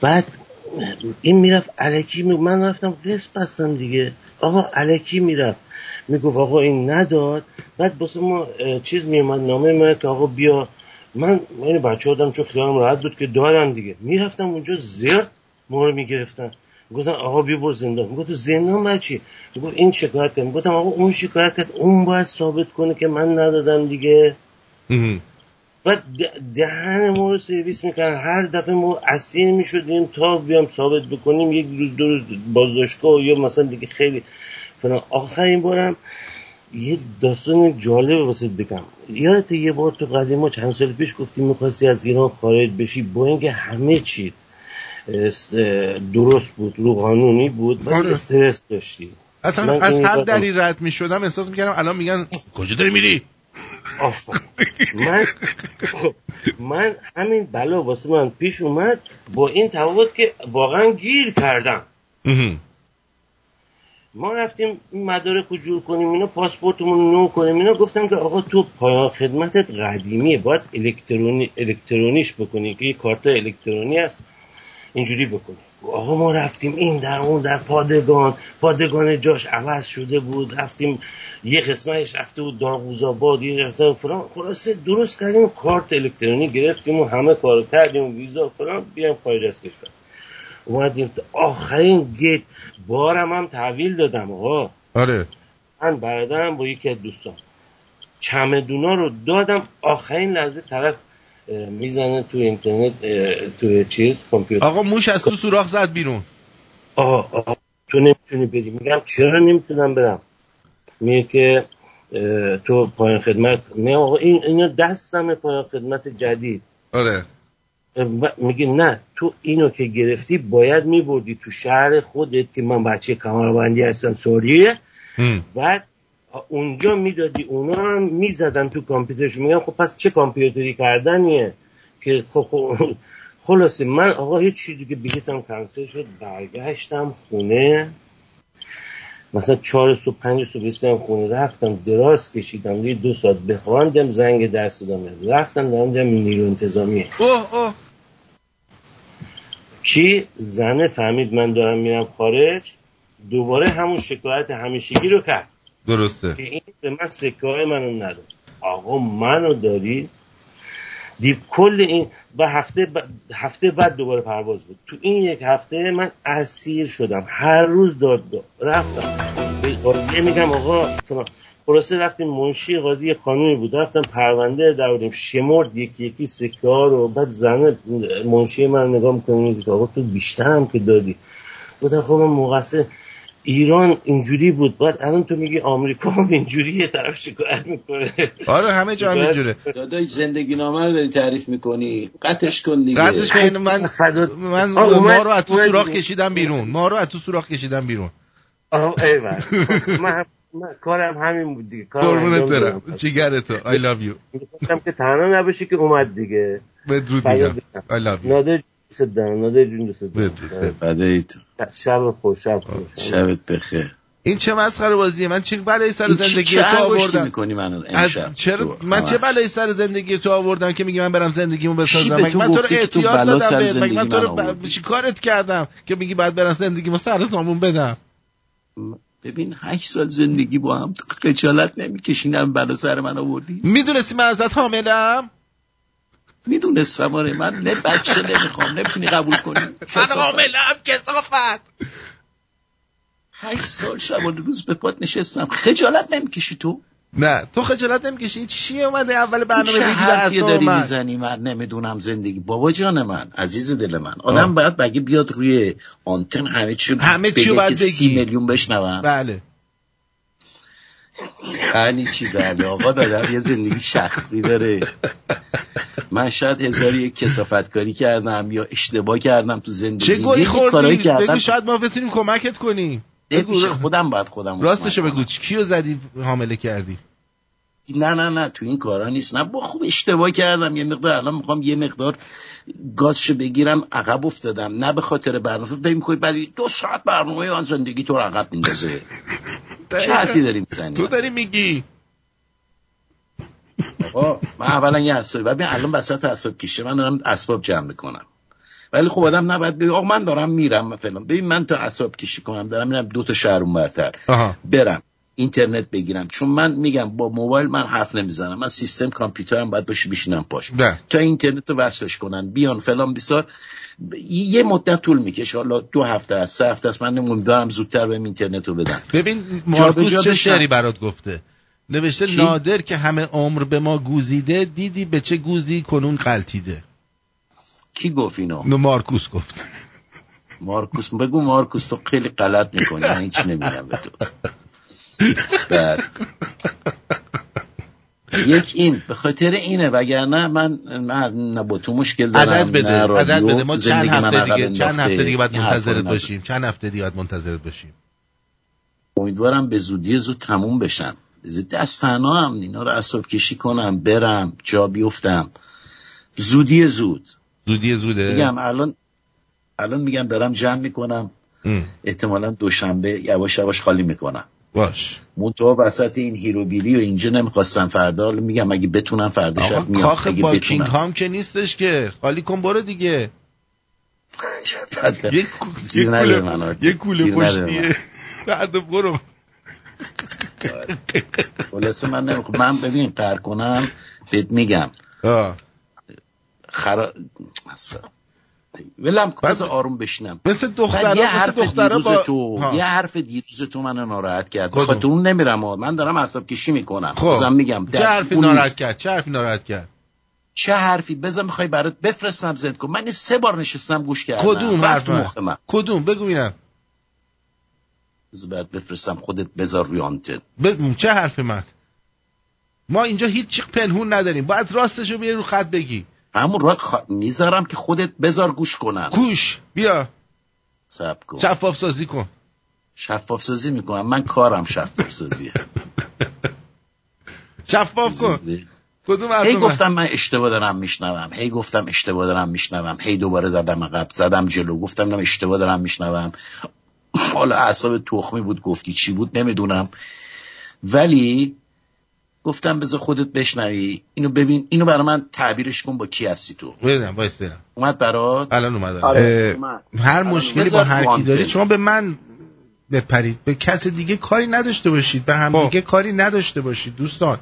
بعد این میرفت الکی من رفتم قصه بستم دیگه. آقا الکی میرفت میگفت آقا این نداد. بعد باسه ما چیز میامد نامه من که آقا بیا. من این بچه آدم چون خیالم راحت بود که دادم دیگه. میرفتم اونجا زیاد ما رو میگرفتن. گفتم آقا بیا برو زندان. میگفت زندان برای چی؟ میگفت این شکایت کرد. میگفتم آقا اون شکایت کرد اون باید ثابت کنه که من ندادم دیگه. بعد دهن ما رو سرویس میکنن. هر دفعه ما اسیر میشدیم تا بیام ثابت بکنیم 1-2 روز بازداشتگاه یا مثلا دیگه خیلی فلان. آخرین بارم یه داستان جالب واسه بگم. یادت یه بار تو قدیما چند سال پیش گفتیم میخواستی از ایران خارج بشی با اینکه همه چی درست بود رو قانونی بود ولی استرس داشتی. اصلا از هر دری رد میشدم احساس میکردم الان میگن کجا داری میری من همین بلا واسه من پیش اومد با این تفاوت که واقعا گیر کردم. ما رفتیم مدارک رو جور کنیم اینا، پاسپورتمون نو کنیم اینا، گفتن که آقا تو پایان خدمتت قدیمیه، باید الکترونیش بکنی که یه کارت الکترونی هست اینجوری بکنی. آقا ما رفتیم این در اون در پادگان جاش عوض شده بود، رفتیم یه قسمتش رفته بود داغوزآباد، یه قسمت فلان، خلاصه درست کردیم کارت الکترونی گرفتیم و همه کارو کردیم ویزا فلان بیام خارج از کشور. اومدیم تا آخرین گیت، بارم هم تحویل دادم آقا. آره من برادرم با یکی از دوستان چمدونا رو دادم، آخرین لحظه طرف میزنه تو اینترنت تو چیز کامپیوتر، آقا موش از تو سوراخ زد بیرون. آقا تو نمیتونی بری. میگم چرا نمیتونم برم؟ میگه که تو پایان خدمت. میگم آقا اینو دستم پایان خدمت جدید. آره میگه نه تو اینو که گرفتی باید میبردی تو شهر خودت که من بچه کمربندی هستم سوریه، بعد اونجا میدادی، اونا هم میزدن تو کامپیوترش. میگم خب پس چه کامپیوتری کردنیه که خب خلاصه من آقا هیچ چیزی که بلیتم کنسل شد، برگشتم خونه مثلا 4 صبح 5 صبح رسیدم خونه، رفتم دراز کشیدم یه 2 ساعت بخواندم، زنگ درس دادم، رفتم دادم نیرو انتظامی. کی زنه فهمید من دارم میرم خارج، دوباره همون شکایت همیشگی رو کرد. درسته که این به من سکه منو نداد. آقا منو داری دیپ کل این به هفته بعد دوباره پرواز بود. تو این یک هفته من اسیر شدم، هر روز داد رفتم به قاضی میگم آقا فلان. خلاصه رفتیم منشی قاضی قانونی بود، رفتم پرونده دوریم، شمرد یکی یکی سکه ها رو، بعد زنه منشی من نگاه میکنه آقا تو بیشتر هم که دادی. گفتم خب من مقصر ایران اینجوری بود، بعد الان تو میگی آمریکا هم اینجوریه، طرف شکایت میکنه. آره همه جا اینجوره. داداش زندگی نامه رو داری تعریف میکنی، قطعش کن دیگه. قطعش کن. من ما رو از تو سوراخ کشیدم بیرون. ایول. من کارم همین بود دیگه. قربونت برم. جیگرتو. I love you. گفتم که تنها نباشی که اومد دیگه. بدرود میگم. I love you. نادر جون دوست دارم. بدایت. شبت بخیر. این چه مسخره بازیه؟ من چه بلایی سر زندگی تو آوردم؟ می‌کنی منو امشب. چرا من چه بلایی سر زندگی تو آوردم که میگی من برم زندگیمو بسازم؟ مگه من تو رو احتیاط دادم؟ مگه من تو رو چی کارت کردم که میگی بعد برم زندگیمو سر سامون بدم؟ ببین 8 سال زندگی با هم، خجالت نمی‌کشینم بلا سر من آوردی؟ میدونستی من ازت حاملم؟ میدونستم. آره من نه بچه نمیخوام، نمیتونی قبول کنی. من حاملم کثافت. 8 سال شب و روز به پات نشستم، خجالت نمیکشی تو؟ نه تو خجالت نمیکشی. چی اومده اول برنامه دیگه به اصلا من میزنی؟ من نمیدونم زندگی. بابا جان من، عزیز دل من، آدم باید بگه بیاد روی آنتن همه چی باید بگی 30 میلیون بشنون. بله یعنی چی؟ بله آقا دادم یه زندگی شخصی داره. من شاید هزار یک کثافتکاری کردم یا اشتباه کردم تو زندگی، چه گویی خوردی بگو شاید ما بتونیم کمکت کنیم. خودم باید خودم راستشو بگو کیو زدی حامله کردی؟ نه تو این کارا نیست. نه با خوب اشتباه کردم یه مقدار، الان میخوام یه مقدار گازشو بگیرم، عقب افتادم. نه به خاطر برنامه فکر می‌کنی بعد 2 ساعت برنامه آن زندگی تو رو عقب میندازه. چه حرفی داری میزنی؟ تو داری میگی آقا من اولا یه اعصابی، ببین الان وسط اعصاب کشه، من دارم اسباب جمع میکنم. ولی خب آدم نباید بگه آقا من دارم میرم فعلا. ببین من تا اعصاب کشی کنم دارم میرم 2 تا شهر اونورتر، برم اینترنت بگیرم، چون من میگم با موبایل من حرف نمیزنم، من سیستم کامپیوترم باید باشه، بشینم پاش تا اینترنت رو وصلش کنن بیان فلان بیسار. یه مدت طول میکشه، حالا 2 هفته است 3 هفته است، من نمیدونم زودتر بهم اینترنت رو بدن. ببین مارکوس چه شعری برات گفته، نوشته چی؟ نادر که همه عمر به ما گوزیده، دیدی به چه گوزی کنون غلطیده. کی گفت اینو؟ مارکوس گفت. مارکوس بگو مارکوس تو خیلی غلط میکنی، من هیچ نمیگم به تو. یک این به خاطر اینه، وگرنه من با تو مشکل دارم. عدد بده ما چند هفته دیگه باید منتظرت باشیم. امیدوارم به زودی زود تموم بشم. دست تنها هم اینا رو اعصاب کشی کنم برم جا بیفتم. زودیه زوده میگم الان میگم برم جمع میکنم احتمالا دوشنبه یواش یواش خالی میکنم باش. منتها وسط این هیروبیلی و اینجا نمیخواستم فردا میگم اگه بتونم فردا شب میام. کاخ باکینگهام که نیستش که خالی کن برو دیگه. یک کوله پشتیه فردا برو. خلاصه من ببین قرار کنم بهت میگم ولم باز آروم بشینم. مثل دخترها با یه حرف دیروز تو منو ناراحت کرد. بخاطر اون نمیرم من دارم اعصاب کشی میکنم. بازم میگم چه حرفی ناراحت کرد چه حرفی بزن میخوای برات بفرستم زد کن. من سه بار نشستم گوش کردم. کدوم بگو اینم زبرد بفرستم خودت بذار روی آنتن. چه حرفی من؟ ما اینجا هیچ چیز پنهون نداریم. باید راستشو بیاری رو خط بگی. همون را میذارم که خودت بذار گوش کنن. گوش بیا صبر کن. شفاف سازی میکنم. من کارم شفاف سازیه. شفاف کن. هی گفتم من اشتباه دارم میشنوم. هی دوباره دادم عقب زدم جلو. گفتم من اشتباه دارم میشنوم. حالا اعصاب تخمی بود گفتی چی بود نمیدونم، ولی گفتم بذار خودت بشنوی اینو. ببین اینو برای من تعبیرش کن. با کی هستی تو؟ ببینم وایسیدم اومد برات الان اومد. هر مشکلی با هر کی دارید شما به من بپرید، به کس دیگه کاری نداشته باشید، به هم دیگه کاری نداشته باشید دوستان.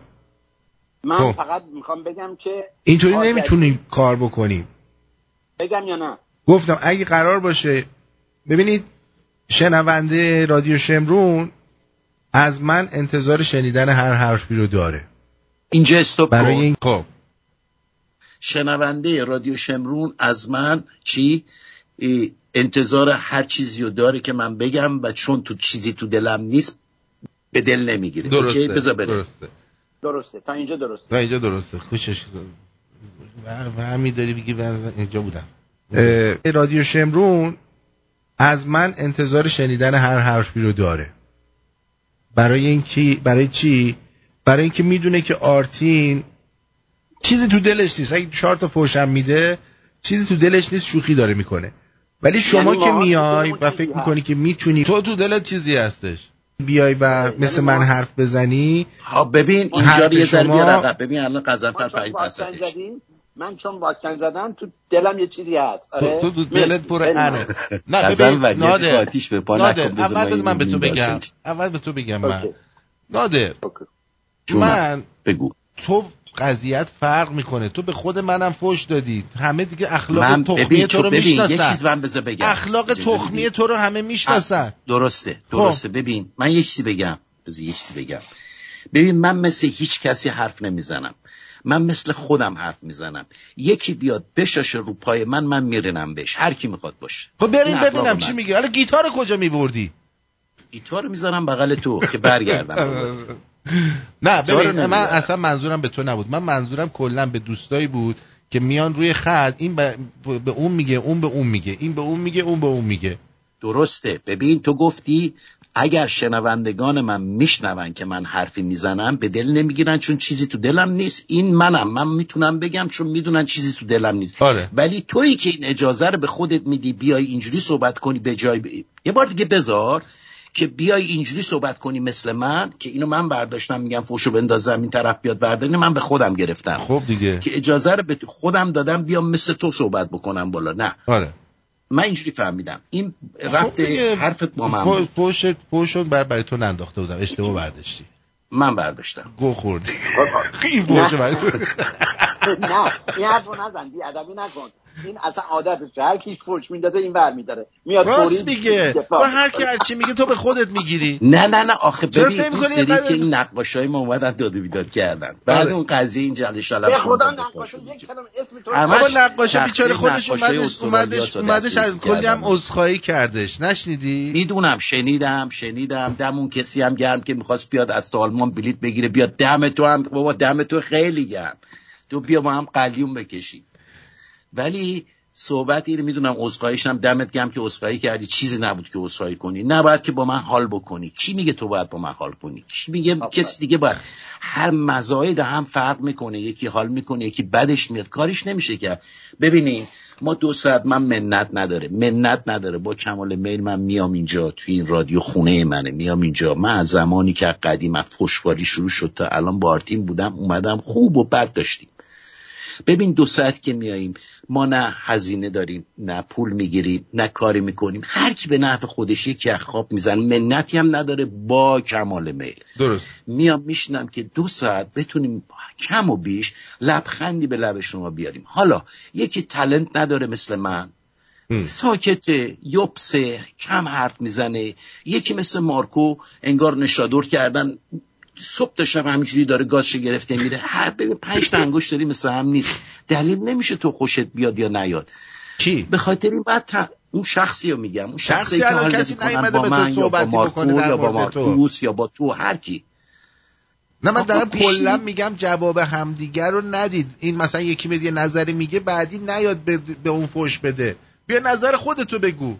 من فقط میخوام بگم که اینطوری نمیتونیم کار بکنیم. بگم یا نه؟ گفتم اگه قرار باشه ببینید شنونده رادیو شمرون از من انتظار شنیدن هر حرفی رو داره. اینجا استوب برای این خب شنونده رادیو شمرون از من چی انتظار هر چیزی رو داره که من بگم و چون تو چیزی تو دلم نیست به دل نمیگیره. درسته. تا اینجا درسته. خوشش و همین داری بگی من اینجا بودم. رادیو شمرون از من انتظار شنیدن هر حرفی رو داره. برای چی؟ برای اینکه میدونه که آرتین چیزی تو دلش نیست. اگه 4 تا فحشم میده چیزی تو دلش نیست، شوخی داره میکنه. ولی شما که میای و فکر میکنی که میتونی تو دلت چیزی هستش بیای و مثل من حرف بزنی. ببین اینجا یه ذره رقب. ببین الان قزنفر پرید وسطش. من چون واکسن زدم تو دلم یه چیزی هست. آره تو دلت پر انه. نه ببین نادر آتیش به پا نکن. اول به تو بگم من نادر من بگو تو قضیهت فرق میکنه. تو به خود منم فحش دادی. همه دیگه اخلاق تخمی تو رو میشناسن. یه چیز من بذار بگم. اخلاق تخمی تو رو همه میشناسن. درسته. ببین من یه چیزی بگم. ببین من مثل هیچ کسی حرف نمیزنم. من مثل خودم حرف میزنم. یکی بیاد بشاشه رو پای من میرنم بهش. هر کی میخواد باشه. خب بریم ببینم چی میگه. حالا گیتار کجا میبردی؟ گیتار میذارم بغل تو که برگردم. نه ببین من اصلا منظورم به تو نبود. من منظورم کلا به دوستایی بود که میان روی خط این به اون میگه، اون به اون میگه، این به اون میگه، اون به اون میگه. درسته. ببین تو گفتی اگر شنوندگان من میشنون که من حرفی میزنم به دل نمیگیرن چون چیزی تو دلم نیست. این من میتونم بگم چون میدونن چیزی تو دلم نیست. آره. ولی تویی که این اجازه رو به خودت میدی بیای اینجوری صحبت کنی به جای یه بار دیگه بذار که بیای اینجوری صحبت کنی مثل من که اینو من برداشتم میگم فوشو بندازم این طرف بیاد بردارین. من به خودم گرفتم. خب دیگه که اجازه رو به خودم دادم بیام مثل تو صحبت بکنم بالا. نه آره من اینجوری فهمیدم. این ربط حرفت با من بود. پوشت برای تو ننداخته بودم. اشتباه برداشتی. من برداشتم. گو خوردی. خیلی پوشت برای تو. نه این حرفو نزن. بی ادبی نکن. این اصلا عادتش. هر کی فوش میندازه این ور میداره. میاد راست میگه. و هر کی هر چی میگه تو به خودت میگیری. نه آخه ببین این سری که این نقاشای ما اومدن داده بیداد کردن. بعد اون قضیه این جلش علام. به خدا نقاشون یک کلام اسم تو. اما نقاش بیچاره خودش اومدش از کلی هم عذرخواهی کردش. نشنیدی؟ میدونم شنیدم. دمون کسی هم گرم که می‌خواست بیاد از تو آلمان بلیط بگیره بیاد. دم تو هم بابا دم تو خیلی گرم. تو بیا ما هم قلیون بکشی. ولی صحبت اینه، میدونم عذرخواهیشم، دمت گرم که عذرخواهی کردی، چیزی نبود که عذرخواهی کنی، نباید که با من حال بکنی. کی میگه تو باید با من حال کنی؟ کی میگه کسی دیگه باید؟ هر مزاید هم فرق میکنه، یکی حال میکنه، یکی بدش میاد، کارش نمیشه که. ببینین ما 2 ساعت، من منت نداره، با کمال میل من میام اینجا، توی این رادیو خونه منه، میام اینجا. من از زمانی که قدیم از خوشوالی شروع شد تا الان با آرتین بودم، اومدم، خوب و بد داشتیم. ببین 2 ساعت که میاییم ما نه هزینه داریم، نه پول میگیریم، نه کاری میکنیم، هر کی به نفع خودش یکی از خواب میزن، منتی هم نداره، با کمال میل. درست میام میشنم که 2 ساعت بتونیم کم و بیش لبخندی به لب شما بیاریم. حالا یکی تالنت نداره مثل من، ساکته، یوبسه، کم حرف میزنه. یکی مثل مارکو انگار نشادور کردن، صبح تا شب همینجوری داره گازش گرفته میره. هر ببین 5 تا انگشت داری مثل هم نیست، دلیل نمیشه تو خوشت بیاد یا نیاد. کی؟ به خاطر این بعد اون شخصی رو میگم، اون شخصی که حال کسی نیومده به تو صحبتی بکنه در مورد تو یا با تو، هر کی. نه من دارم کلا میگم جواب همدیگر رو ندید. این مثلا یکی میاد یه نظری میگه، بعدی نیاد به اون فوش بده، بیا نظر خودتو بگو.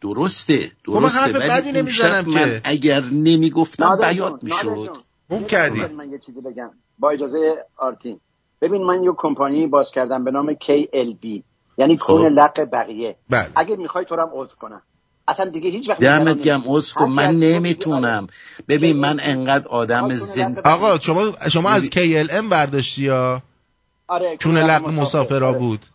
درسته. من حرف بدی نمیزنم که اگر نمیگفتم بیاد میشد. خوب کردی. من یه چیزی بگم با اجازه آرتین. ببین من یه کمپانی باز کردم به نام KLB، یعنی کون لق بقیه. بله. اگه میخوای تو رو هم عضو کنم. اصلا دیگه هیچ وقت دمت گرم، عضو کن، من نمیتونم. ببین من انقدر آدم زنده. آقا شما از KLM برداشتی یا؟ آره. کون لق مسافرا بود.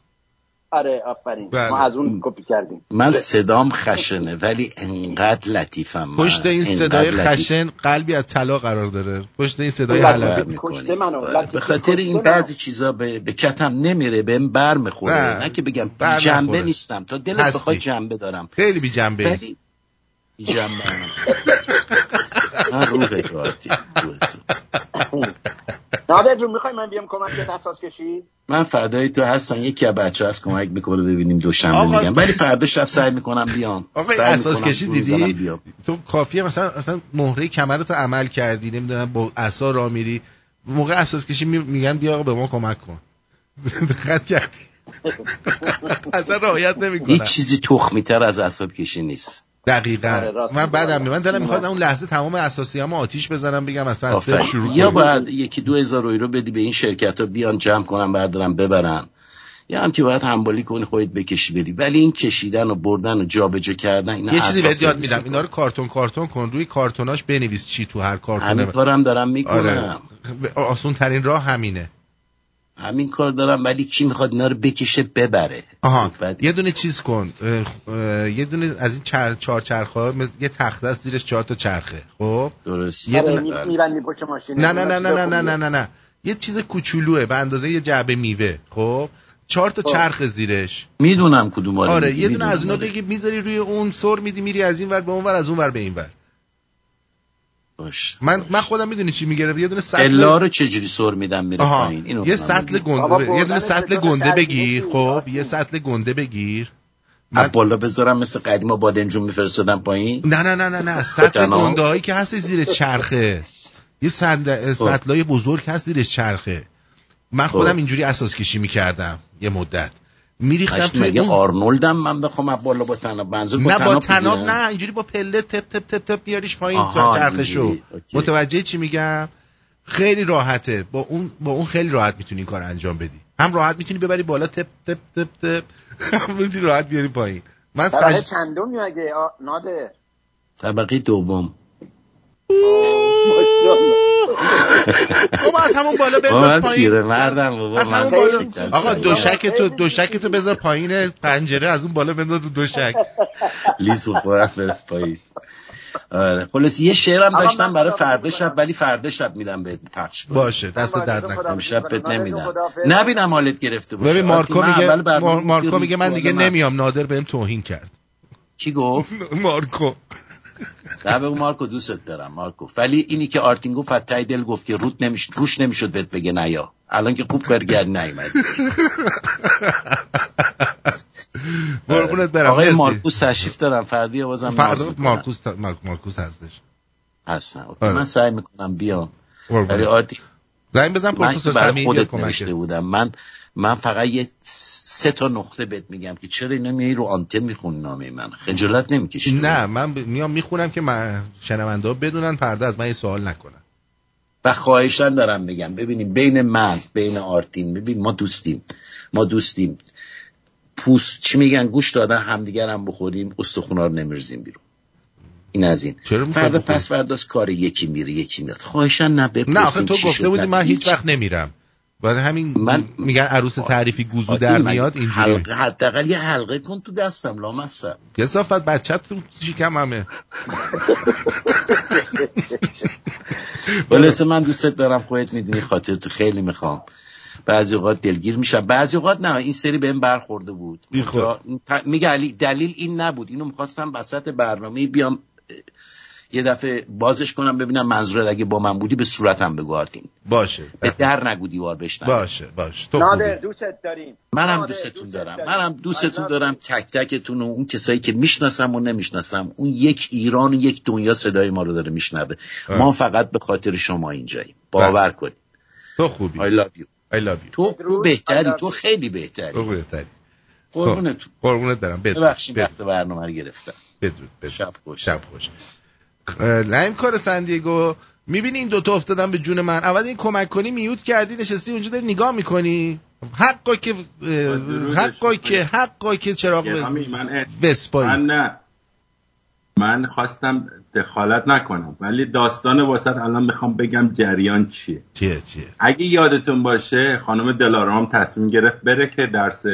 آره آفرین، ما از اون کپی کردیم. من صدام خشنه ولی انقدر لطیفم. پشت این صدای خشن قلبی از طلا قرار داره، پشت این صدای حلبی کشته منو. به خاطر این بعضی چیزا به کتم نمیره، بهم برمیخوره. نه که بگم جنبه نیستم، تا دلت بخواد جنبه دارم، خیلی بی جنبه ولی جنبه من روحه کارتی. نادر جون میخوای من بیام کمکت اساس کشی؟ من فردای تو هستم، یکی از بچه‌ها هست کمک میکنه، ببینیم دوشنبه میگم، ولی فردا شب سعی میکنم بیام. آقا اساس کشی دیدی؟ تو کافیه مثلا اصلا مهره کمرتو عمل کردی، نمیدونم با عصا راه میری، موقع اساس کشی میگن بیا آقا به ما کمک کن. دقت کردی؟ اصلا رعایت نمیکنه. هیچ چیزی تخمی‌تر از اسباب کشی نیست. دقیقاً. من بعدم من دلم میخواد اون لحظه تمام اساسیامو آتیش بزنم، بگم اصلا شروع یا باید 1-2 هزار یورو بدی به این شرکت ها بیان جمع کنن بردارن ببرن، یا هم که باید همبالی کنی خودت بکشی بری. ولی این کشیدن و بردن و جابجا کردن اینا یه چیزی بهت یاد میدم، اینا رو کارتون کن، روی کارتوناش بنویس چی تو هر کارتونه. همین کارم دارم میکنم. آره. آسون ترین راه همینه، همین کار دارم. ولی کی میخواد اینا رو بکشه ببره؟ آها یه دونه چیز کن، یه دونه از این چهار چرخ‌ها، یه تخته است زیرش 4 تا چرخه. خب درست. یه دونه میبندی پشت ماشین. نه، یه چیز کوچولوئه به اندازه یه جعبه میوه. خب 4 تا چرخ زیرش. میدونم کدوماره. آره یه دونه از اونا بگی میذاری روی اون، سر میدی میری از این ور به اون ور، از اون ور به این ور. باش. من خودم میدونی چی میگیره. یه دونه سطل الا رو چجوری سر میدم میره پایین. اینو یه سطل گنده، یه دونه سطل گنده بگیر. خب یه سطل گنده بگیر، من بالا بذارم مثل قدیما بادمجون میفرستادم پایین. نه سطل گنده هایی که هست زیر چرخه، یه سطلای بزرگ هست زیر چرخه. من خودم اینجوری اساس کشی میکردم یه مدت، میریختم توی اون. آرنولدم من بخوام بالا با تناب، منظور با تناب، نه با تناب، نه اینجوری با پله تپ تپ تپ تپ میاریش پایین تا چرخشو. متوجه چی میگم؟ خیلی راحته، با اون خیلی راحت میتونی این کار انجام بدی. هم راحت میتونی ببری بالا تپ تپ تپ تپ، هم میتونی راحت بیاری پایین. من طبقه چندم میگه نادر؟ طبقه دوم. بابا از همون بالا بنداز پایین. از همون بالا. آقا دوشکتو بذار پایین پنجره، از اون بالا بنداز رو دوشک. لیسو برو پایین. آره خلاص. یه شعرم داشتم برای فردا شب، ولی فردا شب میدم بهت پخش کنم. باشه دست درد نکنم، شب بهت نمیدم، نبینم حالت گرفته باشه. ببین مارکو میگه من دیگه نمیام، نادر بهم توهین کرد. کی گفت؟ مارکو. نه بگو مارکو دوست دارم مارکو، ولی اینی که آرتین گفت فتای دل گفت که روش نمیشد بهت بگه نیا، الان که خوب برگرد نیومد. قربونت برم آقای مارکوس، تشریف دارم فردی بازم مارکوس هستش. هستم. من سعی میکنم بیام، ولی آرتین زنگ بزن پروفسور سمیری کمکت بودم. من فقط یه 3 تا نقطه بهت میگم که چرا اینا میای رو آنتن میخونی نامه من، خجالت نمیکشی؟ نه من میام میخونم که من شنوندا بدونن، پرده از من یه سوال نکنن. و خواهشاً دارم بگم ببینید بین من بین آرتین، ببین ما دوستیم پوست چی میگن گوش دادن همدیگر هم بخوریم، استخونا رو نمیرزیم بیرون. این از این فردا پس فرداست کار یکی میره یکی میاد. خواهشاً نبپرسید. نه آخه تو گفته بودی من هیچ وقت نمیرم، برای همین من میگن عروس تعریفی گوزو در میاد اینجوری. حداقل یه حلقه کن تو دستم لامصب. یه صافت بچت تو شکممه. ولی من دوستت دارم، خودت میدونی خاطر تو خیلی میخوام. بعضی اوقات دلگیر میشم، بعضی اوقات نه. این سری بهم برخورده بود. میگه علی دلیل این نبود، اینو میخواستم وسط برنامه بیام یه دفعه بازش کنم ببینم منظورت اگه با من بودی به صورتم بگو آرتین. باشه. به در نگو دیوار بشنم. باشه. نادر دوستت داریم. منم دوستتون دارم. منم دوستتون دارم، تک تکتون و اون کسایی که میشناسم و نمیشناسم. اون یک ایران و یک دنیا صدای ما رو داره میشنوه. ما فقط به خاطر شما اینجاییم. باور کنید. تو خوبی. I love you. تو بهتری، تو خیلی بهتری. قربونت برم. ببخشید وقت برنامه رو گرفتم. بدرود. شب خوش. لایم کار سندیگو میبینی این دوتا افتادن به جون من. اول این کمک کنی میوت کردی، نشستی اونجا داری نگاه میکنی. حقا که چراغ بسپاری. من خواستم دخالت نکنم ولی داستان واسط الان میخوام بگم جریان چیه. اگه یادتون باشه خانم دلارام تصمیم گرفت بره که درس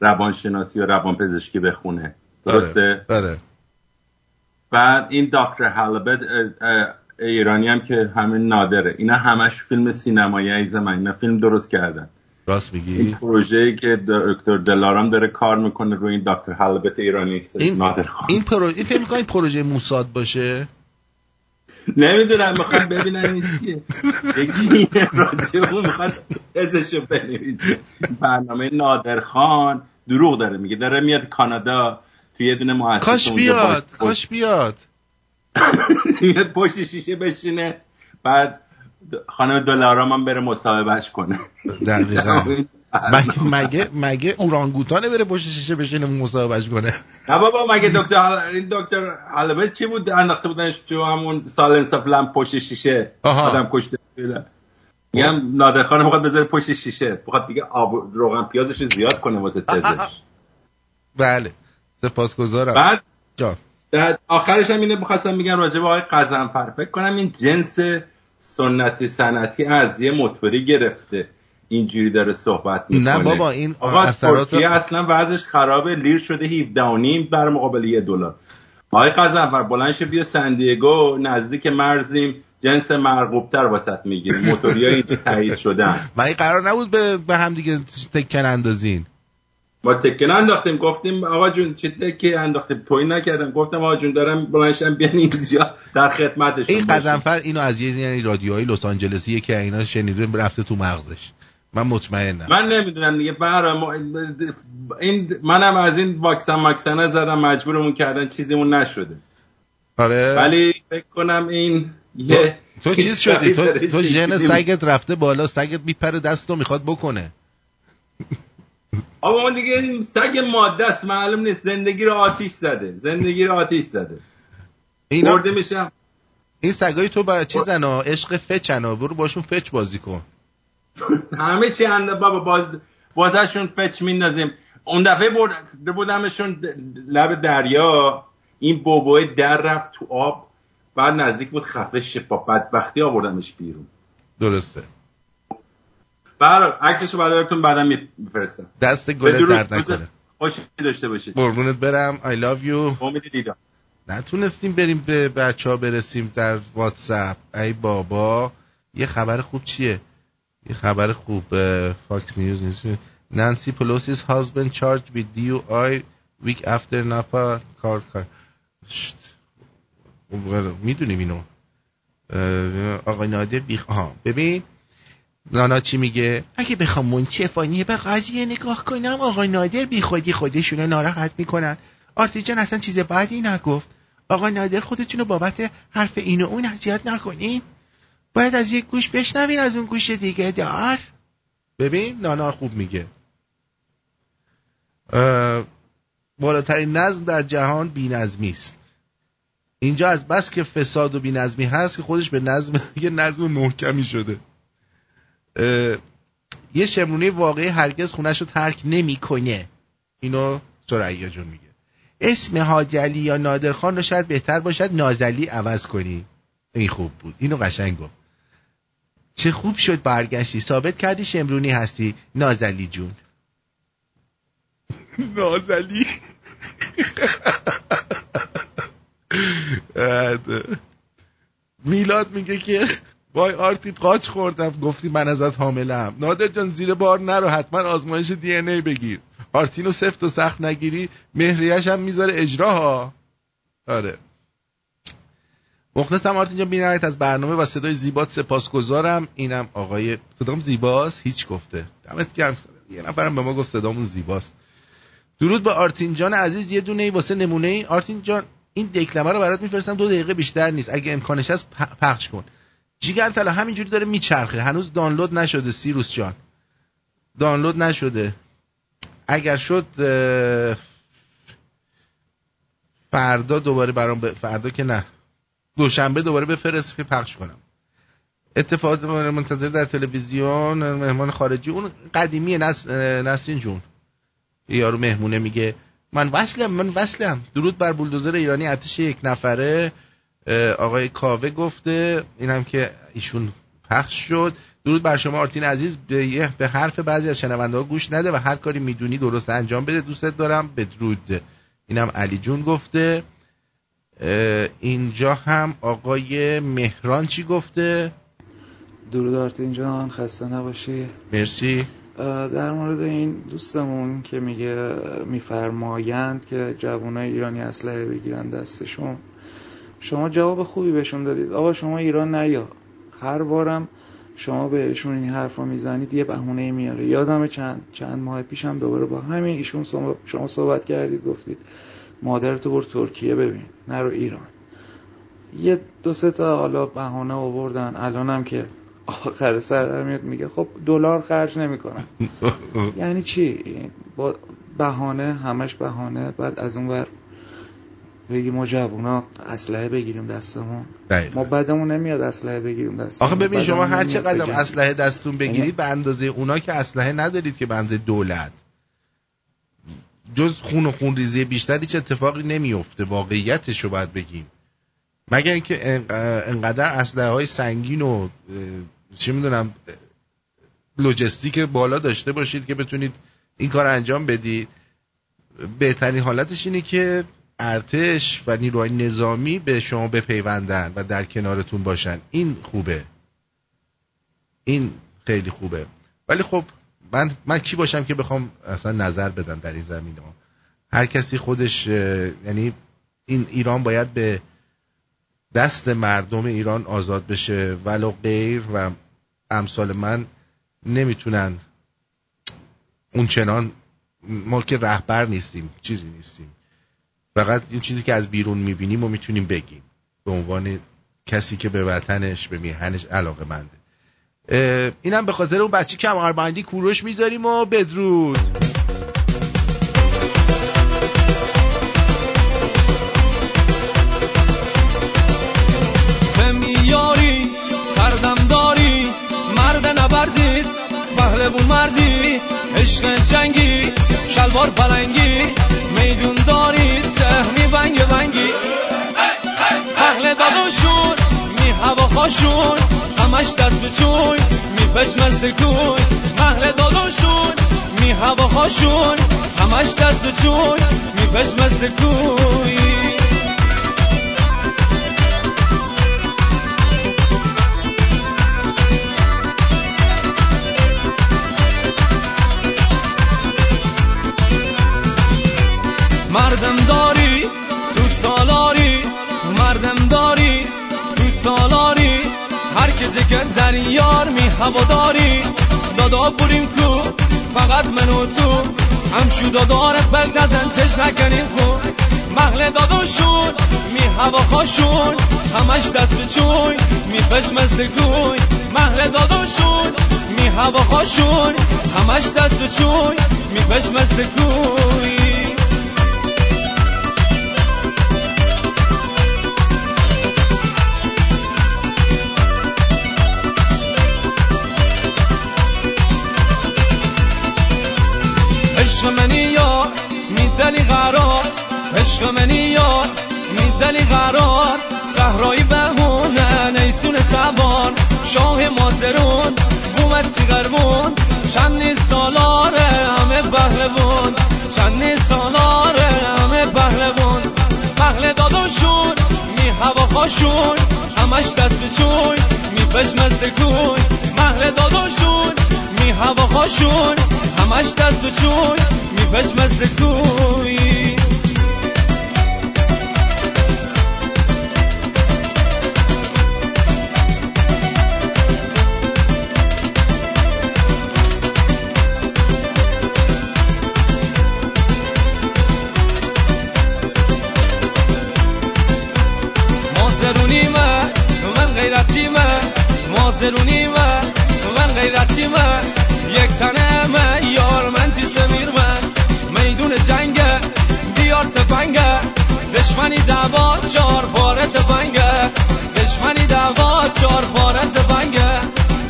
روانشناسی و روانپزشکی بخونه، درسته؟ بله. بعد این دکتر هالبت ایرانی هم که همین نادره، اینا همش فیلم سینمایی از اینا فیلم درست کردن. راست میگی؟ این پروژه‌ای که دکتر دلارام داره کار میکنه روی این دکتر هالبت ایرانی نادر خان. این فیلم می‌کنه پروژه موساد باشه؟ نمیدونم، میخوام ببینم این چیه. بگی راجبو میخوام ازشو بنویسه. برنامه نادر خان دروغ داره میگه، داره میاد کانادا تو یه دونه مؤسسه. کاش بیاد میاد پشت شیشه بشینه، بعد خانم دلارام هم بره مصاحبهش کنه. دقیقاً. مگه اورانگوتانه بره پشت شیشه بشینه مصاحبهش کنه؟ نه بابا، مگه دکتر البته چی بود انداخته بودنش تو همون سالنس اف لام پشت شیشه، آدم کشته شده. میگم نادر خان میخواد بذاره پشت شیشه، میخواد دیگه آب روغن پیازش رو زیاد کنه واسه تزش. بله. سپاسگزارم. بعد در آخرش هم اینه بخواستم میگم راجع به آقای قزنفر، فکر کنم این جنس سنتی سنتی از یه موتوری گرفته اینجوری داره صحبت میکنه. نه بابا این اثرات اصلا وضعش خرابه، لیر شده 17.5 در مقابل $1. آقای قزنفر بلند شه بیا سن دیگو، نزدیک مرزیم، جنس مرغوبتر واسط میگیره. موتوریای اینجوری تایید شدن. مگه قرار نبود به هم دیگه تکن اندازین؟ ما تکن انداختیم، گفتیم آقا جون چه تکه انداختیم، توی نکردم، گفتم آقا جون دارم بلنشم بیان اینجا در خدمتشون. این قزنفر اینو از یه یعنی رادیوهای لس آنجلسیه که اینا شنیدن رفته تو مغزش، من مطمئنم. من نمیدونم دیگه، این منم از این واکسن زدم، مجبورمون کردن، چیزیمون نشده. آره ولی فکر کنم این یه تو چیز شدی، تو ژن سگت رفته بالا، سگت میپره دستو میخواد بکنه. آبا من دیگه سگ ماده است، معلوم نیست. زندگی رو آتیش زده. مرده میشم. این سگای تو با چیزن ها، عشق فچن ها، برو باشون فچ بازی کن. همه چی انده بابا، بازشون فچ میندازیم. اون دفعه بودمشون لب دریا، این بابای در رفت تو آب، بعد نزدیک بود خفه شه، با بدبختی آوردمش بیرون. درسته. برای عکسشو بعدم میفرستم. دست گل درد نکنه. خوشی داشته باشید. قربونت برم. I love you. امید دیدار. نتونستیم بریم به بچه‌ها برسیم در واتساپ. ای بابا، یه خبر خوب چیه؟ یه خبر خوب فاکس نیوز نیست. نانسی پلوسی's husband charged with DUI week after Napa car. میدونیم اینو. آقای نادر ببین نانا چی میگه؟ اگه بخوام منصفانه به قضیه نگاه کنم آقای نادر بی خودی خودشونو ناراحت میکنن. آرتی جان اصلا چیز بدی نگفت. آقای نادر خودتونو بابت حرف این و اون اذیت نکنین. باید از یک گوش بشنوین از اون گوش دیگه دار. ببین نانا خوب میگه. بالاترین نظم در جهان بی‌نظمی است. اینجا از بس که فساد و بی‌نظمی هست که خودش به نظم یه نظم محکمی شده. یه شمرونی واقعی هرگز خونش رو ترک نمی‌کنه. اینو سرعیا جون میگه. اسم حاجلی یا نادرخان رو شاید بهتر باشد نازلی عوض کنی. این خوب بود. اینو قشنگ گفت. چه خوب شد برگشتی. ثابت کردی شمرونی هستی نازلی جون. نازلی میلاد میگه که وای آرتین قاچ خوردم گفتی من ازت حاملم. نادر جان زیر بار نرو حتما آزمایش دی ان ای بگیر. آرتینو سفت و سخت نگیری مهریه‌اش هم میذاره اجراها. آره مخلصم آرتین جان بی‌نهایت از برنامه و صدای زیبات سپاسگزارم. اینم آقای صدام زیباست هیچ گفته. دمت گرم. یه نفرم به ما گفت صدامون زیباست. درود به آرتین جان عزیز. یه دونه ای واسه نمونه ای آرتین جان این دکلمه رو برات میفرستم 2 دقیقه بیشتر نیست اگه امکانش هست پخش کن. جیگر طلا همینجوری داره میچرخه هنوز دانلود نشده سیروس جان دانلود نشده. اگر شد فردا دوباره برام فردا که نه دوشنبه دوباره بفرست که پخش کنم. اتفاقات منتظر در تلویزیون مهمان خارجی اون قدیمی نسرین جون یارو مهمونه میگه من وصلم. درود بر بولدوزر ایرانی ارتش 1 نفره آقای کاوه گفته اینم که ایشون پخش شد. درود بر شما آرتین عزیز به حرف بعضی از شنونده‌ها گوش نده و هر کاری میدونی درست انجام بده دوستت دارم بدرود. اینم علی جون گفته. اینجا هم آقای مهران چی گفته؟ درود آرتین جان خسته نباشی. مرسی. در مورد این دوستمون که میگه میفرمایند که جوانای ایرانی اسلحه بگیرن دستشون شما جواب خوبی بهشون دادید. آقا شما ایران نیا. هر بارم شما بهشون این حرفا میزنید یه بهونه میاره. یادمه چند ماه پیشم دوباره با همین ایشون شما صحبت کردید گفتید مادرتو برو ترکیه ببین نرو ایران. یه 2-3 تا حالا بهونه آوردن. الانم که آخر سر میاد میگه خب دلار خرج نمیکنم. یعنی چی با بهانه همش بهانه بعد از اون ور بگیم ما جوونا اسلحه بگیریم دستمون. ما بعدمون نمیاد اسلحه بگیریم دستمون. آخه ببین شما هر چه قدم اسلحه دستتون بگیرید به اندازه اونا که اسلحه ندارید که به اندازه دولت جز خون و خونریزی بیشتری چه اتفاقی نمیفته. واقعیتش رو باید بگیم مگر اینکه انقدر اسلحه‌های سنگین و چی میدونم لوجستیک بالا داشته باشید که بتونید این کار انجام بدید. بهترین حالتش اینه که ارتش و نیروهای نظامی به شما بپیوندن و در کنارتون باشن. این خوبه این خیلی خوبه. ولی خب من کی باشم که بخوام اصلا نظر بدم در این زمینه. هر کسی خودش یعنی این ایران باید به دست مردم ایران آزاد بشه ولو غیر و امثال من نمیتونن اونچنان. ما که رهبر نیستیم چیزی نیستیم فقط این چیزی که از بیرون میبینیم و میتونیم بگیم به عنوان کسی که به وطنش به میهنش علاقه منده. اینم به خاطر اون بچه کمربندی کوروش میذاریم و بدرود. یاری سردمداری مرد نبردی پهلوون مردی عشق جنگی شلوار بلنگی میدون داری سهمی بنگ بنگی اهل داداشون می هواهاشون همش دست به چون می پشمزده کن. اهل داداشون می هواهاشون همش دست به چون می پشمزده کن. مردم داری تو سالاری هر کسی که در یار می هواداری دادا بریم کو فقط منو تو همشو داداره بلد نزن چش نکنیم خون. مغل داداشون می هواخاشون همش دست چون می پش مثل گوی مغل داداشون می هواخاشون همش دست چون می پش مثل گوی عشق منی یار میدنی قرار عشق منی یار میدنی قرار صحرای بهونه نیسون سوار شاه مازرون بومد سیغرمون چندی سالاره همه پهلوان چندی سالاره همه پهلوان پهل داداشون می هواخاشون همش دست به چون می پشمست گوی مهل داداشون می هواخاشون همش دست به چون می پشمست گوی مازرونی من غیرتی من یک تنه من یار من تیسه میر من میدون جنگه دیار تفنگه دشمنی دوا چار پاره تفنگه دشمنی دوا چار پاره تفنگه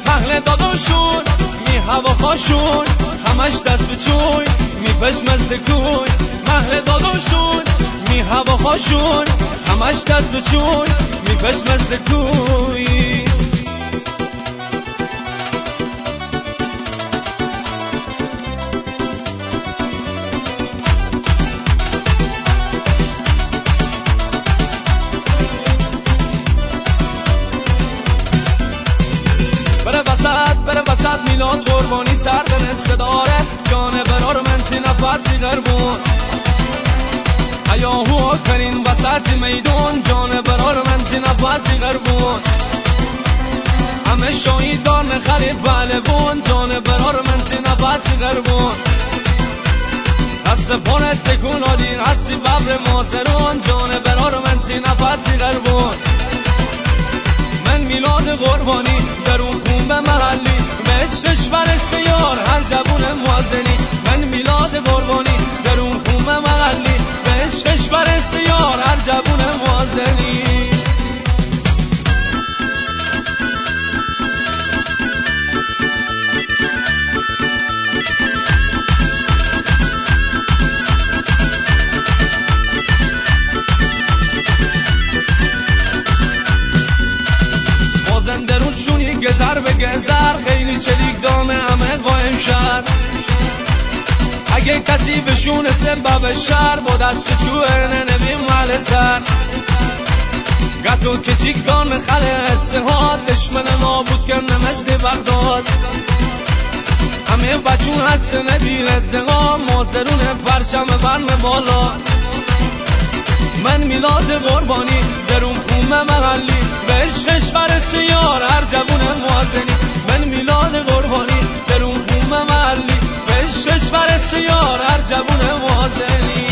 مهل داداشون می هواخاشون همش دست به چون می پش مثل گوی مهل داداشون می هواخاشون همش دست به چون می پش مثل گوی میلاد قربانی سردن صداره جان برار من تی نفر سیغر بود هیاهو آفرین وسط میدون جان برار من تی نفر سیغر بود همه شایدان خریب بلوون جان برار من تی نفر سیغر بود دست پاره تکون آدین هستی ببر مازرون جان برار من تی نفر سیغر بود من میلاد قربانی در اون خون به محلی عشقش برسه یار هر جوون موازنی من میلاد قربانی در اون خون مغلی به عشقش برسه یار هر جوون موازنی شون یک گذر به گذر خیلی چلیک دامه همه قایم شد اگه کسی بهشون سبب شر با دست چوه ننبیم محل سر گتو کچیک دامه خله اتحاد دشمن ما بود کنه مثل بغداد همه بچون هست نبیر اتقام مازرون پرشم برم بالا من میلاد قربانی در اون خون محلی به عشقش برسه یار هر جوون موازنی من میلاد قربانی در اون خون محلی به عشقش برسه یار هر جوون موازنی